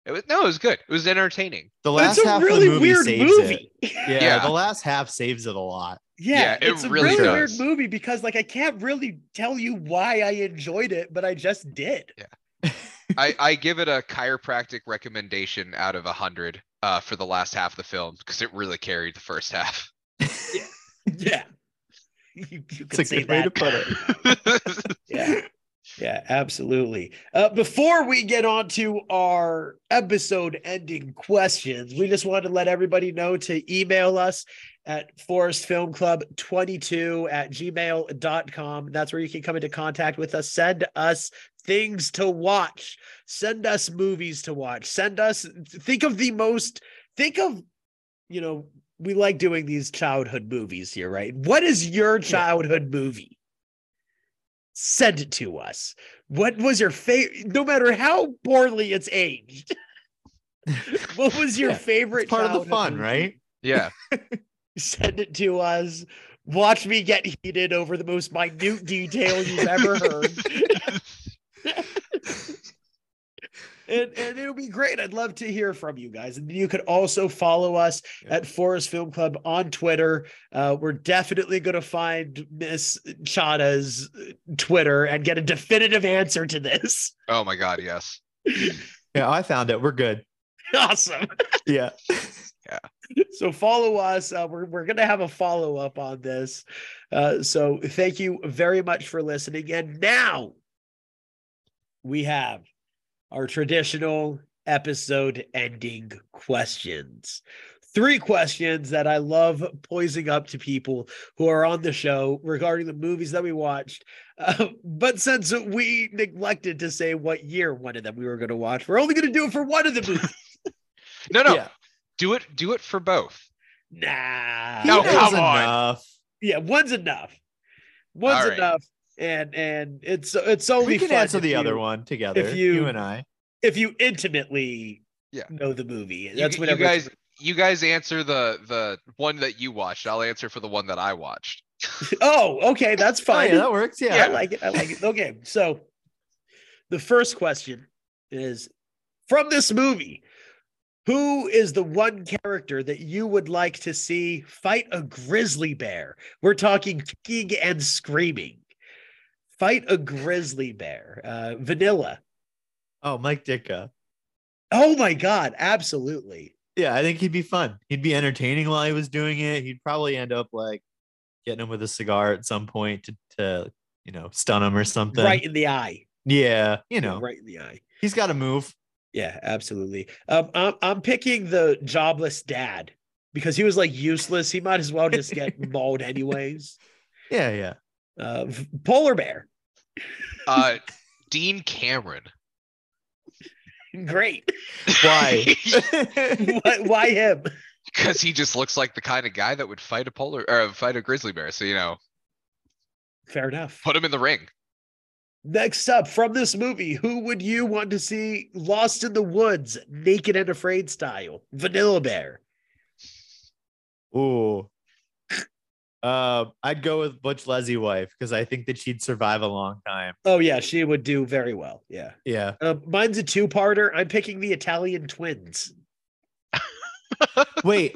It was good. It was entertaining. The last half really of the movie saves movie. It. Yeah, the last half saves it a lot. Yeah, it's a really weird movie because, like, I can't really tell you why I enjoyed it, but I just did. Yeah, I give it a chiropractic recommendation out of 100 for the last half of the film because it really carried the first half. Yeah, you could say that. It's a good way to put it. Yeah, absolutely. Before we get on to our episode ending questions, we just wanted to let everybody know to email us at ForestFilmClub22@gmail.com. That's where you can come into contact with us. Send us things to watch. Send us movies to watch. Send us, we like doing these childhood movies here, right? What is your childhood movie? Send it to us. What was your favorite, no matter how poorly it's aged? What was your favorite? It's part of the fun, movie? Right? Yeah. Send it to us. Watch me get heated over the most minute detail you've ever heard. And it'll be great. I'd love to hear from you guys. And you could also follow us at Forest Film Club on Twitter. We're definitely going to find Miss Chadha's Twitter and get a definitive answer to this. Oh my God. Yes. Yeah. I found it. We're good. Awesome. Yeah. Yeah. So follow us. We're going to have a follow-up on this. So thank you very much for listening. And now we have our traditional episode ending questions. 3 questions that I love posing up to people who are on the show regarding the movies that we watched. But since we neglected to say what year one of them we were going to watch, we're only going to do it for one of the movies. No. Yeah. Do it for both. Nah. No, come on. Enough. Yeah, one's enough. One's right. Enough. And it's only we can answer the other one together. If you and I, if you intimately know the movie, that's what you guys answer the one that you watched. I'll answer for the one that I watched. Oh, okay, that's fine. Yeah, that works. Yeah, I like it. Okay, so the first question is from this movie: who is the one character that you would like to see fight a grizzly bear? We're talking Kicking and Screaming. Fight a grizzly bear. Vanilla. Oh, Mike Ditka. Oh my God. Absolutely. Yeah. I think he'd be fun. He'd be entertaining while he was doing it. He'd probably end up like getting him with a cigar at some point to stun him or something. Right in the eye. Yeah. Right in the eye. He's got to move. Yeah, absolutely. I'm picking the jobless dad because he was like useless. He might as well just get mauled anyways. Yeah. Yeah. Polar Bear. Dean Cameron. Great. Why? Why him? Because he just looks like the kind of guy that would fight a grizzly bear. So fair enough. Put him in the ring. Next up from this movie, who would you want to see lost in the woods, naked and afraid style? Vanilla Bear. Ooh. I'd go with Butch Leslie wife because I think that she'd survive a long time. Oh yeah, she would do very well. Yeah, yeah. Mine's a 2-parter. I'm picking the Italian twins. Wait,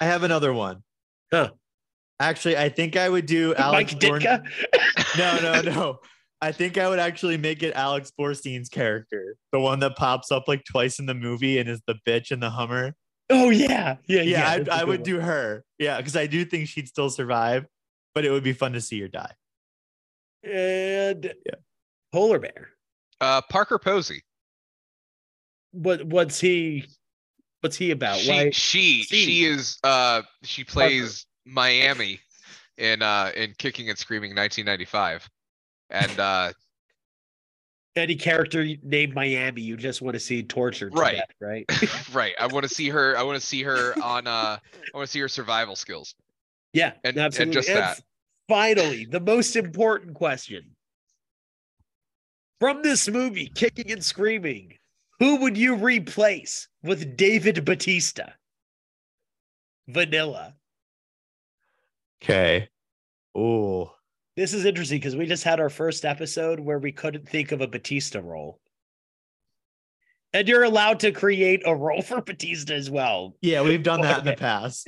I have another one. Huh? Actually, I think I would do Alex Mike Ditka. No. I think I would actually make it Alex Borstein's character, the one that pops up like twice in the movie and is the bitch in the Hummer. Oh, yeah. I would do her. Yeah, because I do think she'd still survive, but it would be fun to see her die. And Polar Bear. Parker Posey. What's he about? She plays Parker. Miami in Kicking and Screaming 1995. And any character named Miami you just want to see tortured to death, right? Right. I want to see her on I want to see her survival skills. Yeah, and absolutely. And that. Finally, the most important question. From this movie, Kicking and Screaming, who would you replace with David Bautista? Vanilla. Okay. Ooh. This is interesting because we just had our first episode where we couldn't think of a Batista role. And you're allowed to create a role for Batista as well. Yeah, we've done that in the past.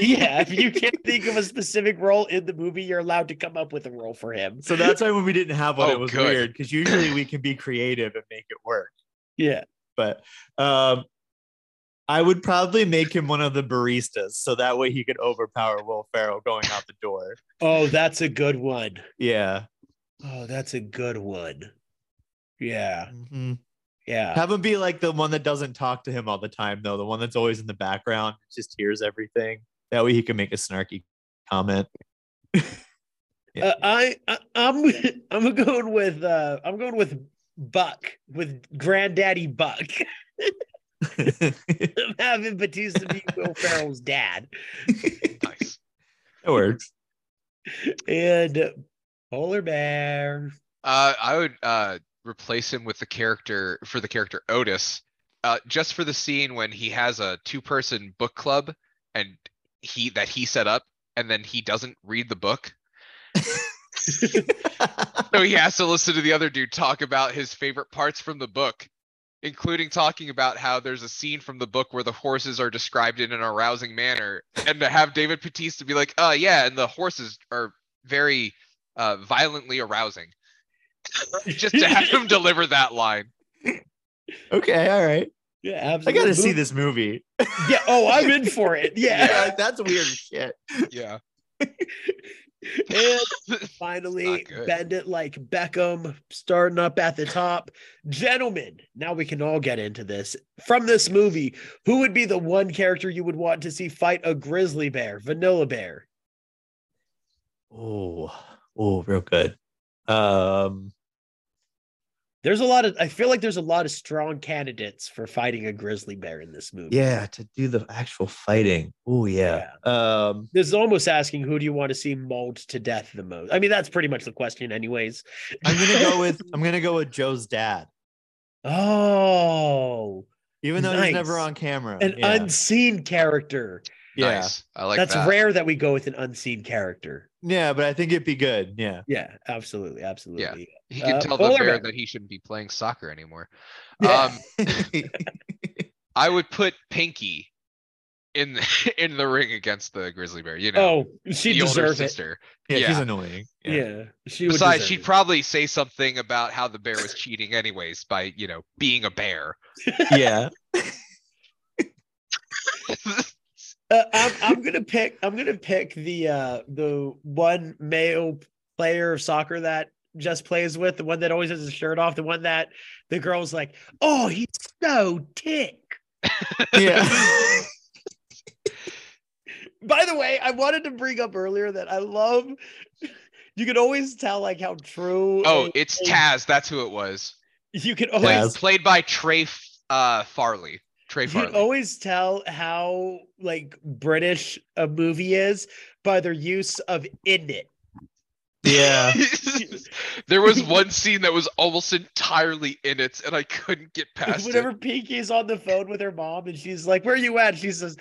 Yeah, if you can't think of a specific role in the movie, you're allowed to come up with a role for him. So that's why when we didn't have one, it was weird, because usually we can be creative and make it work. Yeah. But I would probably make him one of the baristas, so that way he could overpower Will Ferrell going out the door. Oh, that's a good one. Yeah. Oh, that's a good one. Yeah. Mm-hmm. Yeah. Have him be like the one that doesn't talk to him all the time, though. The one that's always in the background, just hears everything. That way he can make a snarky comment. Yeah. I'm going with Buck, with Granddaddy Buck. I'm having Batista be Will Ferrell's dad. Nice. That works. And Polar Bear. I would replace him with the character Otis, just for the scene when he has a two-person book club and he set up, and then he doesn't read the book. So he has to listen to the other dude talk about his favorite parts from the book, including talking about how there's a scene from the book where the horses are described in an arousing manner, and to have David Batista be like, oh yeah, and the horses are very violently arousing. Just to have him deliver that line. Okay, all right. Yeah, absolutely. I gotta see this movie. Yeah. Oh, I'm in for it. Yeah. Yeah, that's weird shit. Yeah. And finally, Bend It Like Beckham, starting up at the top. Gentlemen, now we can all get into this. From this movie, who would be the one character you would want to see fight a grizzly bear, Vanilla Bear? Oh, real good. I feel like there's a lot of strong candidates for fighting a grizzly bear in this movie. Yeah, to do the actual fighting. Oh, yeah. This is almost asking, who do you want to see mauled to death the most? I mean, that's pretty much the question anyways. I'm gonna go with Joe's dad. Oh, even though he's never on camera. An unseen character. Yeah, nice. I like that. That's rare that we go with an unseen character. Yeah, but I think it'd be good. Yeah. Yeah, absolutely. Yeah. He can tell the bear that he shouldn't be playing soccer anymore. Yeah. I would put Pinky in the ring against the grizzly bear. You know, she deserves it. Yeah, yeah, she's annoying. Yeah. Besides, she'd probably say something about how the bear was cheating, anyways, by being a bear. Yeah. I'm gonna pick the one male player of soccer that Jess plays with, the one that always has his shirt off, the one that the girl's like, oh, he's so tick. Yeah. By the way, I wanted to bring up earlier that I love, you can always tell like how true. Oh, it's Taz. That's who it was. You can always played by Trey Farley. You can always tell how like British a movie is by their use of "in it." Yeah, there was one scene that was almost entirely in it, and I couldn't get past Whenever Pinky's on the phone with her mom, and she's like, "Where are you at?" She says,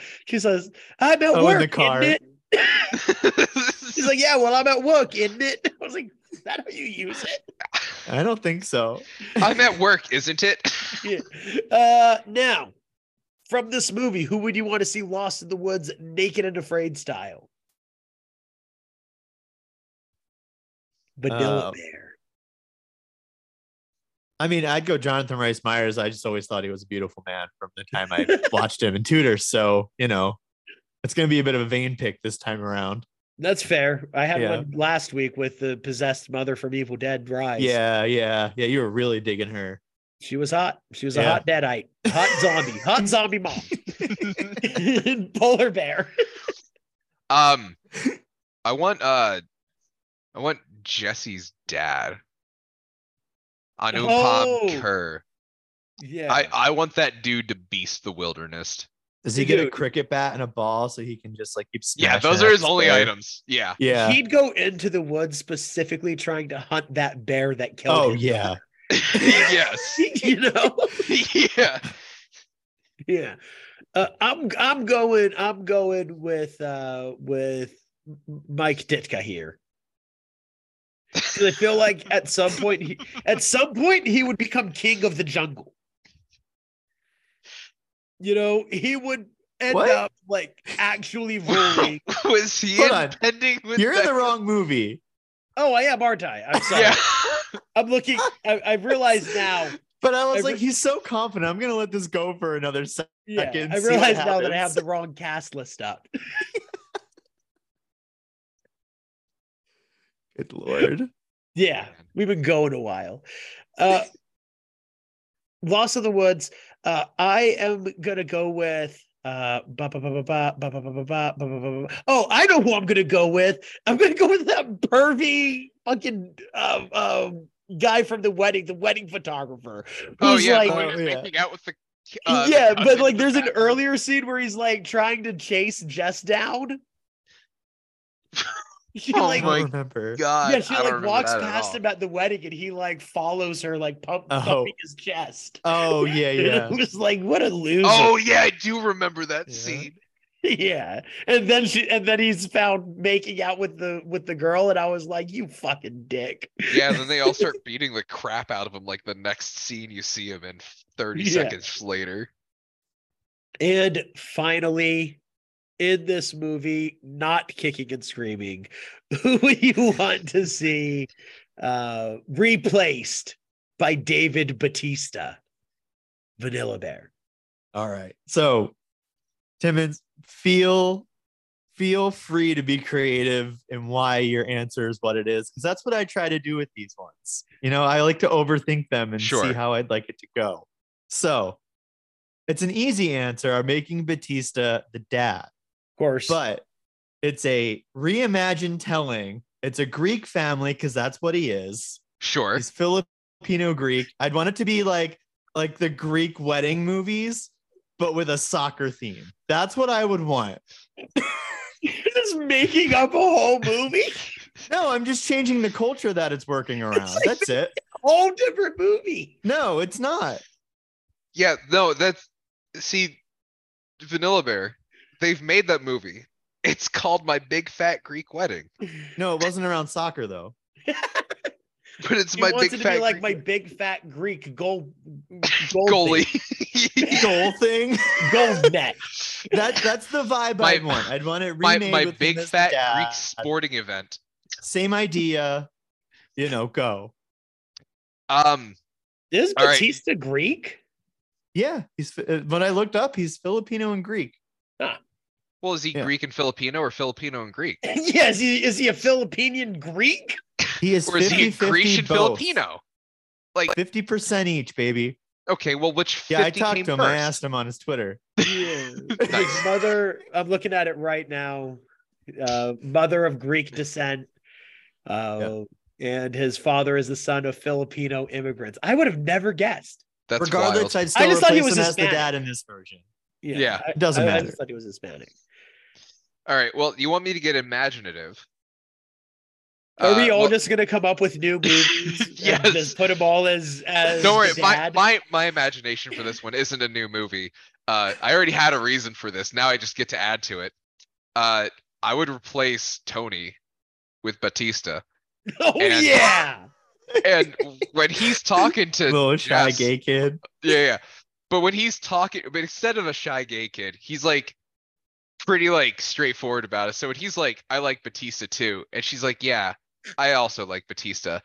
"I'm at work." In the car. In it. She's like, "Yeah, well, I'm at work." In it. I was like, "Is that how you use it?" I don't think so. I'm at work, isn't it? Yeah. Now. From this movie, who would you want to see lost in the woods, naked and afraid style? Vanilla Bear. I mean, I'd go Jonathan Rhys Meyers. I just always thought he was a beautiful man from the time I watched him in Tudor. So, it's going to be a bit of a vain pick this time around. That's fair. I had one last week with the possessed mother from Evil Dead Rise. Yeah. You were really digging her. She was hot. She was a hot deadite, hot zombie mom, Polar Bear. I want Jesse's dad, Anupam Kher. Yeah, I want that dude to beast the wilderness. Does he get a cricket bat and a ball so he can just like keep smashing? Yeah, those are his only items. Yeah. He'd go into the woods specifically trying to hunt that bear that killed him. Oh yeah. Yes. Yeah. I'm going with Mike Ditka here. I feel like at some point he would become king of the jungle. you know, he would end up like actually ruling. Was he intending with You're in the wrong movie. Oh, I am, aren't I? I'm sorry. Yeah. I'm looking. I've realized now. But I was like, he's so confident. I'm going to let this go for another second. Yeah, I realized now that I have the wrong cast list up. Good Lord. Yeah, we've been going a while. Lost in the Woods. I am going to go with. Oh, I know who I'm going to go with. I'm going to go with that pervy fucking guy from the wedding photographer. Oh, yeah. Like, making out with the, yeah, but like there's an earlier scene where he's like trying to chase Jess down. She God, yeah, she like walks past him at the wedding and he like follows her, like pumping his chest. Oh, yeah, yeah. It was like, what a loser. Oh, yeah, I do remember that scene. Yeah. And then he's found making out with the girl, and I was like, you fucking dick. Yeah, and then they all start beating the crap out of him, like the next scene you see him in 30 seconds later. And finally, in this movie, not Kicking and Screaming, who would you want to see replaced by David Batista? Vanilla Bear. All right. So, Timmons, feel free to be creative in why your answer is what it is, because that's what I try to do with these ones. You know, I like to overthink them and see how I'd like it to go. So, it's an easy answer. I'm making Batista the dad. Of course. But it's a reimagined telling. It's a Greek family, because that's what he is. Sure. He's Filipino Greek. I'd want it to be like the Greek wedding movies, but with a soccer theme. That's what I would want. You're just making up a whole movie? No, I'm just changing the culture that it's working around. It's like that's it. A whole different movie. No, it's not. Yeah, no, see, Vanilla Bear, they've made that movie. It's called My Big Fat Greek Wedding. No, it wasn't around soccer, though. But it's My Big Fat Greek. It to be like My Big Fat Greek goalie. Goal thing? Goal net. That's the vibe I want. I'd want it renamed My Big Fat Greek Sporting Event. Same idea. You know, go. Is Batista Greek? Yeah, when I looked up, he's Filipino and Greek. Huh. Well, is he Greek and Filipino, or Filipino and Greek? Yes, is he a Filipinian Greek? He is, or is he a Grecian Filipino? Like 50% each, baby. Okay, well, which 50 I talked to him. First? I asked him on his Twitter. Yeah. Nice. His mother, I'm looking at it right now. Mother of Greek descent. And his father is the son of Filipino immigrants. I would have never guessed. That's regardless, I'd still replace him as the dad in this version. Yeah. It doesn't matter. I just thought he was Hispanic. All right. Well, you want me to get imaginative? Are we all just going to come up with new movies? Yes. Just put them all as Don't worry. My imagination for this one isn't a new movie. I already had a reason for this. Now I just get to add to it. I would replace Tony with Batista. Oh, yeah. And when he's talking to little shy gay kid, but when he's talking, but instead of a shy gay kid, he's like pretty like straightforward about it. So when he's like, I like Batista too, and she's like, yeah, I also like Batista,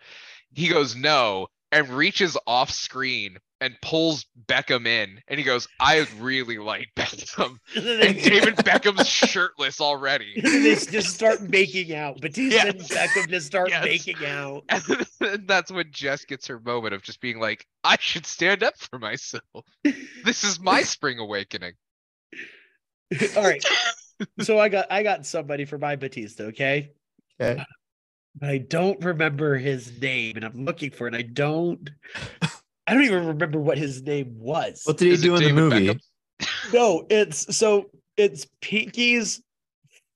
he goes no, and reaches off screen and pulls Beckham in, and he goes, I really like Beckham. And David Beckham's shirtless already. And they just start making out. Batista and Beckham just start making out. And that's when Jess gets her moment of just being like, I should stand up for myself. This is my spring awakening. All right. So I got somebody for my Batista, okay? Okay. But I don't remember his name, and I'm looking for it. I don't even remember what his name was. What did he do in the movie? No, it's Pinky's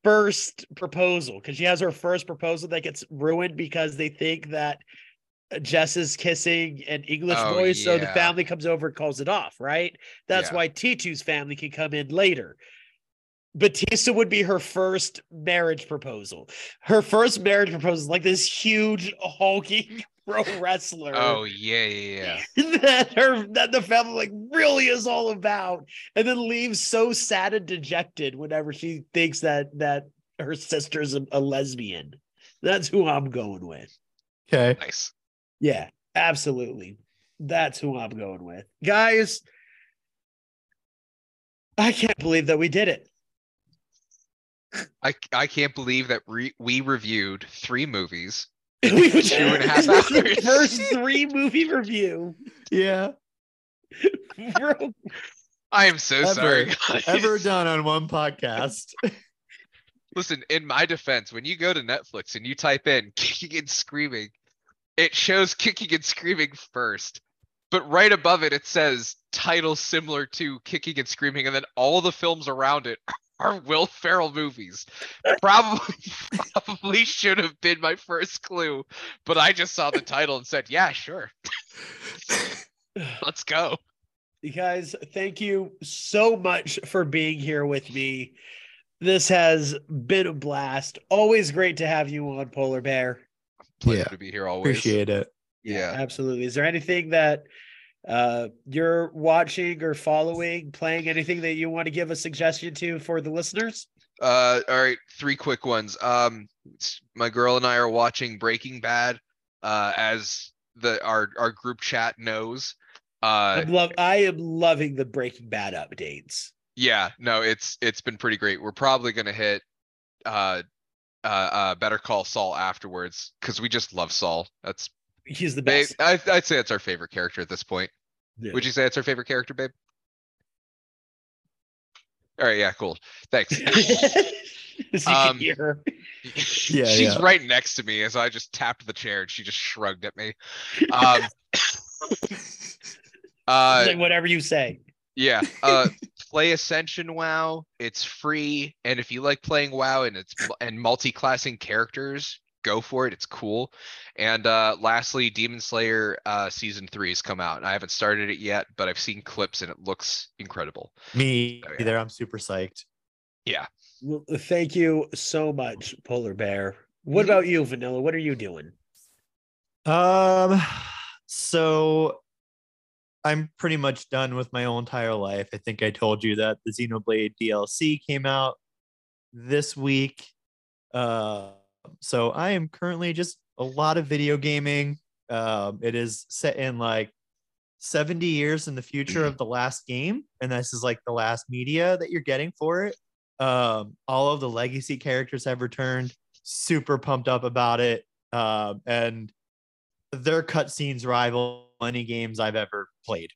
first proposal, because she has her first proposal that gets ruined because they think that Jess is kissing an English boy, so the family comes over and calls it off, right? That's why Titu's family can come in later. Batista would be her first marriage proposal. Her first marriage proposal is like this huge hulking pro wrestler. Oh yeah, yeah, yeah. that the family like really is all about, and then leaves so sad and dejected whenever she thinks that her sister's a lesbian. That's who I'm going with. Okay, nice. Yeah, absolutely. That's who I'm going with, guys. I can't believe that we did it. I can't believe that we reviewed three movies in 2.5 hours. The first three movie review. Yeah. Bro. I am so sorry, guys. Ever done on one podcast. Listen, in my defense, when you go to Netflix and you type in Kicking and Screaming, it shows Kicking and Screaming first. But right above it, it says titles similar to Kicking and Screaming, and then all the films around it are Will Ferrell movies. Probably should have been my first clue, but I just saw the title and said, yeah, sure. Let's go. You guys, thank you so much for being here with me. This has been a blast. Always great to have you on, Polar Bear. Pleasure to be here always. Appreciate it. Yeah, absolutely. Is there anything that you're watching or following, playing, anything that you want to give a suggestion to for the listeners? All right, three quick ones. My girl and I are watching Breaking Bad, as our group chat knows. I am loving the Breaking Bad updates. Yeah, no, it's been pretty great. We're probably gonna hit Better Call Saul afterwards because we just love Saul. He's the best. Babe, I'd say it's our favorite character at this point. Yeah. Would you say it's our favorite character, babe? All right, yeah, cool. Thanks. As you can hear her. Yeah, she's right next to me as I just tapped the chair and she just shrugged at me. Like whatever you say. Yeah. Play Ascension WoW. It's free. And if you like playing WoW and multi-classing characters, go for it. It's cool. And lastly, Demon Slayer season 3 has come out. I haven't started it yet, but I've seen clips and it looks incredible. Me either. I'm super psyched. Yeah. Well, thank you so much, Polar Bear. What about you, Vanilla? What are you doing? So I'm pretty much done with my whole entire life. I think I told you that the Xenoblade DLC came out this week. So I am currently just a lot of video gaming. It is set in like 70 years in the future of the last game. And this is like the last media that you're getting for it. All of the legacy characters have returned. Super pumped up about it. And their cutscenes rival any games I've ever played.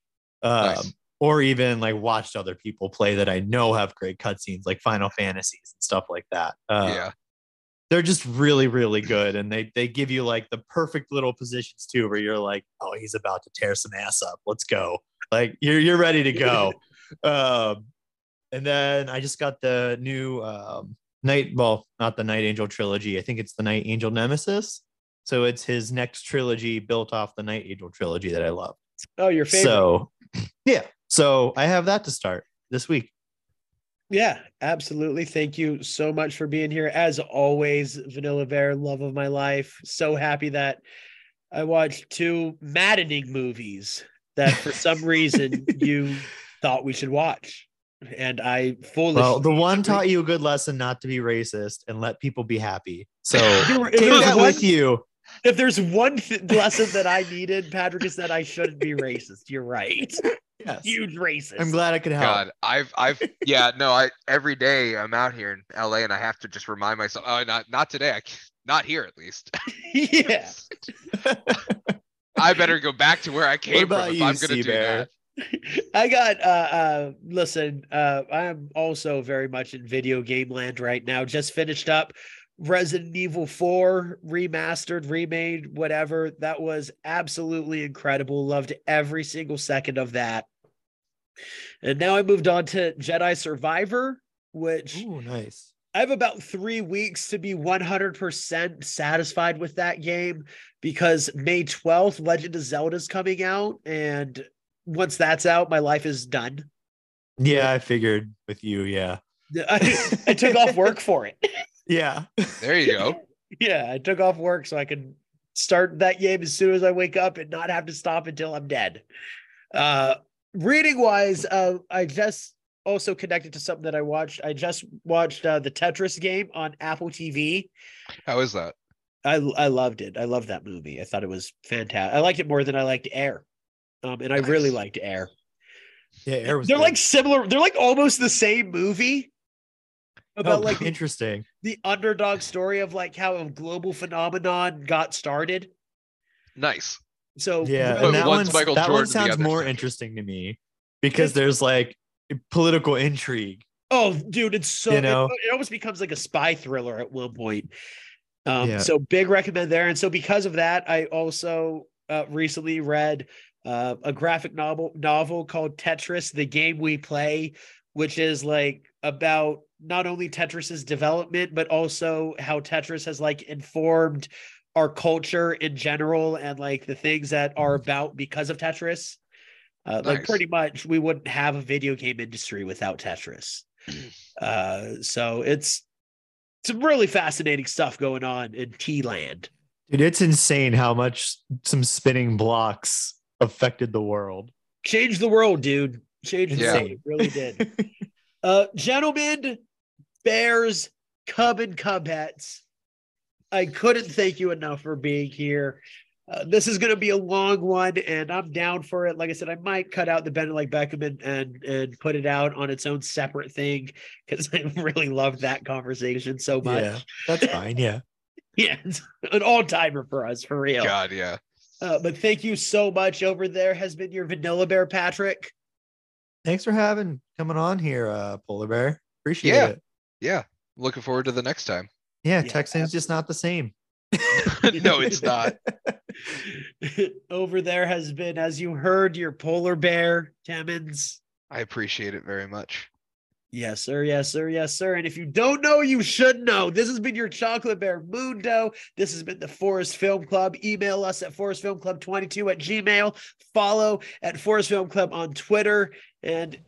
Nice. Or even like watched other people play that I know have great cutscenes, like Final Fantasies and stuff like that. Yeah. They're just really, really good. And they give you like the perfect little positions too, where you're like, oh, he's about to tear some ass up. Let's go. Like you're ready to go. And then I just got the new not the Night Angel trilogy. I think it's the Night Angel Nemesis. So it's his next trilogy built off the Night Angel trilogy that I love. Oh, your favorite. So yeah. So I have that to start this week. Yeah, absolutely. Thank you so much for being here. As always, Vanilla Bear, love of my life. So happy that I watched two maddening movies that for some reason you thought we should watch. And I foolishly... Well, the one taught you a good lesson not to be racist and let people be happy. So take that with you. If there's one lesson that I needed, Patrick, is that I shouldn't be racist. You're right. Yes. Huge racist. I'm glad I could help. God, I every day I'm out here in LA and I have to just remind myself, oh, not today. Not here at least. Yeah. I better go back to where I came from if I'm going to do that. I got I'm also very much in video game land right now. Just finished up Resident Evil 4 remastered, remade, whatever. That was absolutely incredible. Loved every single second of that. And now I moved on to Jedi Survivor, which... Ooh, nice. I have about 3 weeks to be 100% satisfied with that game because May 12th, Legend of Zelda is coming out. And once that's out, my life is done. Yeah, I figured with you, yeah. I took off work for it. Yeah. There you go. Yeah, I took off work so I could start that game as soon as I wake up and not have to stop until I'm dead. Reading wise, I just also connected to something that I watched. I just watched the Tetris game on Apple TV. How is that? I loved it. I loved that movie. I thought it was fantastic. I liked it more than I liked Air. And I really liked Air. Yeah, Air was like similar. They're like almost the same movie. About like interesting the underdog story of like how a global phenomenon got started. Nice. So yeah, and that one sounds more interesting to me because there's like political intrigue. Oh, dude, it's so it almost becomes like a spy thriller at one point. So big recommend there. And so because of that, I also recently read a graphic novel called Tetris: The Game We Play, which is like about not only Tetris's development, but also how Tetris has like informed our culture in general and like the things that are about because of Tetris. Nice. Like pretty much we wouldn't have a video game industry without Tetris. So it's some really fascinating stuff going on in T-Land. Dude, it's insane how much some spinning blocks affected the world. Changed the world, dude. Changed the world. It really did. Gentlemen, bears, cub and cubhettes, I couldn't thank you enough for being here. This is going to be a long one, and I'm down for it. Like I said, I might cut out the Bend It Like Beckham and put it out on its own separate thing because I really loved that conversation so much. Yeah, that's fine, yeah. Yeah, it's an all-timer for us, for real. God, yeah. But thank you so much. Over there has been your Vanilla Bear, Patrick. Thanks for coming on here, Polar Bear. Appreciate it. Yeah, looking forward to the next time. Yeah, texting's just not the same. No, it's not. Over there has been, as you heard, your Polar Bear, Timmons. I appreciate it very much. Yes, sir. Yes, sir. Yes, sir. And if you don't know, you should know. This has been your Chocolate Bear Mundo. This has been the Forest Film Club. Email us at ForestFilmClub22@gmail.com. Follow at Forest Film Club on Twitter. And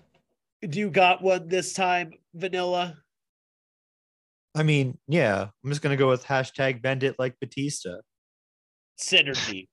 do you got one this time, Vanilla? I mean, yeah. I'm just going to go with #BendItLikeBatista. Synergy.